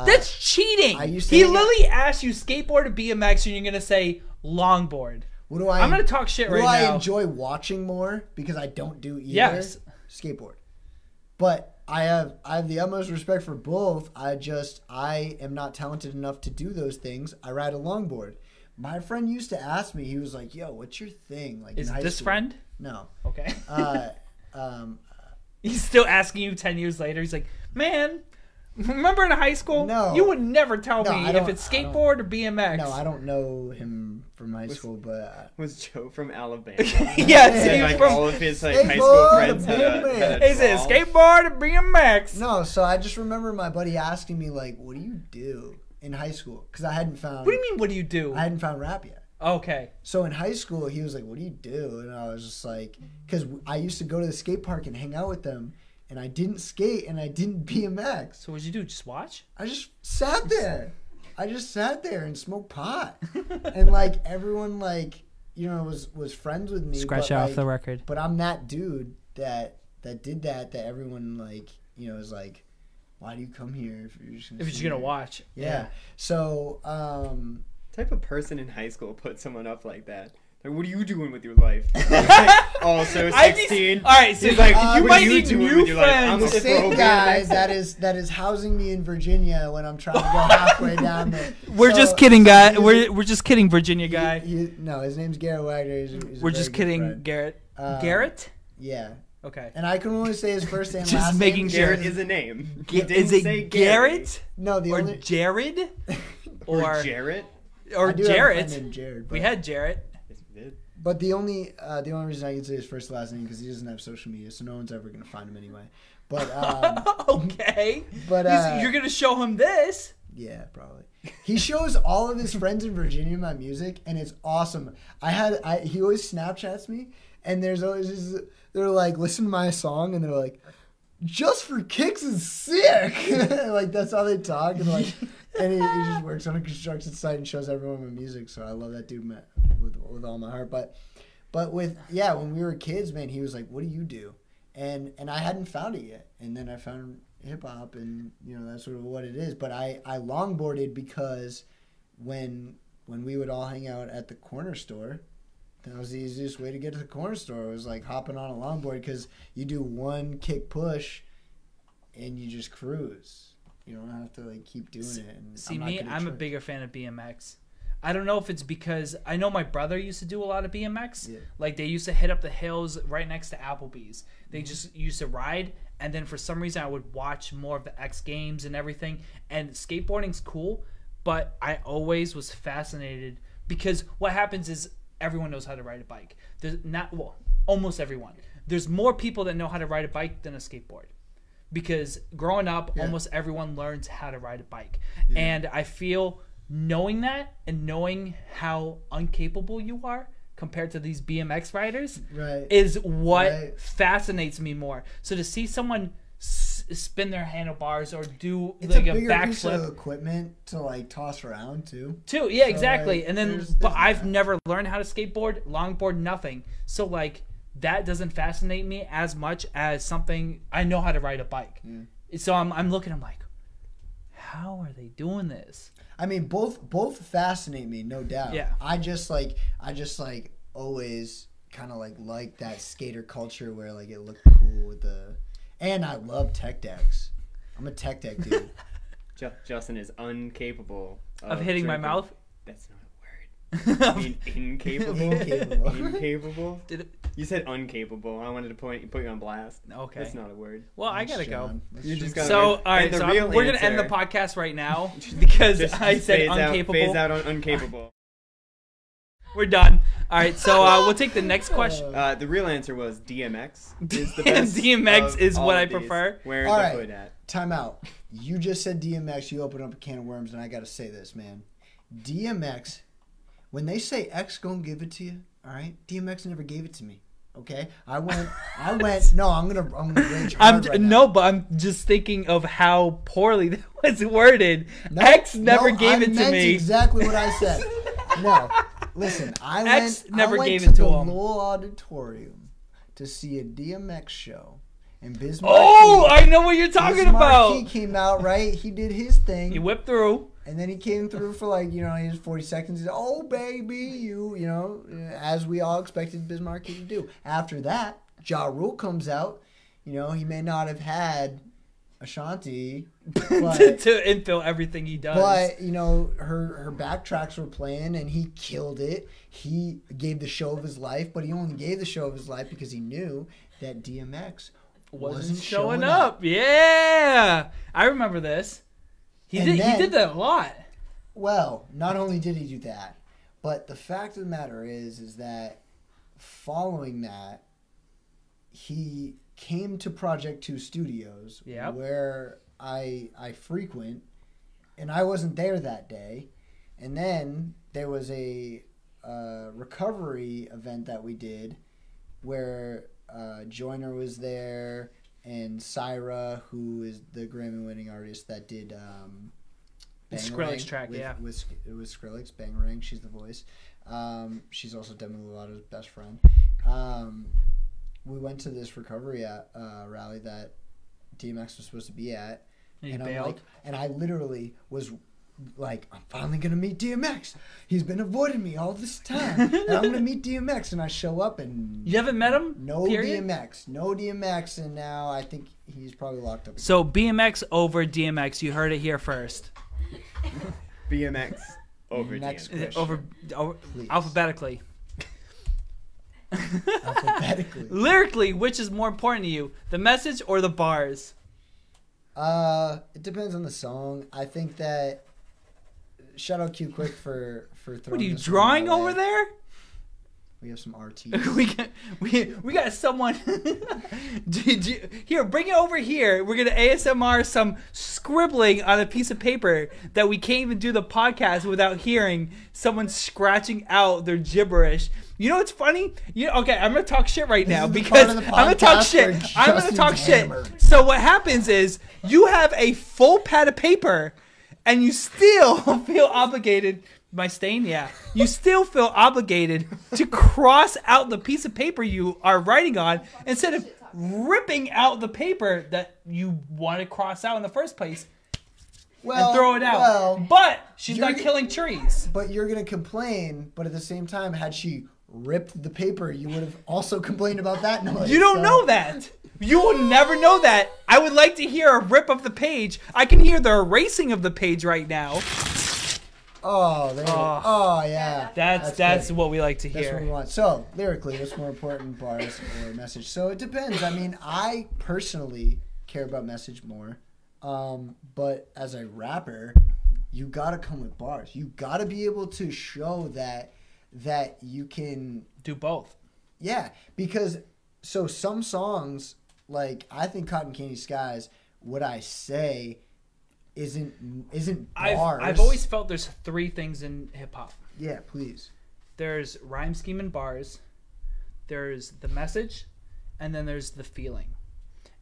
that's cheating! He literally asked you skateboard or BMX, and you're going to say longboard. What do I'm going to talk shit right now. I enjoy watching more because I don't do either. Yes. Skateboard. But I have the utmost respect for both. I am not talented enough to do those things. I ride a longboard. My friend used to ask me. He was like, "Yo, what's your thing?" Like, is this friend? No. Okay. He's still asking you 10 years later. He's like, "Man, remember in high school? No, you would never tell me if it's skateboard or BMX." No, I don't know him from high school, but was Joe from Alabama? Yes, he was from all of his high school friends. He said skateboard or BMX. No, so I just remember my buddy asking me like, "What do you do in high school?" Because I hadn't found. What do you mean? What do you do? I hadn't found rap yet. Okay. So in high school, he was like, "What do you do?" And I was just like, because I used to go to the skate park and hang out with them. And I didn't skate, and I didn't BMX. So what'd you do? Just watch? I just sat there. I just sat there and smoked pot. And, like, everyone, like, you know, was friends with me. Scratch it off the record. But I'm that dude that did that everyone, like, you know, is like, why do you come here if you're just going to watch? Yeah. So, type of person in high school put someone up like that. Like, what are you doing with your life? Also 16. All right, so he's like, you might need new friends. I'm the same guy that is housing me in Virginia when I'm trying to go halfway down there. We're just kidding, guy. We're just kidding, Virginia guy. No, his name's Garrett Wagner. He's we're just kidding, friend. Garrett. Garrett? Yeah. Okay. And I can only say his first and last name. Garrett is a name. Is it Garrett? Garrett? No, the only Jared? Or Jarrett? Or Jared. We had Jarrett. But the only reason I can say his first and last name because he doesn't have social media, so no one's ever gonna find him anyway. But okay. But you're gonna show him this? Yeah, probably. He shows all of his friends in Virginia my music, and it's awesome. He always Snapchats me, and there's always they're like, listen to my song, and they're like, just for kicks is sick. Like that's how they talk, and like. And he just works on a construction site and shows everyone my music. So I love that dude with all my heart. But when we were kids, man, he was like, "What do you do?" And I hadn't found it yet. And then I found hip hop, and you know that's sort of what it is. But I longboarded because when we would all hang out at the corner store, that was the easiest way to get to the corner store. It was like hopping on a longboard because you do one kick push, and you just cruise. You don't have to like keep doing it. And I'm a bigger fan of BMX. I don't know if it's because I know my brother used to do a lot of BMX. Yeah. Like they used to hit up the hills right next to Applebee's. They just used to ride, and then for some reason I would watch more of the X Games and everything. And skateboarding's cool, but I always was fascinated because what happens is everyone knows how to ride a bike. Almost everyone. There's more people that know how to ride a bike than a skateboard. Because growing up, almost everyone learns how to ride a bike. Yeah. And I feel knowing that and knowing how incapable you are compared to these BMX riders is what fascinates me more. So to see someone spin their handlebars or do like a backflip. It's a bigger piece of equipment to like toss around too. Yeah, so exactly. Like, and then, but I've never learned how to skateboard, longboard, nothing. So like... that doesn't fascinate me as much as something I know how to ride a bike. Yeah. So I'm looking. I'm like, how are they doing this? I mean, both fascinate me, no doubt. Yeah. I just like always kind of like that skater culture where like it looked cool with the, and I love tech decks. I'm a tech deck dude. Justin is incapable of hitting my mouth. That's not. Incapable. You said uncapable. I wanted to put you on blast. Okay, that's not a word. Well, I gotta go. You just gotta. So all right, so we're gonna end the podcast right now because I said uncapable. Phase out on uncapable. We're done. All right, so we'll take the next question. The real answer was DMX. Is the best. DMX is what I prefer. Where's the hood at? Time out. You just said DMX. You opened up a can of worms, and I gotta say this, man. DMX. When they say X gonna give it to you, all right? DMX never gave it to me. Okay, I went. No, I'm gonna rage hard right now. No, but I'm just thinking of how poorly that was worded. No, X never gave it to me. Exactly what I said. No, listen, I went to the Lowell Auditorium to see a DMX show. And Bismarck. Oh, I know what you're talking about. He came out right. He did his thing. He whipped through. And then he came through for like, you know, his 40 seconds. He's like, oh, baby, you know, as we all expected Bismarck to do. After that, Ja Rule comes out. You know, he may not have had Ashanti but, to infill everything he does. But, you know, her backtracks were playing and he killed it. He gave the show of his life, but he only gave the show of his life because he knew that DMX wasn't showing up. Yeah. I remember this. He did that a lot. Well, not only did he do that, but the fact of the matter is that following that, he came to Project 2 Studios, yep, where I frequent, and I wasn't there that day. And then there was a recovery event that we did where Joyner was there and Syra, who is the Grammy-winning artist that did Skrillex track, with Skrillex, Bangarang. She's the voice. She's also Demi Lovato's best friend. We went to this recovery rally that DMX was supposed to be at, and I'm like, and I literally was like, I'm finally gonna meet DMX. He's been avoiding me all this time, and I'm gonna meet DMX. And I show up, and you haven't met him. No DMX, and now I think he's probably locked up again. So BMX over DMX. You heard it here first. BMX over DMX. Over alphabetically. Alphabetically. Lyrically, which is more important to you, the message or the bars? It depends on the song. I think that shout out Q Quick for throwing. What are you drawing over there? We have some RTs. we got someone. Here, bring it over here. We're gonna ASMR some scribbling on a piece of paper that we can't even do the podcast without hearing someone scratching out their gibberish. You know what's funny? Okay, I'm gonna talk shit right now because I'm gonna talk shit. So what happens is you have a full pad of paper, and you still feel obligated. My stain, yeah. You still feel obligated to cross out the piece of paper you are writing on instead of ripping out the paper that you want to cross out in the first place and throw it out. But she's not killing trees. But you're going to complain, but at the same time, had she ripped the paper, you would have also complained about that noise. You don't know that. You will never know that. I would like to hear a rip of the page. I can hear the erasing of the page right now. Oh yeah. That's what we like to hear. That's what we want. So lyrically, what's more important, bars or message? So it depends. I mean, I personally care about message more, but as a rapper, you gotta come with bars. You gotta be able to show that you can do both. Yeah, because some songs, like I think "Cotton Candy Skies," what I say isn't bars. I've always felt there's three things in hip hop. Yeah, please. There's rhyme scheme and bars, there's the message, and then there's the feeling.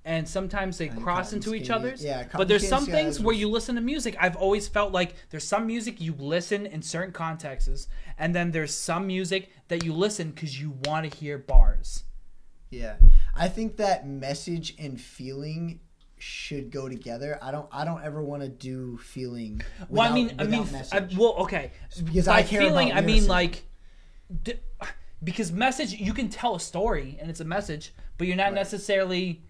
And sometimes they cross into each other's. Yeah, but there's some things where you listen to music. I've always felt like there's some music you listen in certain contexts, and then there's some music that you listen because you want to hear bars. Yeah, I think that message and feeling should go together. I don't ever want to do feeling without, okay, because by I care feeling about I mean like because message, you can tell a story and it's a message, but you're not necessarily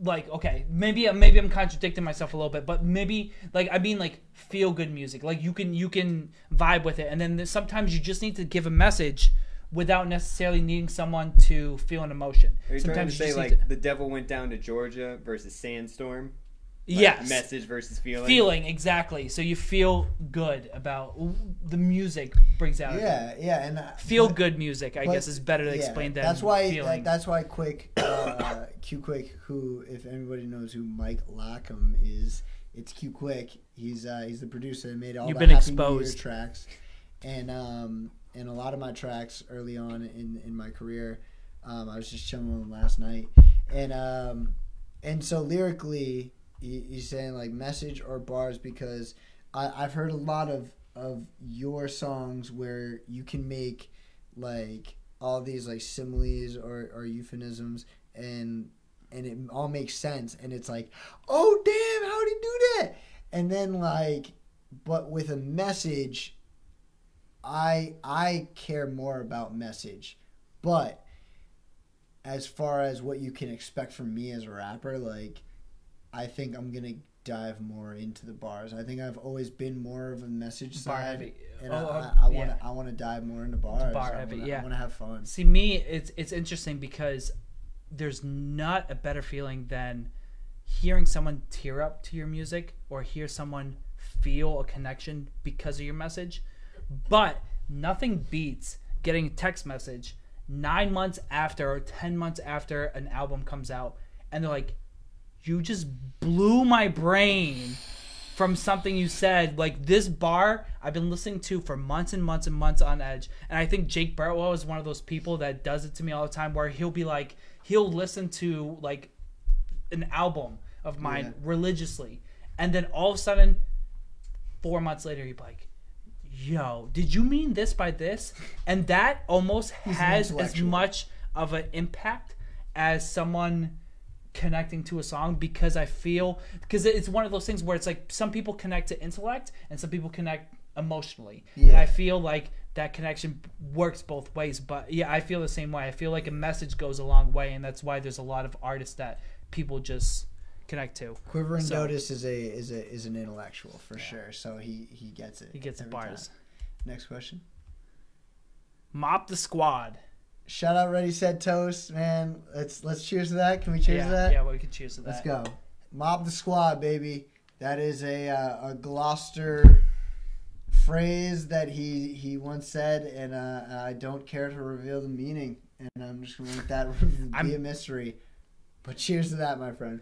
like, okay, maybe I'm contradicting myself a little bit, but maybe like I mean like feel good music, like you can vibe with it, and then sometimes you just need to give a message without necessarily needing someone to feel an emotion. Are you sometimes trying to say like the devil went down to Georgia versus Sandstorm? Like, yes. Message versus feeling. Feeling, exactly. So you feel good about the music brings out. Yeah, yeah, and feel good music. I guess is better to explain that. That's why. Feeling. That's why Quick, Q Quick, who, if anybody knows who Mike Lockham is, it's Q Quick. He's the producer that made all the Happy New Year tracks, and a lot of my tracks early on in my career. I was just chilling with him last night. And so lyrically, he's saying like message or bars, because I've heard a lot of your songs where you can make like all these like similes or euphemisms and it all makes sense. And it's like, oh damn, how'd he do that? And then like, but with a message, I care more about message, but as far as what you can expect from me as a rapper, like I think I'm going to dive more into the bars. I think I've always been more of a message side, and I want to dive more into bars. I want to have fun. See, me, it's interesting because there's not a better feeling than hearing someone tear up to your music or hear someone feel a connection because of your message. But nothing beats getting a text message 9 months after or 10 months after an album comes out, and they're like, you just blew my brain from something you said. Like, this bar I've been listening to for months and months and months on edge. And I think Jake Burtwell is one of those people that does it to me all the time, where he'll be like, he'll listen to like an album of mine religiously. And then all of a sudden, 4 months later, he'd be like, yo, did you mean this by this? And that almost has as much of an impact as someone connecting to a song, because I feel, because it's one of those things where it's like some people connect to intellect and some people connect emotionally, and I feel like that connection works both ways. But yeah, I feel the same way. I feel like a message goes a long way, and that's why there's a lot of artists that people just connect to. Quiver and Notice is an intellectual for sure, so he gets it. He gets the bars. Time. Next question. Mop the Squad. Shout out Ready Set Toast, man. Let's cheers to that. Can we cheers to that? Yeah, well, we can cheers to that. Let's go. Mob the Squad, baby. That is a Gloucester phrase that he once said, and I don't care to reveal the meaning, and I'm just going to let that be a mystery. But cheers to that, my friend.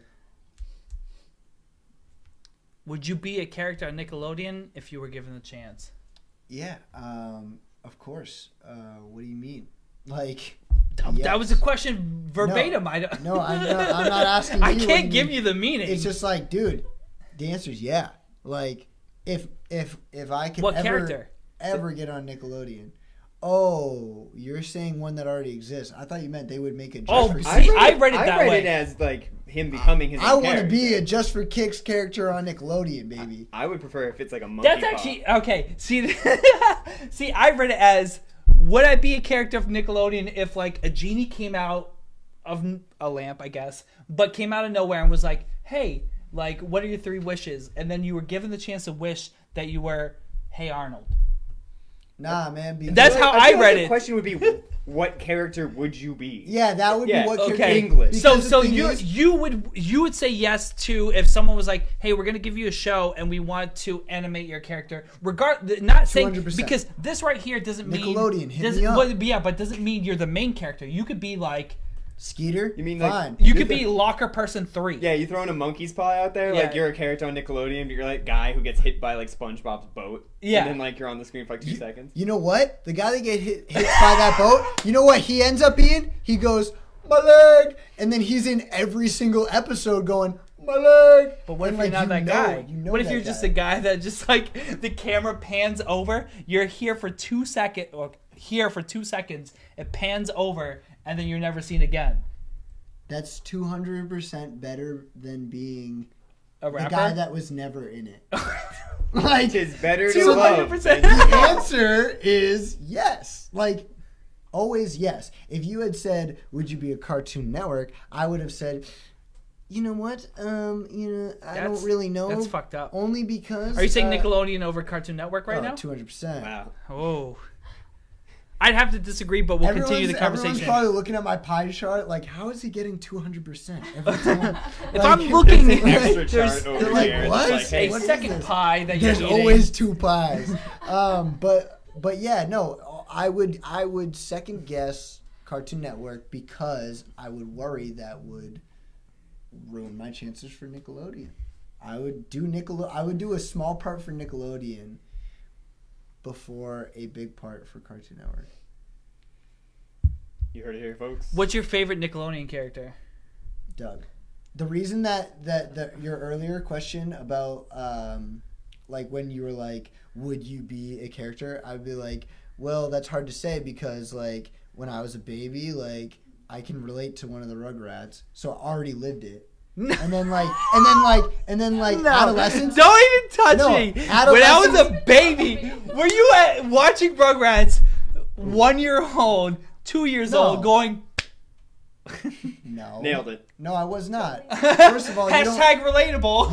Would you be a character on Nickelodeon if you were given the chance? Yeah, of course. What do you mean? Like, yes. That was a question verbatim. No, I'm not asking you. I can't give you the meaning. It's just like, dude, the answer is yeah. Like, if I could ever get on Nickelodeon. Oh, you're saying one that already exists. I thought you meant they would make a I read it that way. It as like him becoming his own character. I want to be a Just for Kicks character on Nickelodeon, baby. I would prefer if it's like a monkey. That's actually okay. See, see, I read it as, would I be a character of Nickelodeon if, like, a genie came out of a lamp, I guess, but came out of nowhere and was like, hey, like, what are your 3 wishes? And then you were given the chance to wish that you were, hey, Arnold. Nah, man. That's how I read it. The question would be, what character would you be? Yeah, that would be what character. English. So you would say yes to, if someone was like, hey, we're going to give you a show and we want to animate your character. Not saying, 200%. Because this right here doesn't mean Nickelodeon, hit me up. Well, yeah, but doesn't mean you're the main character. You could be like Skeeter. You mean like fine. You could be Locker Person 3. Yeah, you throwing a monkey's paw out there, like you're a character on Nickelodeon, but you're like guy who gets hit by like SpongeBob's boat. Yeah. And then like you're on the screen for like 2 seconds. You know what? The guy that gets hit by that boat, you know what he ends up being? He goes, my leg, and then he's in every single episode going, my leg. But what if you're not that guy? What if you're just a guy that just like the camera pans over, you're here for 2 seconds, or here for 2 seconds, it pans over, and then you're never seen again. That's 200% better than being a rapper? The guy that was never in it. Like, it's better to 200%. The answer is yes. Like, always yes. If you had said, would you be a Cartoon Network? I would have said, you know what? I don't really know. That's fucked up. Only because... Are you saying Nickelodeon over Cartoon Network right now? 200%. Wow. Oh. I'd have to disagree, but we'll continue the conversation. Everyone's probably looking at my pie chart like, how is he getting 200% every time? If like, I'm looking at extra chart over like, here, what? Like, hey, what second pie that there's you're eating. Always 2 pies. But yeah, no, I would second guess Cartoon Network because I would worry that would ruin my chances for Nickelodeon. I would do a small part for Nickelodeon before a big part for Cartoon Network. You heard it here, folks. What's your favorite Nickelodeon character? Doug. The reason that your earlier question about like when you were like, would you be a character? I'd be like, well, that's hard to say because like when I was a baby, like I can relate to one of the Rugrats, so I already lived it. And then no, adolescence. Don't even touch me. When I was a baby, were you watching Rugrats 1 year old, 2 years old, going, No. Nailed it. No, I was not. First of all, hashtag relatable.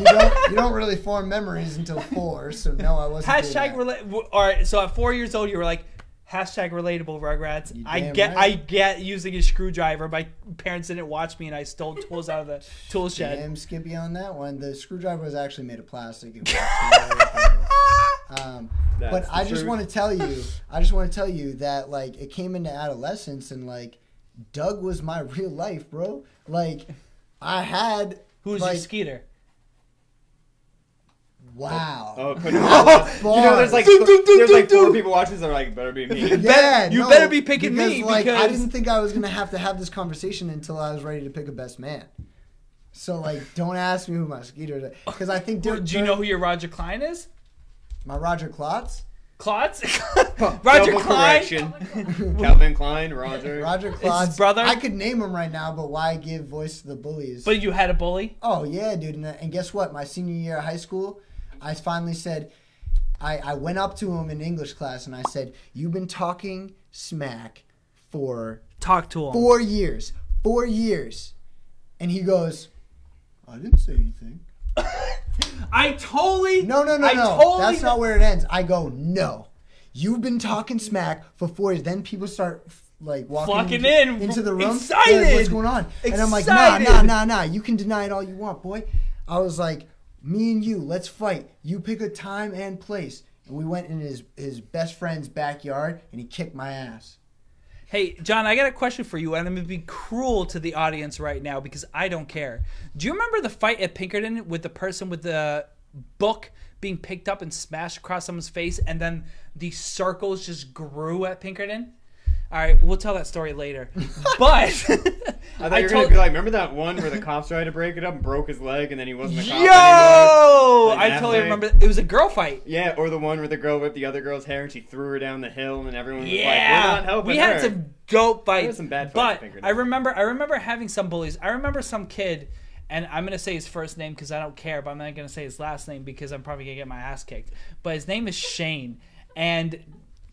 You don't really form memories until 4, so no, I wasn't. Hashtag relatable. All right, so at 4 years old, you were like, hashtag relatable, Rugrats. I get using a screwdriver. My parents didn't watch me, and I stole tools out of the tool shed. Damn, Skippy on that one. The screwdriver was actually made of plastic. It was but I just want to tell you, that like it came into adolescence, and like Doug was my real life, bro. Like I had who's like, your Skeeter? Wow. Oh, you know, there's like 4 people watching this that are like, better be me. Yeah, you better be picking me because I didn't think I was gonna have to have this conversation until I was ready to pick a best man. So like, don't ask me who my Skeeter is because I think. Do you know who your Roger Klein is? My Roger Klotz. Klotz? Roger Klein? Calvin Klein, Roger Klotz. His brother? I could name him right now, but why give voice to the bullies? But you had a bully? Oh, yeah, dude. And guess what? My senior year of high school, I finally said, I went up to him in English class and I said, you've been talking smack for... Talk to him. 4 years. 4 years. And he goes, I didn't say anything. I totally... No. Totally that's not where it ends. I go, no. You've been talking smack for 4 years. Then people start, like, walking into the room. Excited. Like, what's going on? Excited. And I'm like, nah. You can deny it all you want, boy. I was like, me and you, let's fight. You pick a time and place. And we went in his best friend's backyard, and he kicked my ass. Hey, John, I got a question for you, and I'm going to be cruel to the audience right now because I don't care. Do you remember the fight at Pinkerton with the person with the book being picked up and smashed across someone's face, and then the circles just grew at Pinkerton? All right, we'll tell that story later. But I thought you were going to be like, remember that one where the cops tried to break it up and broke his leg, and then he wasn't a cop anymore? Yo! I totally remember. It was a girl fight. Yeah, or the one where the girl whipped the other girl's hair and she threw her down the hill, and everyone was like, we're not helping her. We had some dope fights. There was some bad fights. But I remember having some bullies. I remember some kid, and I'm going to say his first name because I don't care, but I'm not going to say his last name because I'm probably going to get my ass kicked. But his name is Shane, and...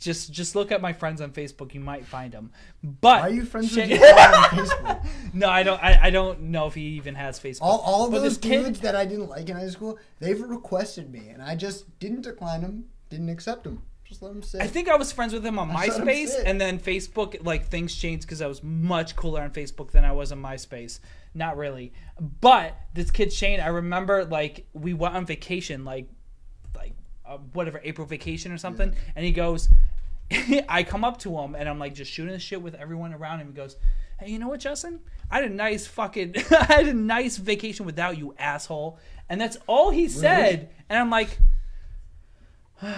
Just look at my friends on Facebook. You might find him. But why are you friends with your friend on Facebook? No, I don't know if he even has Facebook. All those dudes that I didn't like in high school, they've requested me, and I just didn't decline them, didn't accept them. Just let them sit. I think I was friends with him on MySpace, and then Facebook, like things changed because I was much cooler on Facebook than I was on MySpace. Not really. But this kid Shane, I remember like we went on vacation, whatever, April vacation or something, yeah. And he goes. I come up to him and I'm like just shooting the shit with everyone around him. He goes, hey, you know what, Justin? I had a nice vacation without you, asshole. And that's all he said. Really? And I'm like, all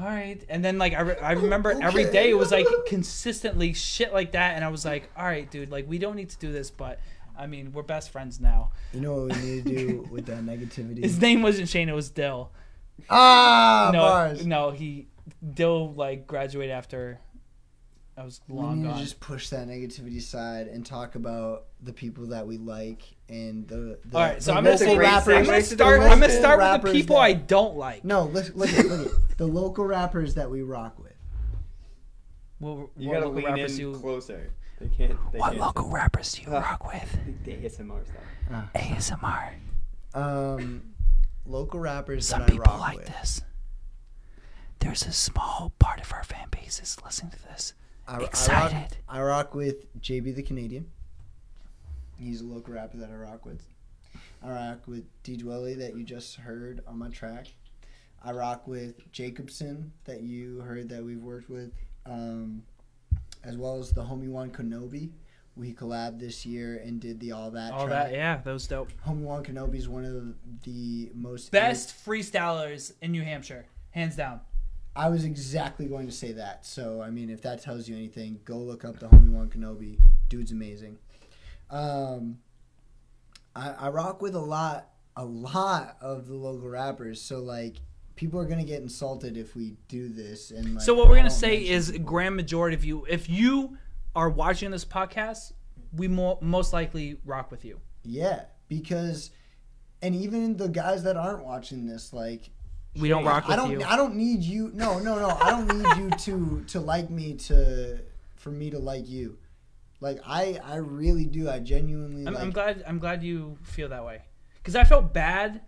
right. And then like I remember every day it was like consistently shit like that. And I was like, all right, dude, like we don't need to do this, but I mean we're best friends now. You know what we need to do with that negativity? His name wasn't Shane, it was Dill. Ah, no, bars. No, Dill like graduate after I was long gone. Just push that negativity aside and talk about the people that we like and the all right. So I'm gonna say rappers. I'm gonna start with the people I don't like. No, look at the local rappers that we rock with. Well, you gotta lean in closer. They can't. What local rappers do you rock with? The ASMR stuff. ASMR. Local rappers that I rock with. Some people like this. There's a small part of our fan base is listening to this. Excited. I rock with JB the Canadian. He's a local rapper that I rock with. I rock with D Dwelly that you just heard on my track. I rock with Jacobson that you heard that we've worked with. As well as the homie Wan Kenobi. We collabed this year and did the All That track. That, yeah, that was dope. Homie Wan Kenobi is one of the most... Best freestylers in New Hampshire. Hands down. I was exactly going to say that. So, I mean, if that tells you anything, go look up the homie Wan Kenobi. Dude's amazing. I rock with a lot of the local rappers. So, like, people are going to get insulted if we do this. And like, so what we're going to say is people. Grand majority of you, if you are watching this podcast, we most likely rock with you. Yeah, because, and even the guys that aren't watching this, like, we don't rock with you. I don't need you. No. I don't need you to like me for me to like you. Like I really do. I genuinely. I'm glad. I'm glad you feel that way. Because I felt bad,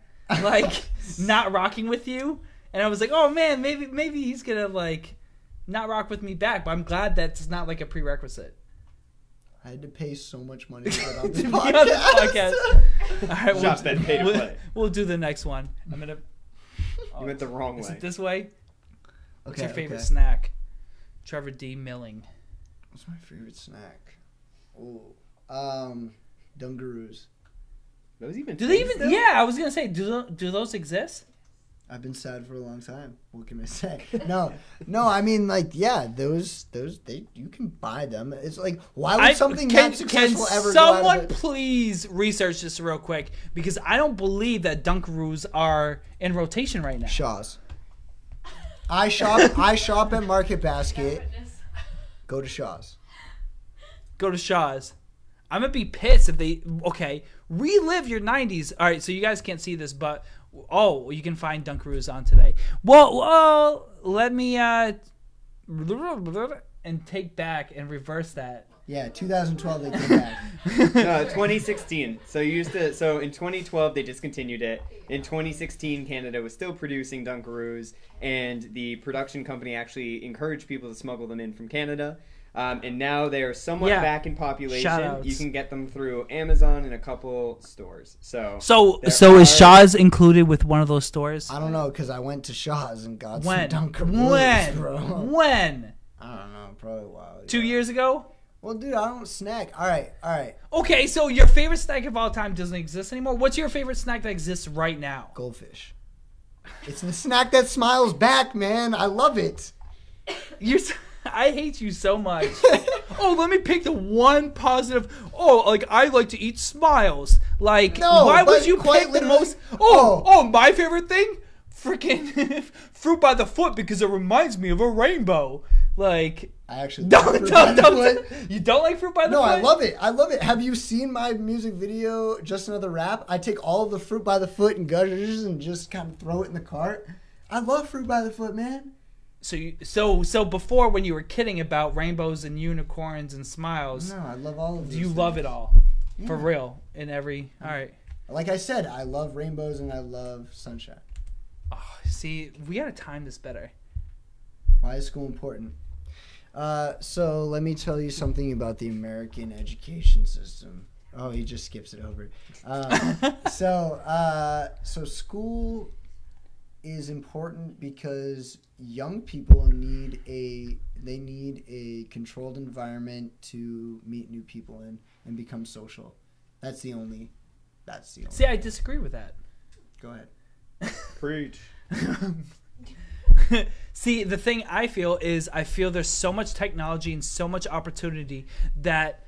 like not rocking with you, and I was like, oh man, maybe he's gonna like not rock with me back. But I'm glad that's not like a prerequisite. I had to pay so much money to get on this podcast. All right, we'll do the next one. I'm gonna. Oh, you went the wrong way. Is it this way? What's your favorite snack? Trevor D. Milling. What's my favorite snack? Oh, Dungaroos. Those even? Do they even? Though? Yeah, I was gonna say, do those exist? I've been sad for a long time. What can I say? No. I mean, like, yeah, those, you can buy them. It's like, why would something not successful ever go out of it? Someone please research this real quick, because I don't believe that Dunkaroos are in rotation right now. Shaw's. I shop at Market Basket. Go to Shaw's. I'm gonna be pissed if they. Okay, relive your '90s. All right, so you guys can't see this, but. Oh, you can find Dunkaroos on today. Well, let me and take back and reverse that. Yeah, 2012 they came back. No, 2016. So in 2012 they discontinued it. In 2016 Canada was still producing Dunkaroos, and the production company actually encouraged people to smuggle them in from Canada. And now they are somewhat back in population. You can get them through Amazon and a couple stores. So is Shaw's included with one of those stores? I don't know, because I went to Shaw's and got some Dunkaroos. When? I don't know. Probably a while ago. 2 years ago? Well, dude, I don't snack. All right. Okay, so your favorite snack of all time doesn't exist anymore. What's your favorite snack that exists right now? Goldfish. It's the snack that smiles back, man. I love it. I hate you so much. Oh, let me pick the one positive. Oh, like I like to eat smiles. Like, no, why would you pick the most? Oh, my favorite thing, freaking fruit by the foot, because it reminds me of a rainbow. Like, I actually don't. You don't like fruit by the foot? No, I love it. Have you seen my music video, Just Another Rap? I take all of the fruit by the foot and gushers and just kind of throw it in the cart. I love fruit by the foot, man. So before, when you were kidding about rainbows and unicorns and smiles. No, I love all of these. You love it all, for real, in every. All right. Like I said, I love rainbows and I love sunshine. Oh, see, we gotta time this better. Why is school important? So let me tell you something about the American education system. Oh, he just skips it over. So school is important because young people need a controlled environment to meet new people in and become social. That's the only. See, I disagree with that. Go ahead. Preach. See, the thing I feel there's so much technology and so much opportunity that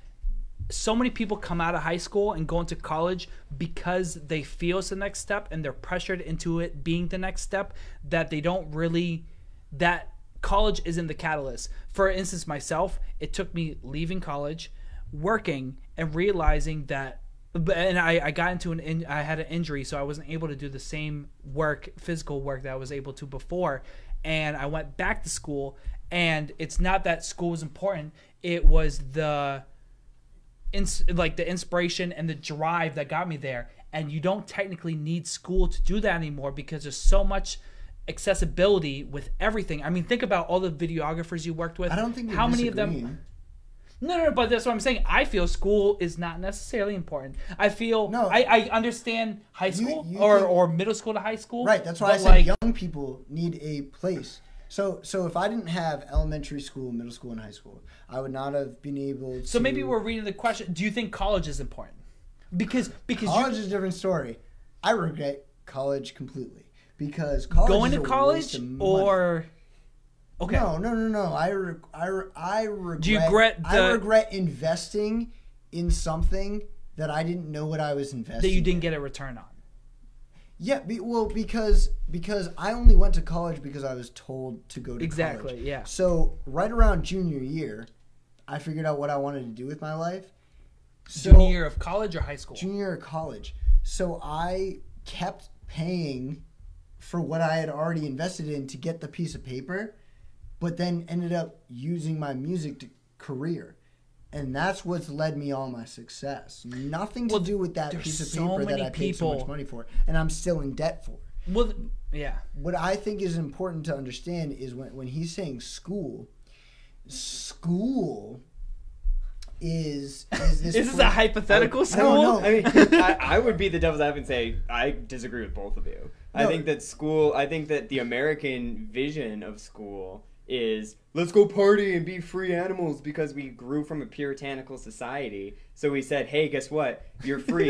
so many people come out of high school and go into college because they feel it's the next step and they're pressured into it being the next step, that they don't really, that college isn't the catalyst. For instance, myself, it took me leaving college, working, and realizing that, and I got into I had an injury, so I wasn't able to do the same physical work that I was able to before. And I went back to school, and it's not that school was important. It was the inspiration and the drive that got me there. And you don't technically need school to do that anymore, because there's so much accessibility with everything. I mean, think about all the videographers you worked with. I don't think how many of them. No, but that's what I'm saying. I feel school is not necessarily important. I feel I understand high school or middle school to high school. Right, that's why I said young people need a place. So if I didn't have elementary school, middle school, and high school, I would not have been able to... So maybe we're reading the question. Do you think college is important? Because college is a different story. I regret college completely, because college going to college or... Okay. No. I regret... Do you regret I regret investing in something that I didn't know what I was investing in. That you didn't get a return on. Yeah, because I only went to college because I was told to go to college. Exactly, yeah. So right around junior year, I figured out what I wanted to do with my life. So, junior year of college or high school? Junior year of college. So I kept paying for what I had already invested in to get the piece of paper, but then ended up using my music career And that's what's led me all my success. Nothing to do with that piece of paper that I paid so much money for, and I'm still in debt for. Well, yeah. What I think is important to understand is when he's saying school, school is this. Is this a hypothetical school? No, no. I mean, I would be the devil's advocate and say I disagree with both of you. No. I think that the American vision of school is let's go party and be free animals because we grew from a puritanical society. So we said, hey, guess what? You're free.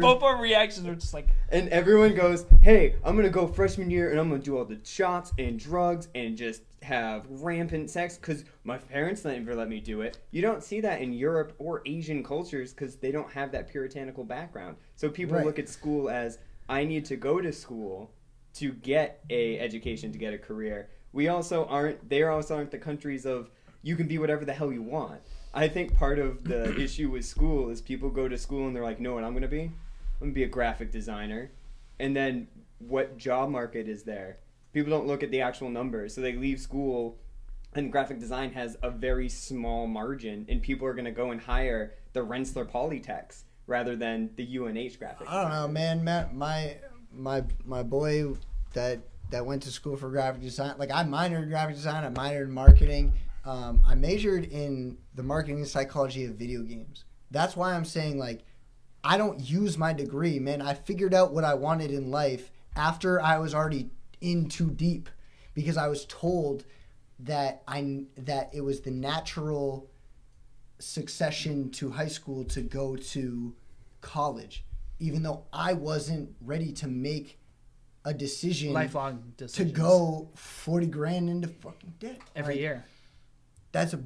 Both our reactions are just like... And everyone goes, hey, I'm going to go freshman year and I'm going to do all the shots and drugs and just have rampant sex because my parents never let me do it. You don't see that in Europe or Asian cultures because they don't have that puritanical background. So people look at school as, I need to go to school to get a education, to get a career. They also aren't the countries of you can be whatever the hell you want. I think part of the issue with school is people go to school and they're like, know what I'm going to be? I'm going to be a graphic designer. And then what job market is there? People don't look at the actual numbers. So they leave school and graphic design has a very small margin and people are going to go and hire the Rensselaer Polytechs rather than the UNH graphic design. I don't know, man. Matt, my boy that went to school for graphic design. Like, I minored in graphic design. I minored in marketing. I majored in the marketing psychology of video games. That's why I'm saying, like, I don't use my degree, man. I figured out what I wanted in life after I was already in too deep because I was told that that it was the natural succession to high school to go to college, even though I wasn't ready to make a decision, lifelong decision, to go $40,000 into fucking debt every year. That's a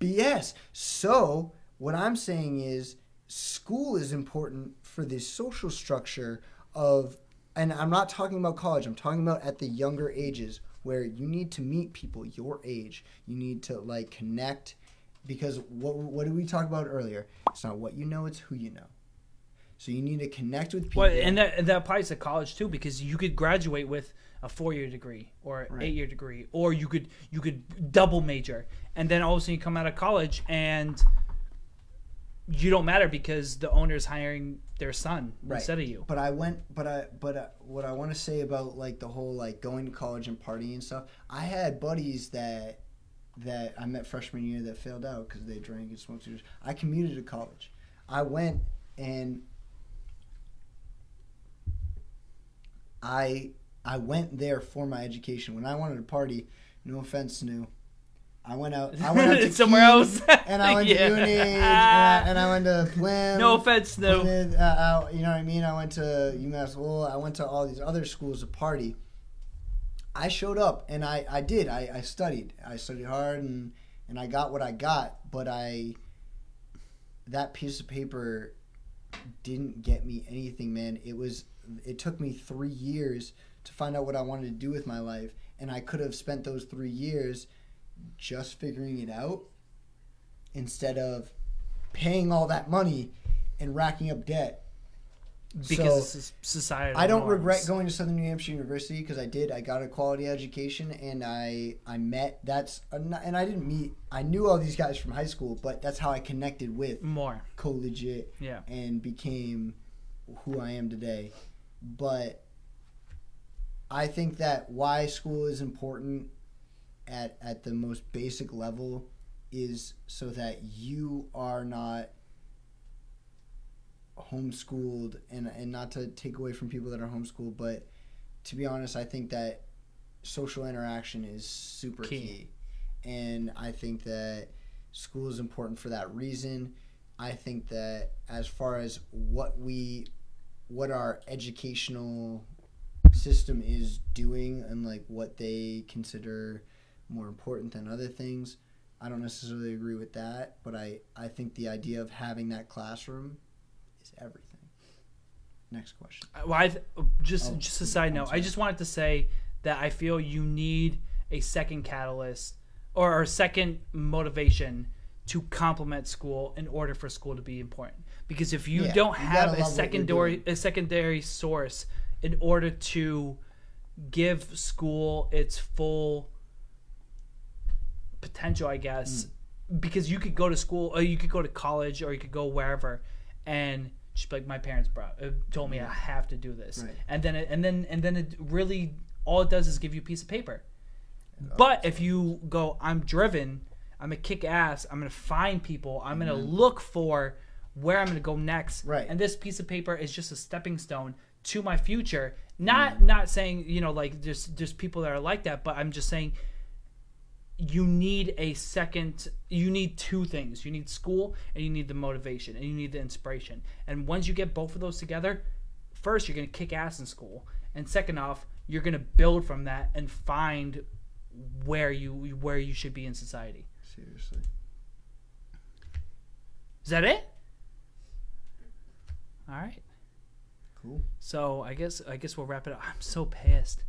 BS. So what I'm saying is school is important for the social structure of, and I'm not talking about college, I'm talking about at the younger ages where you need to meet people your age. You need to like connect because what did we talk about earlier? It's not what you know, it's who you know. So you need to connect with people. Well, and that applies to college too, because you could graduate with a 4-year degree or an 8-year degree, or you could double major, and then all of a sudden you come out of college and you don't matter because the owner's hiring their son instead of you. What I want to say about like the whole like going to college and partying and stuff. I had buddies that I met freshman year that failed out because they drank and smoked. I commuted to college. I went and I went there for my education. When I wanted to party, no offense, I went out. I went out to somewhere else, and I went to UNH, and I went to Plymouth. No offense, Plymouth, you know what I mean? I went to UMass Lowell. I went to all these other schools to party. I showed up, and I studied. I studied hard, and I got what I got. But that piece of paper didn't get me anything, man. It took me 3 years to find out what I wanted to do with my life, and I could have spent those 3 years just figuring it out instead of paying all that money and racking up debt. Because so, society. I don't regret going to Southern New Hampshire University because I did. I got a quality education, and I met. I knew all these guys from high school, but that's how I connected with more collegiate, and became who I am today. But I think that why school is important at the most basic level is so that you are not homeschooled, and not to take away from people that are homeschooled, but to be honest, I think that social interaction is super key. And I think that school is important for that reason. I think that as far as what our educational system is doing and like what they consider more important than other things, I don't necessarily agree with that, but I think the idea of having that classroom is everything. Next question. Well, just a side note, I just wanted to say that I feel you need a second catalyst or a second motivation to complement school in order for school to be important, because if you don't have a secondary source in order to give school its full potential, I guess, because you could go to school or you could go to college or you could go wherever and just be like, my parents told me I have to do this. Right. And then it really, all it does is give you a piece of paper. But if you go, I'm driven, I'm going to kick ass, I'm going to find people, I'm going to look for where I'm going to go next. Right. And this piece of paper is just a stepping stone to my future. Not saying, you know, like there's people that are like that, but I'm just saying you need two things. You need school and you need the motivation and you need the inspiration. And once you get both of those together, first, you're going to kick ass in school. And second off, you're going to build from that and find where you should be in society. Seriously. Is that it? All right. Cool. So I guess we'll wrap it up. I'm so pissed.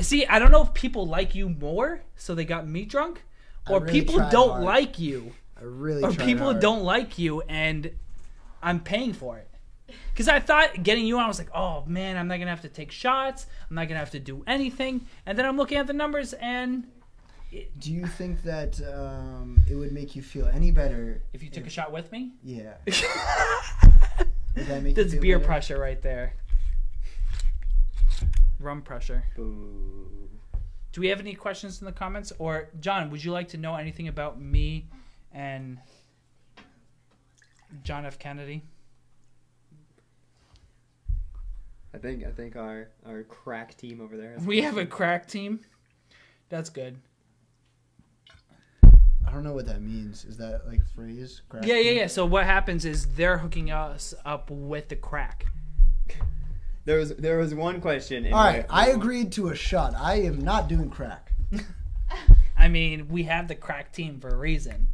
See, I don't know if people like you more, so they got me drunk, or really people don't hard. Like you. I really or people hard. Don't like you, and I'm paying for it. Because I thought getting you on, I was like, oh, man, I'm not going to have to take shots. I'm not going to have to do anything. And then I'm looking at the numbers, and... Do you think that it would make you feel any better... If you took a shot with me? Yeah. Would that make you feel better? That's beer pressure right there. Rum pressure. Boo. Do we have any questions in the comments? Or, John, would you like to know anything about me and John F. Kennedy? I think our crack team over there. We have a crack team. That's good. I don't know what that means. Is that like phrase? Crack team? So what happens is they're hooking us up with the crack. There was one question. All right, I agreed to a shot. I am not doing crack. I mean, we have the crack team for a reason.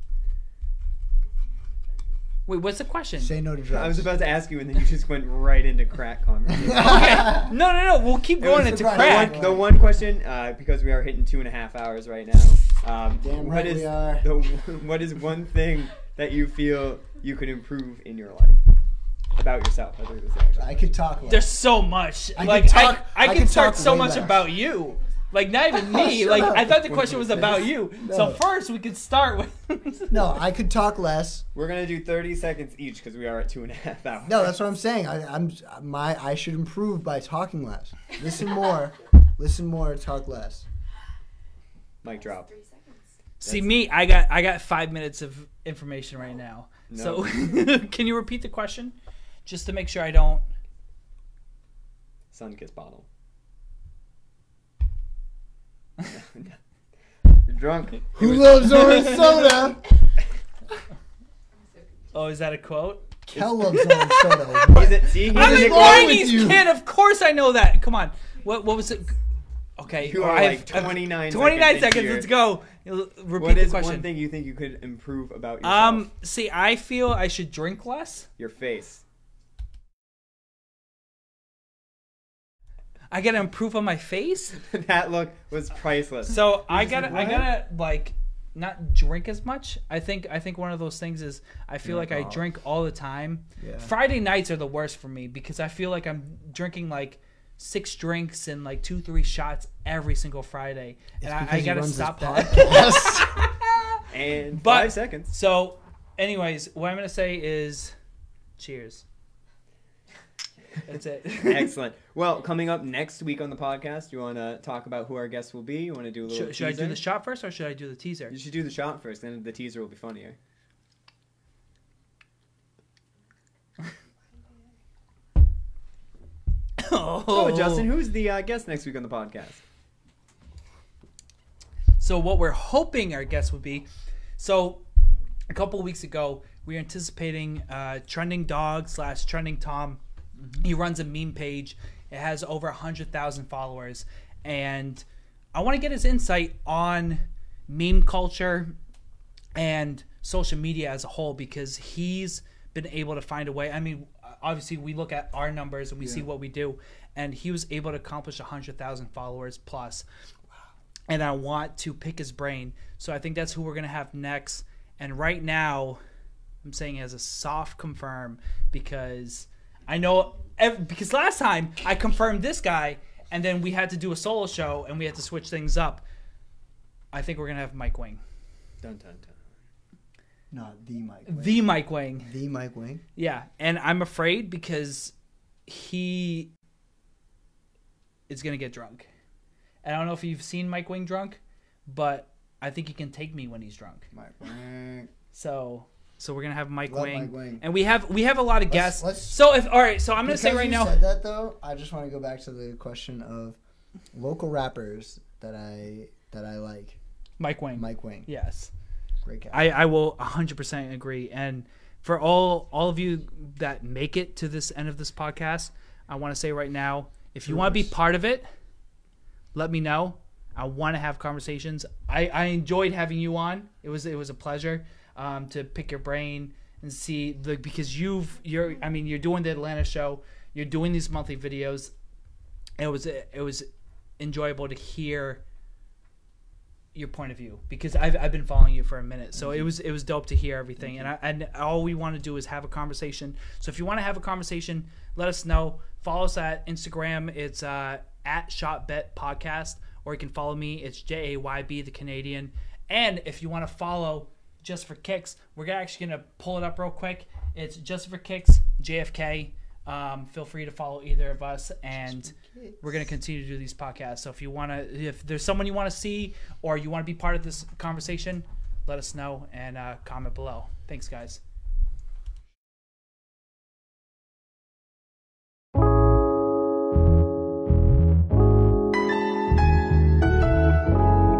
Wait, what's the question? Say no to drugs. I was about to ask you, and then you just went right into crack conversation. Okay. No. We'll keep going into crack. The one question, because we are hitting 2.5 hours right now. Damn right we are. What is one thing that you feel you could improve in your life? About yourself. I could talk less. There's so much. I could talk so much about you. Like, not even me. Like, I thought the question was about you. No. So first, we could start with... No, I could talk less. We're going to do 30 seconds each because we are at 2.5 hours. No, that's what I'm saying. I should improve by talking less. Listen more, talk less. Mic drop. 3 seconds. See, me, I got 5 minutes of information right now. No. So can you repeat the question just to make sure I don't... Sun kiss bottle. You're drunk. Who loves orange soda? Oh, is that a quote? Kel loves orange soda. I'm a 90s kid. Of course I know that. Come on. What was it? Okay. You are like 29 seconds. Let's go. Repeat the question. What is one thing you think you could improve about yourself? See, I feel I should drink less. Your face. I gotta improve on my face. That look was priceless. So I gotta like not drink as much. I think one of those things is I feel like I drink all the time. Yeah. Friday nights are the worst for me because I feel like I'm drinking like 6 drinks and like 2-3 shots every single Friday, and I gotta stop that. And but, 5 seconds. So, anyways, what I'm gonna say is, cheers. That's it. Excellent. Well, coming up next week on the podcast, you want to talk about who our guests will be? You want to do a little Should I do the shot first or should I do the teaser? You should do the shot first, then the teaser will be funnier. Oh, Justin, who's the guest next week on the podcast? So what we're hoping our guest will be... So a couple of weeks ago, we were anticipating Trending Dog / Trending Tom. He runs a meme page. It has over 100,000 followers. And I want to get his insight on meme culture and social media as a whole because he's been able to find a way. I mean, obviously, we look at our numbers and we see what we do. And he was able to accomplish 100,000 followers plus. Wow. And I want to pick his brain. So I think that's who we're going to have next. And right now, I'm saying as a soft confirm because... I know because last time I confirmed this guy, and then we had to do a solo show and we had to switch things up. I think we're gonna have Mike Wing. Dun dun dun. Not the Mike Wang. The Mike Wang. The Mike Wang. Yeah, and I'm afraid because he is going to get drunk. And I don't know if you've seen Mike Wang drunk, but I think he can take me when he's drunk. Mike Wang. So we're going to have Mike Wang. And we have a lot of guests. So I'm going to say right now. Because you said that, though, I just want to go back to the question of local rappers that I like. Mike Wang. Yes. Great guy. I will 100% agree. And for all of you that make it to this end of this podcast, I want to say right now, if you want to be part of it, let me know. I want to have conversations. I enjoyed having you on. It was a pleasure to pick your brain and see because you're doing the Atlanta show, you're doing these monthly videos. It was enjoyable to hear your point of view because I've been following you for a minute, so it was dope to hear everything. And all we want to do is have a conversation. So if you want to have a conversation, let us know. Follow us at Instagram. It's at ShotBetPodcast, or you can follow me. It's JAYB the Canadian. And if you want to follow Just for Kicks, we're actually gonna pull it up real quick. It's Just for Kicks JFK. Feel free to follow either of us, and we're going to continue to do these podcasts. So if there's someone you want to see or you want to be part of this conversation, let us know and comment below. Thanks, guys.